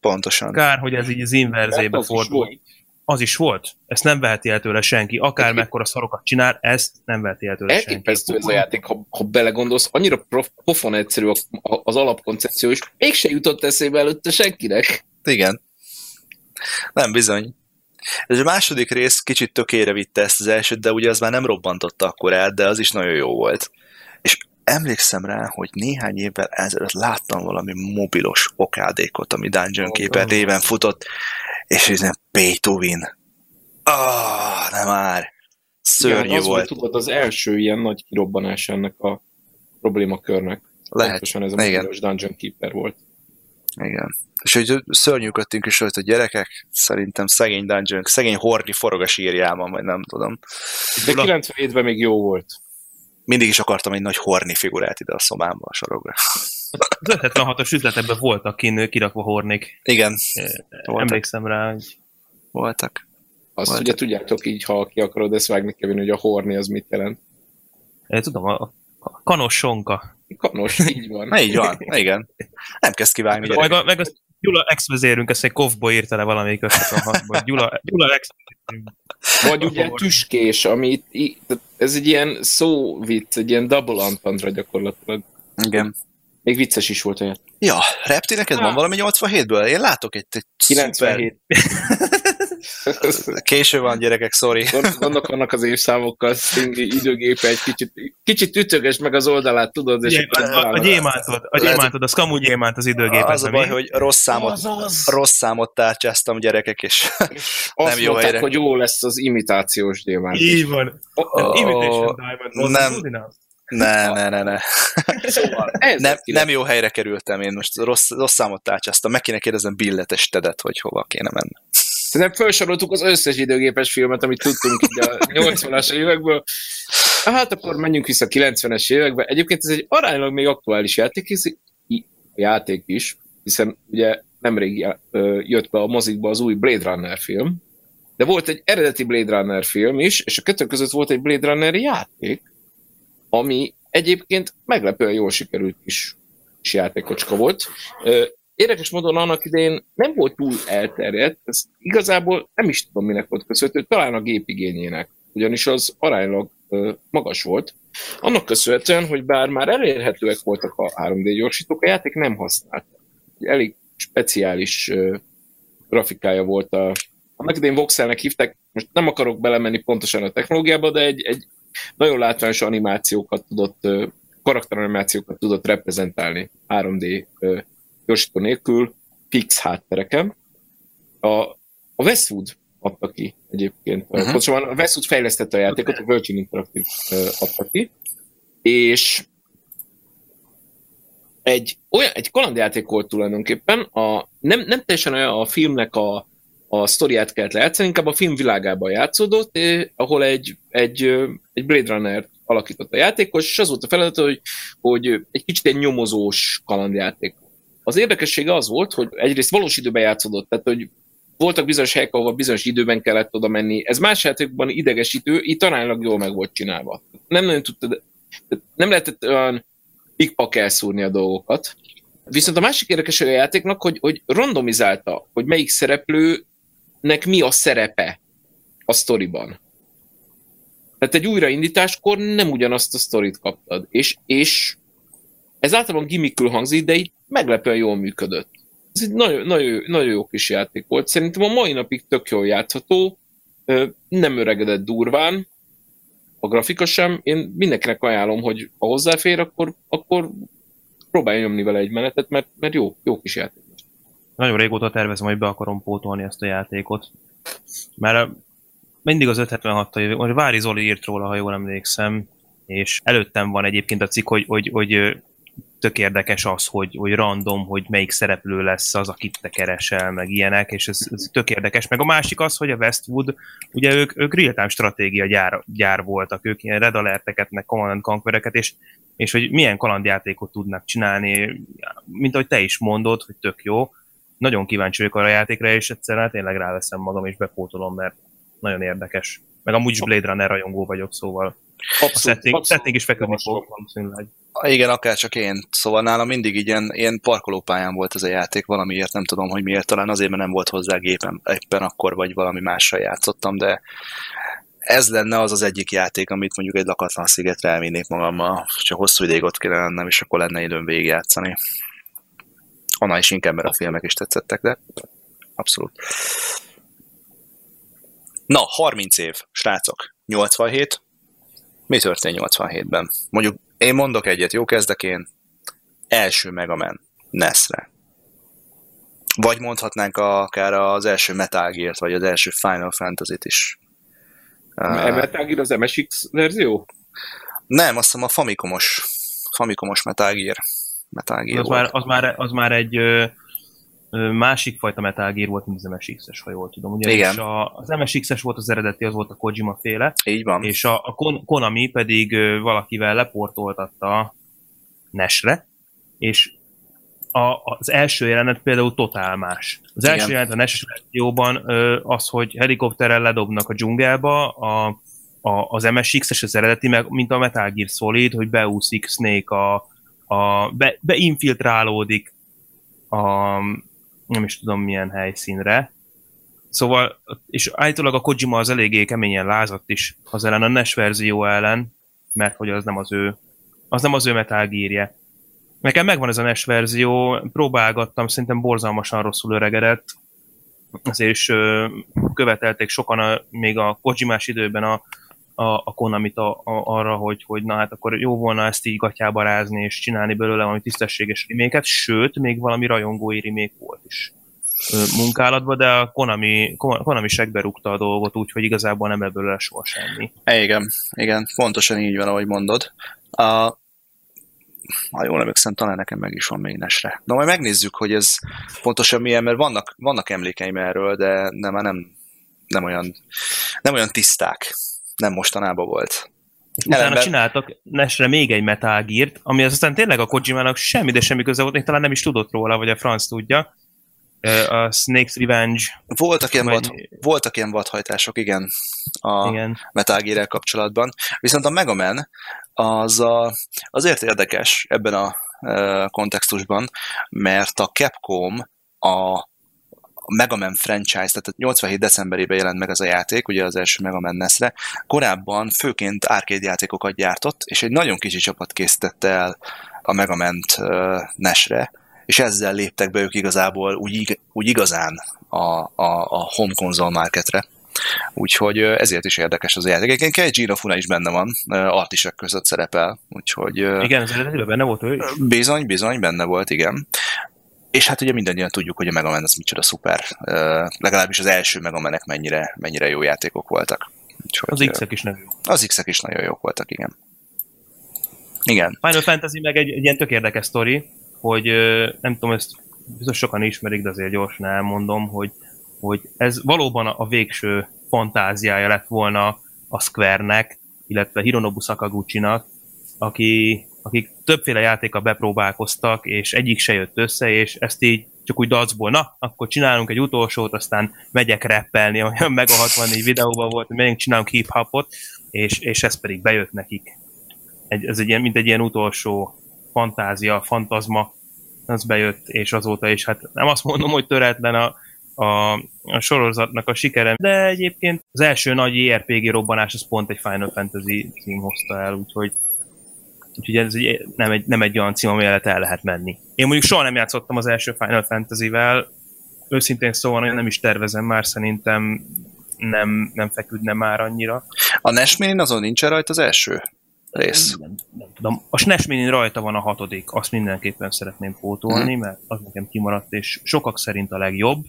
pontosan. Kár, hogy ez így az inverzébe fordul. Az is volt. Ezt nem veheti el tőle senki. Akár mekkora szarokat csinál, ezt nem veheti el tőle senki. Elképesztő ez a játék, ha, ha belegondolsz. Annyira prof, pofon egyszerű az alapkoncepció, és mégse jutott eszébe előtte senkinek. Igen. Nem bizony. És a második rész kicsit tökére vitte ezt az elsőt, de ugye az már nem robbantotta akkor el, de az is nagyon jó volt. És emlékszem rá, hogy néhány évvel ezelőtt láttam valami mobilos okádékot, ami Dungeon Keeper néven futott, és ez nem pay to win. Ah, nem már. Szörnyű igen, az volt. Tudod, az első ilyen nagy kirobbanás ennek a problémakörnek. Lehet. Pontosan ez a mobilos Dungeon Keeper volt. Igen. És hogy szörnyűködtünk is ott a gyerekek, szerintem szegény Dungeon, szegény Hordi forog a sírjában, vagy nem tudom. De kilencvenhétben még jó volt. Mindig is akartam egy nagy horni figurát ide a szobámba, a sarokra. Az ötvenhatos üzletekben voltak kint kirakva hornik. Igen. Voltak. Emlékszem rá, hogy voltak. Azt voltak. Ugye tudjátok így, ha ki akarod ezt vágni, Kevin, hogy a horni az mit jelent? É, tudom, a kanos sonka. Kanos, így van. Na, így van, igen. Nem kezd kivágni. Majd, meg azt Gyula Lex vezérünk, ezt egy kovból írta le valamelyik összetanhatban. Gyula, Gyula Lex vezérünk. Vagy ugye tüskés, ami itt, ez egy ilyen szóvic, egy ilyen double entendre gyakorlatilag. Igen. Még vicces is volt olyan. Ja, Repti, neked van valami nyolcvanhétből? Én látok egy, egy kilencvenhét. Szuper... Késő van, gyerekek, sorry. Vannak annak az évszámokkal szintén időgépe egy kicsit, kicsit ütöges meg az oldalát, tudod? És a, a, a gyémántod, a gyémántod, az kamu gyémánt az időgépen. Az a baj, hogy rossz számot, rossz számot tárcsáztam, gyerekek, és nem jó helyre. Azt hogy jó lesz az imitációs gyémánt. Így van. Imitation diamond. Ne, ne, ne, ne. Szóval nem, nem jó helyre kerültem én, most rossz, rossz számot tárcsáztam, meg kéne kérdezem billetes tedet, hogy hova kéne mennem. Szerintem felsoroltuk az összes időgépes filmet, amit tudtunk így a nyolcvanas évekből. Hát akkor menjünk vissza a kilencvenes évekbe. Egyébként ez egy aránylag még aktuális játék, játék is, hiszen ugye nemrég jött be a mozikba az új Blade Runner film, de volt egy eredeti Blade Runner film is, és a kettő között volt egy Blade Runner játék, ami egyébként meglepően jól sikerült kis, kis játékocska volt. Érdekes módon annak idején nem volt túl elterjedt, ez igazából nem is tudom minek volt köszönhető, talán a gépigényének, ugyanis az aránylag magas volt. Annak köszönhetően, hogy bár már elérhetőek voltak a három dé gyorsítók, a játék nem használta. Elég speciális grafikája volt a... Annak idején voxelnek hívták, most nem akarok belemenni pontosan a technológiába, de egy, egy nagyon látványos animációkat tudott, karakteranimációkat tudott reprezentálni három dé gyorsító nélkül, fix háttereken. A, a Westwood adta ki egyébként. Uh-huh. Pontosan a Westwood fejlesztette a játékot, a Virgin Interactive adta ki, és egy, olyan, egy kalandjáték volt tulajdonképpen, a, nem, nem teljesen a filmnek a, a sztoriát kellett lejátszani, inkább a film világában játszódott, eh, ahol egy, egy, egy Blade Runner-t alakított a játékos, és az volt a feladata, hogy, hogy egy kicsit egy nyomozós kalandjáték. Az érdekessége az volt, hogy egyrészt valós időben játszódott, tehát hogy voltak bizonyos helyek, ahol bizonyos időben kellett oda menni. Ez más játékban idegesítő, itt aránylag jól meg volt csinálva. Nem nagyon tudtad, nem lehetett olyan pikpak elszúrni a dolgokat. Viszont a másik érdekessége a játéknak, hogy, hogy randomizálta, hogy melyik szereplőnek mi a szerepe a sztoriban. Tehát egy újraindításkor nem ugyanazt a sztorit kaptad. És, és ez általában gimmickül hangzik, de itt meglepően jól működött. Ez egy nagyon, nagyon, nagyon jó kis játék volt. Szerintem a mai napig tök jól játszható, nem öregedett durván, a grafika sem. Én mindenkinek ajánlom, hogy ha hozzáfér, akkor, akkor próbálj nyomni vele egy menetet, mert, mert jó, jó kis játék. Nagyon régóta tervezem, hogy be akarom pótolni ezt a játékot. Mert mindig az ötvenhatos év, vagy Vári Zoli írt róla, ha jól emlékszem, és előttem van egyébként a cikk, hogy, hogy, hogy tök érdekes az, hogy, hogy random, hogy melyik szereplő lesz az, akit te keresel, meg ilyenek, és ez, ez tök érdekes. Meg a másik az, hogy a Westwood, ugye ők, ők real-time stratégia gyár, gyár voltak, ők ilyen Red Alert-eket, meg Command and Conquer-eket, és, és hogy milyen kalandjátékot tudnak csinálni, mint ahogy te is mondod, hogy tök jó. Nagyon kíváncsi vagyok arra a játékra, és egyszerűen tényleg ráveszem magam, és bepótolom, mert nagyon érdekes. Meg amúgy is Blade Runner rajongó vagyok, szóval abszolút, a setting, abszolút, setting is feküdni fogok valószínűleg. Igen, akárcsak én. Szóval nálam mindig ilyen, ilyen parkolópályán volt ez a játék, valamiért, nem tudom, hogy miért, talán azért, mert nem volt hozzá gépem éppen akkor, vagy valami mással játszottam, de ez lenne az az egyik játék, amit mondjuk egy lakatlan szigetre elvinnék magammal, csak hosszú ideig ott kéne lennem, és akkor lenne időm végigjátszani. Annál is inkább, mert a filmek is tetszettek, de abszolút. Na, harminc év, srácok, nyolcvanhét. Mi történt nyolcvanhétben? Mondjuk én mondok egyet, jó kezdek én. Első Mega Man en e es-re. Vagy mondhatnánk a, akár az első Metal Gear-t, vagy az első Final Fantasy-t is. A Metal Gear az em es iksz verzió? Nem, azt hiszem a Famicomos, Famicomos Metal Gear. Metal Gear az, már, az, már, az már egy ö, másik fajta Metal Gear volt, mint az em es iksz-es, ha jól tudom. Ugye? Igen. És a, az em es iksz-es volt az eredeti, az volt a Kojima féle. Így van. És a, a Kon- Konami pedig ö, valakivel leportoltatta en e es-re, és a, az első jelenet például totál más. Az első Igen. jelenet a en e es-es verzióban ö, az, hogy helikopterrel ledobnak a dzsungelba, a, a, az em es iksz-es az eredeti, meg, mint a Metal Gear Solid, hogy beúszik Snake a A, be, beinfiltrálódik a nem is tudom milyen helyszínre. Szóval, és állítólag a Kojima az eléggé keményen lázadt is az ellen, a en e es verzió ellen, mert hogy az nem az ő, az nem az ő Metal Gear-je. Nekem megvan ez a en e es verzió, próbálgattam, szerintem borzalmasan rosszul öregedett, és követelték sokan a, még a Kojimás időben a A, a Konamit a, a, arra, hogy, hogy na hát akkor jó volna ezt így gatyába rázni és csinálni belőle valami tisztességes reméket, sőt, még valami rajongói remake volt is ö, munkálatban, de a Konami, Konami segbe rúgta a dolgot, úgyhogy igazából nem ebből lesz soha semmi. Igen, igen, pontosan így van, ahogy mondod. A, a jól emlékszem, talán nekem meg is van még nesre. Na majd megnézzük, hogy ez pontosan milyen, mert vannak, vannak emlékeim erről, de, de már nem, nem, olyan, nem olyan tiszták. Nem mostanában volt. És utána ellenben... csináltak Nesre még egy Metal Geart, ami az aztán tényleg a Kojimának semmi, de semmi köze volt, még talán nem is tudott róla, vagy a franc tudja. A Snake's Revenge. Voltak ilyen, vagy... vad, voltak ilyen vadhajtások, igen, a igen. Metal Gear-rel kapcsolatban. Viszont a Mega Man az a, azért érdekes ebben a e, kontextusban, mert a Capcom a a Mega Man franchise, tehát nyolcvanhét decemberében jelent meg ez a játék, ugye az első Mega Man N E S-re. Korábban főként arcade játékokat gyártott, és egy nagyon kicsi csapat készítette el a Mega Man-t N E S-re, és ezzel léptek be ők igazából úgy, úgy igazán a, a, a home console marketre. Úgyhogy ezért is érdekes az a játék. Egyébként Keiji Inafune is benne van, artisek között szerepel, úgyhogy... Igen, az eredetiben benne volt ő is. Bizony, bizony, benne volt, igen. És hát ugye mindannyian tudjuk, hogy a Mega Man az micsoda szuper. Uh, legalábbis az első Mega Man-ek mennyire, mennyire jó játékok voltak. Úgyhogy, az X-ek is nagyon jó. Az X-ek is nagyon jók voltak, igen. Igen. Final Fantasy meg egy, egy ilyen tök érdekes sztori, hogy nem tudom, ezt biztos sokan ismerik, de azért gyorsan elmondom, hogy, hogy ez valóban a végső fantáziája lett volna a Square-nek, illetve Hironobu Sakaguchi-nak, aki... akik többféle játékkal bepróbálkoztak, és egyik se jött össze, és ezt így csak úgy dacból, na, akkor csinálunk egy utolsót, aztán megyek rappelni, olyan meg a hatvannégy videóban volt, hogy megyünk, csinálunk hip-hopot, és, és ez pedig bejött nekik. Egy, ez egy ilyen, mint egy ilyen utolsó fantázia, fantazma, az bejött, és azóta is, hát nem azt mondom, hogy töretlen a, a, a sorozatnak a sikere, de egyébként az első nagy jé er pé gé robbanás, az pont egy Final Fantasy cím hozta el, úgyhogy Úgyhogy ez egy, nem, egy, nem egy olyan cím, amelyet el lehet menni. Én mondjuk soha nem játszottam az első Final Fantasy-vel, őszintén szóval nem is tervezem már, szerintem nem, nem feküdne már annyira. A en e es Mini-n azon nincsen rajta az első rész? Nem, nem tudom. A en e es Mini-n rajta van a hatodik, azt mindenképpen szeretném pótolni, hmm. mert az nekem kimaradt, és sokak szerint a legjobb.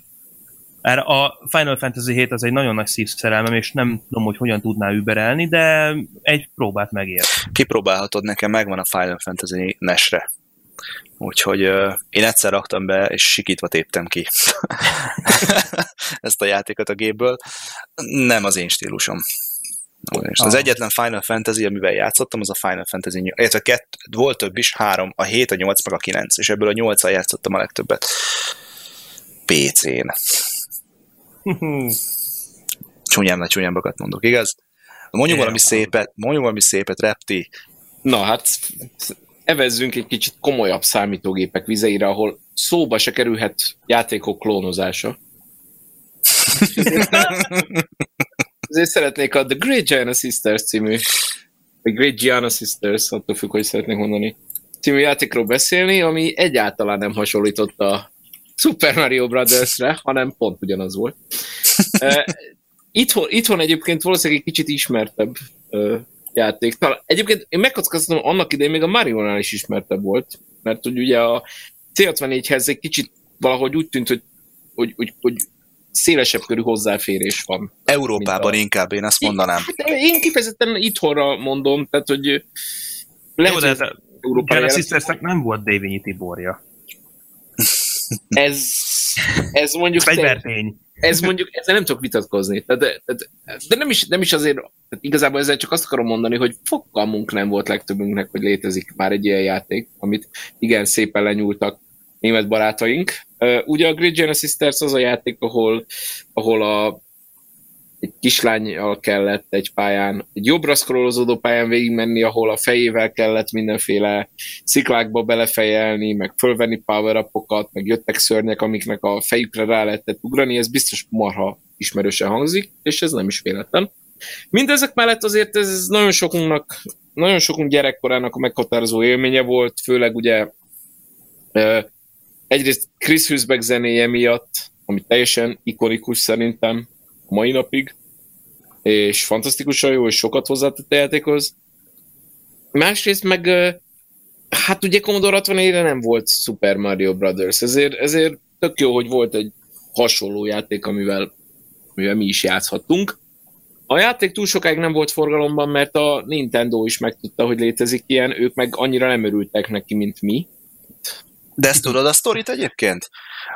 A Final Fantasy hét az egy nagyon nagy szívszerelmem, és nem tudom, hogy hogyan tudná überelni, de egy próbát megér. Kipróbálhatod, nekem megvan a Final Fantasy N E S-re. Úgyhogy euh, én egyszer raktam be, és sikítva téptem ki ezt a játékot a gépből. Nem az én stílusom. Az egyetlen Final Fantasy, amivel játszottam, az a Final Fantasy nyolc. Illetve kett, volt több is, három, a hét, a nyolc, meg a kilenc, és ebből a nyolccal játszottam a legtöbbet. pé cén. Csúnyám, ne csúnyámbakat mondok, igaz? Mondjuk valami szépet, mondjuk valami szépet, Repti. Na hát, evezzünk egy kicsit komolyabb számítógépek vizeire, ahol szóba se kerülhet játékok klónozása. Ezért, ezért szeretnék a The Great Giana Sisters című, The Great Giana Sisters, attól függ, hogy szeretnék mondani, című játékról beszélni, ami egyáltalán nem hasonlított a Super Mario Brothers-re, hanem pont ugyanaz volt. Uh, itthon, itthon egyébként valószínűleg egy kicsit ismertebb uh, játék. Talán, egyébként én megkockáztatom, annak idején még a Mario-nál is ismertebb volt, mert hogy ugye a cé hatvannégyhez egy kicsit valahogy úgy tűnt, hogy, hogy, hogy, hogy szélesebb körű hozzáférés van. Európában a... inkább, én azt mondanám. Én, hát én kifejezetten itthonra mondom, tehát hogy lehet, hogy az Európában nem volt Dévényi Tiborja. Ez, ez mondjuk... Fegyvertény. Ez mondjuk, ezzel nem tudok vitatkozni. De, de, de nem, is, nem is azért, igazából ezzel csak azt akarom mondani, hogy fogalmunk nem volt legtöbbünknek, hogy létezik már egy ilyen játék, amit igen szépen lenyúltak német barátaink. Ugye a Great Giana Sisters az a játék, ahol, ahol a, egy kislányjal kellett egy pályán, egy jobbra szkrólozódó pályán végigmenni, ahol a fejével kellett mindenféle sziklákba belefejelni, meg fölvenni power-upokat, meg jöttek szörnyek, amiknek a fejükre rá lehetett ugrani, ez biztos marha ismerősen hangzik, és ez nem is véletlen. Mindezek mellett azért ez nagyon sokunknak, nagyon sokunk gyerekkorának a meghatározó élménye volt, főleg ugye egyrészt Chris Hülsbeck zenéje miatt, ami teljesen ikonikus szerintem, mai napig, és fantasztikusan jó, és sokat hozzátett a játékhoz. Másrészt meg, hát ugye Commodore hatvannégyre nem volt Super Mario Brothers, ezért, ezért tök jó, hogy volt egy hasonló játék, amivel, amivel mi is játszhattunk. A játék túl sokáig nem volt forgalomban, mert a Nintendo is megtudta, hogy létezik ilyen, ők meg annyira nem örültek neki, mint mi. De ezt tudod a sztorit egyébként?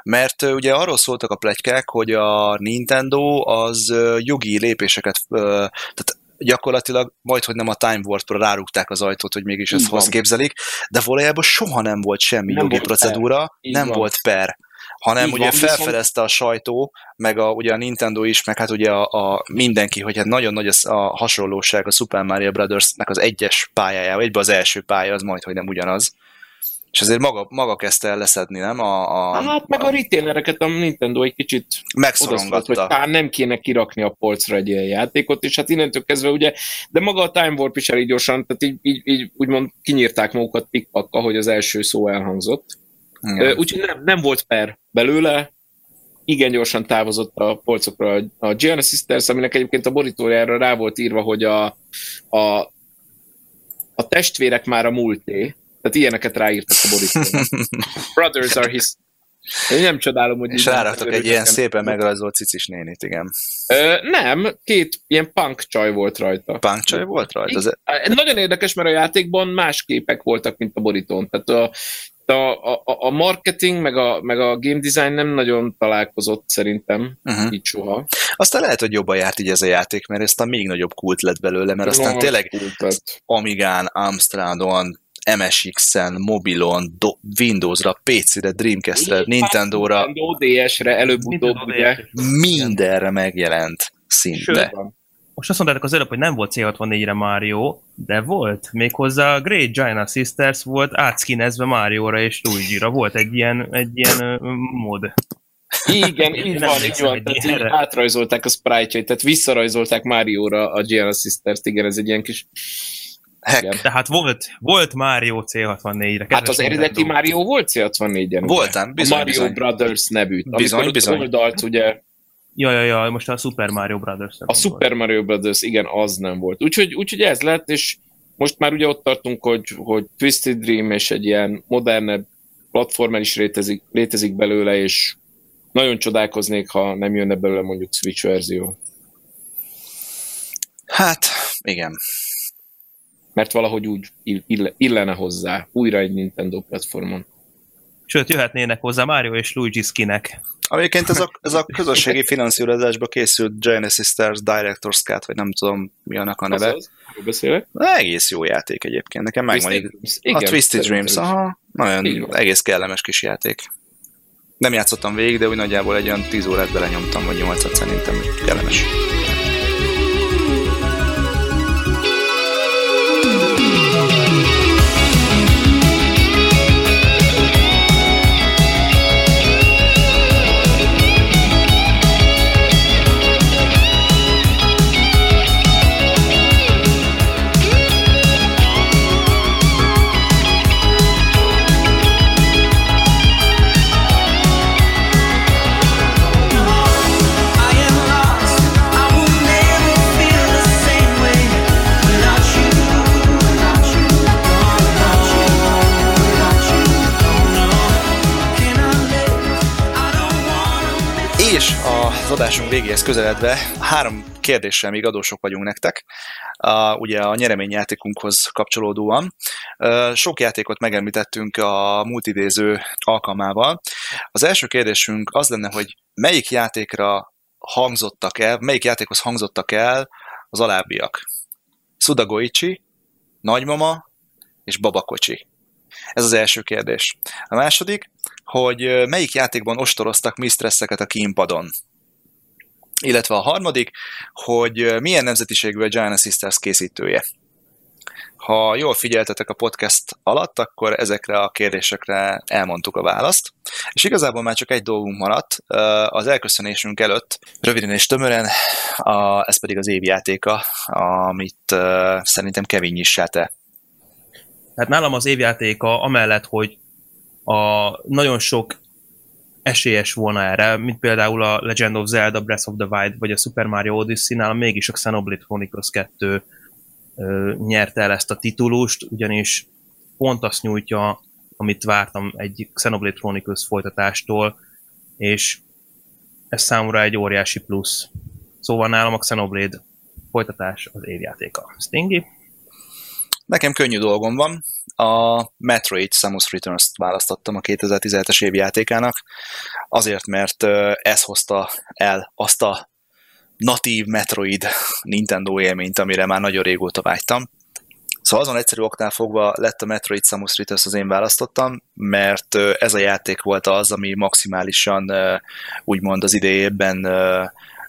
Mert ugye arról szóltak a pletykák, hogy a Nintendo az jogi lépéseket, tehát gyakorlatilag majdhogy nem a Time Warp-ra rárúgták az ajtót, hogy mégis ezt hozgépzelik, de valójában soha nem volt semmi nem jogi volt procedúra, nem van. volt per. Hanem így ugye van, felfedezte a sajtó, meg a, ugye a Nintendo is, meg hát ugye a, a mindenki, hogy hát nagyon nagy az a hasonlóság a Super Mario Brothers-nek az egyes pályájával, egyben az első pálya, az majdhogy nem ugyanaz. És azért maga, maga kezdte el leszedni, nem? A, a, hát meg a, a retailereket a Nintendo egy kicsit megszorongatta, hogy hát nem kéne kirakni a polcra egy ilyen játékot, és hát innentől kezdve ugye, de maga a Time Warp is elég gyorsan, tehát így, így, így úgymond kinyírták magukat pikpakka, hogy az első szó elhangzott. Úgyhogy nem, nem volt per belőle, igen gyorsan távozott a polcokra a Gianna Sisters, aminek egyébként a borítójára rá volt írva, hogy a, a, a testvérek már a múlté, tehát ilyeneket ráírtak a borítóra. Brothers are his... Én nem csodálom, hogy... És ráraktak egy ilyen szépen megrajzolt cicis nénit, igen. Ö, nem, két ilyen punk csaj volt rajta. Punk csaj volt rajta? Az... Nagyon érdekes, mert a játékban más képek voltak, mint a borítón. Tehát a A, a, a marketing, meg a, meg a game design nem nagyon találkozott szerintem, uh-huh. így soha. Aztán lehet, hogy jobban járt így ez a játék, mert aztán még nagyobb kult lett belőle, mert aztán no, tényleg kultet. Amigán, Amstradon, em es iksz-en, mobilon, do- Windows-ra, pé cé-re, Dreamcast-re, Nintendo-ra, Nintendo dé es-re, előbb-utóbb ugye. Mindenre megjelent szinte. Sőt, most azt mondtátok az előbb, hogy nem volt cé hatvannégyre Mario, de volt. Méghozzá a Great Giant Sisters volt átskinezve Mario-ra és Luigi-ra. Volt egy ilyen, egy ilyen mod. Igen, így van, így van. Tehát így átrajzolták a sprite-jait, tehát visszarajzolták Mario-ra a Giant Sisters-t. Igen, ez egy ilyen kis... Hack. Tehát volt, volt Mario cé hatvannégyre. Hát az eredeti Mario volt cé hatvannégyen? Voltam, bizony. A Mario bizony. Brothers nevű. Bizony, bizony. Oldalt, ugye... Jaj, jaj, jaj, most a Super Mario Brothers. A Super volt. Mario Brothers, igen, az nem volt. Úgyhogy, úgyhogy ez lett, és most már ugye ott tartunk, hogy, hogy Twisted Dream és egy ilyen modernebb platformer is létezik, létezik belőle, és nagyon csodálkoznék, ha nem jönne belőle mondjuk Switch verzió. Hát, igen. Mert valahogy úgy ill- illene hozzá, újra egy Nintendo platformon. Sőt, jöhetnének hozzá Mario és Luigi skinek. Amiként ez a, ez a közösségi finanszírozásba készült Giant Sisters Director's Cut, vagy nem tudom mi annak a neve. Az az, egész jó játék egyébként. Nekem megvan a Twisted Dreams. Aha, nagyon egész kellemes kis játék. Nem játszottam végig, de úgy nagyjából egy olyan tíz órát belenyomtam, vagy nyolcat szerintem kellemes. Az adásunk végéhez közeledve három kérdéssel még adósok vagyunk nektek, a, ugye a nyereményjátékunkhoz kapcsolódóan. Sok játékot megemlítettünk a multidéző alkalmával. Az első kérdésünk az lenne, hogy melyik játékra hangzottak el, melyik játékhoz hangzottak el az alábbiak? Sudagoichi, Nagymama és Babakocsi. Ez az első kérdés. A második, hogy melyik játékban ostoroztak mistresszeket a kínpadon? Illetve a harmadik, hogy milyen nemzetiségű a Giant Sisters készítője. Ha jól figyeltetek a podcast alatt, akkor ezekre a kérdésekre elmondtuk a választ. És igazából már csak egy dolgunk maradt. Az elköszönésünk előtt röviden és tömören, a, ez pedig az évjátéka, amit szerintem Kevin nyissá te. Hát nálam az évjátéka amellett, hogy a nagyon sok esélyes volna erre, mint például a Legend of Zelda Breath of the Wild, vagy a Super Mario Odyssey, nálam mégis a Xenoblade Chronicles kettő ö, nyerte el ezt a titulust, ugyanis pont azt nyújtja, amit vártam egy Xenoblade Chronicles folytatástól, és ez számomra egy óriási plusz. Szóval nálam a Xenoblade folytatás az évjátéka. Stingy? Nekem könnyű dolgom van. A Metroid Samus Returns-t választottam a kétezer-tizenhetes év játékának, azért, mert ez hozta el azt a natív Metroid Nintendo élményt, amire már nagyon régóta vágytam. Szóval azon egyszerű oknál fogva lett a Metroid Samus Returns az én választottam, mert ez a játék volt az, ami maximálisan úgymond az idejében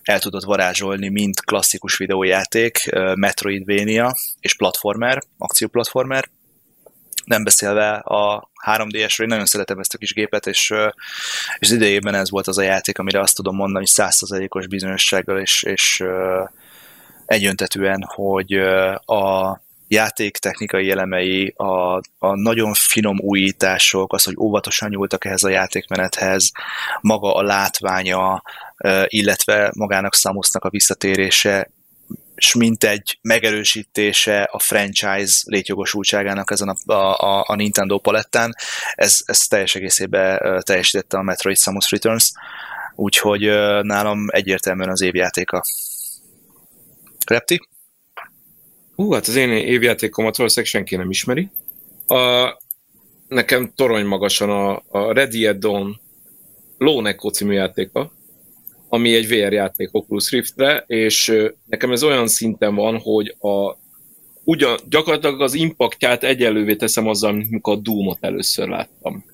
el tudott varázsolni, mint klasszikus videójáték, Metroidvania és platformer, akcióplatformer. Nem beszélve a három dé esről, én nagyon szeretem ezt a kis gépet, és, és az idejében ez volt az a játék, amire azt tudom mondani, hogy száz százalékos bizonyossággal és, és egyöntetűen, hogy a játék technikai elemei, a, a nagyon finom újítások, az, hogy óvatosan nyúltak ehhez a játékmenethez, maga a látványa, illetve magának Samusnak a visszatérése, és mint egy megerősítése a franchise létjogosultságának ezen a, a, a Nintendo palettán, ez, ez teljes egészében teljesítette a Metroid Samus Returns, úgyhogy nálam egyértelműen az évjátéka. Repti? Hú, hát az én évjátékomat valószínűleg senki nem ismeri. A, nekem torony magasan a, a Red Dead Dawn Low Neko című játéka, ami egy vé er játék Oculus Riftre, és nekem ez olyan szinten van, hogy a, ugyan, gyakorlatilag az impactját egyenlővé teszem azzal, amikor a Doomot először láttam.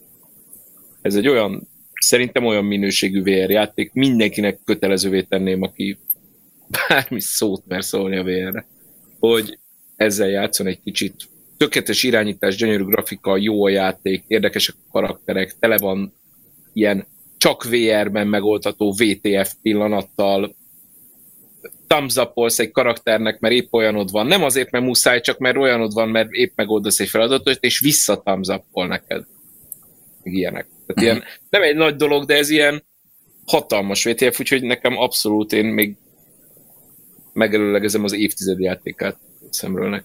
Ez egy olyan, szerintem olyan minőségű vé er játék, mindenkinek kötelezővé tenném, aki bármi szót mer szólni a vé erre, hogy ezzel játszon egy kicsit. Tökéletes irányítás, gyönyörű grafika, jó a játék, érdekesek a karakterek, tele van ilyen csak vé erben megoldható vé té ef pillanattal, thumbs up-olsz egy karakternek, mert épp olyanod van, nem azért, mert muszáj, csak mert olyanod van, mert épp megoldasz egy feladatot, és vissza thumbs up-ol neked. Ilyenek. Tehát ilyen, nem egy nagy dolog, de ez ilyen hatalmas vé té ef, úgyhogy nekem abszolút, én még megelőlegezem az évtized játékát szemről neki.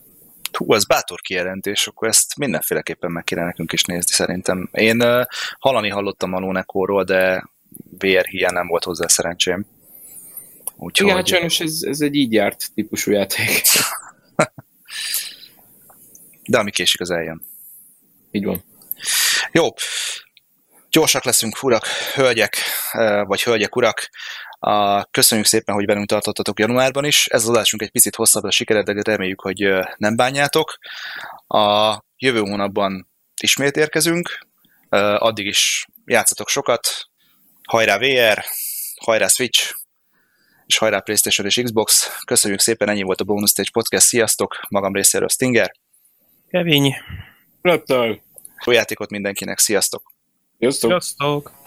Hú, ez bátor kijelentés, akkor ezt mindenféleképpen meg kéne nekünk is nézni szerintem. Én uh, hallani hallottam a Lónekóról, de vé er hiány nem volt hozzá szerencsém. Úgyhogy... Igen, hát sajnos ez, ez egy így járt típusú játék. De ami késik, az eljön. Így van. Jó, gyorsak leszünk, urak, hölgyek, vagy hölgyek, urak. Köszönjük szépen, hogy velünk tartottatok januárban is. Ez az adásunk egy picit hosszabbra sikerült, de reméljük, hogy nem bánjátok. A jövő hónapban ismét érkezünk. Addig is játszatok sokat. Hajrá vé er, hajrá Switch, és hajrá PlayStation és Xbox. Köszönjük szépen, ennyi volt a Bonus Stage Podcast. Sziasztok! Magam részéről Stinger. Kevin. Reptile. Jó játékot mindenkinek. Sziasztok! Sziasztok! Sziasztok.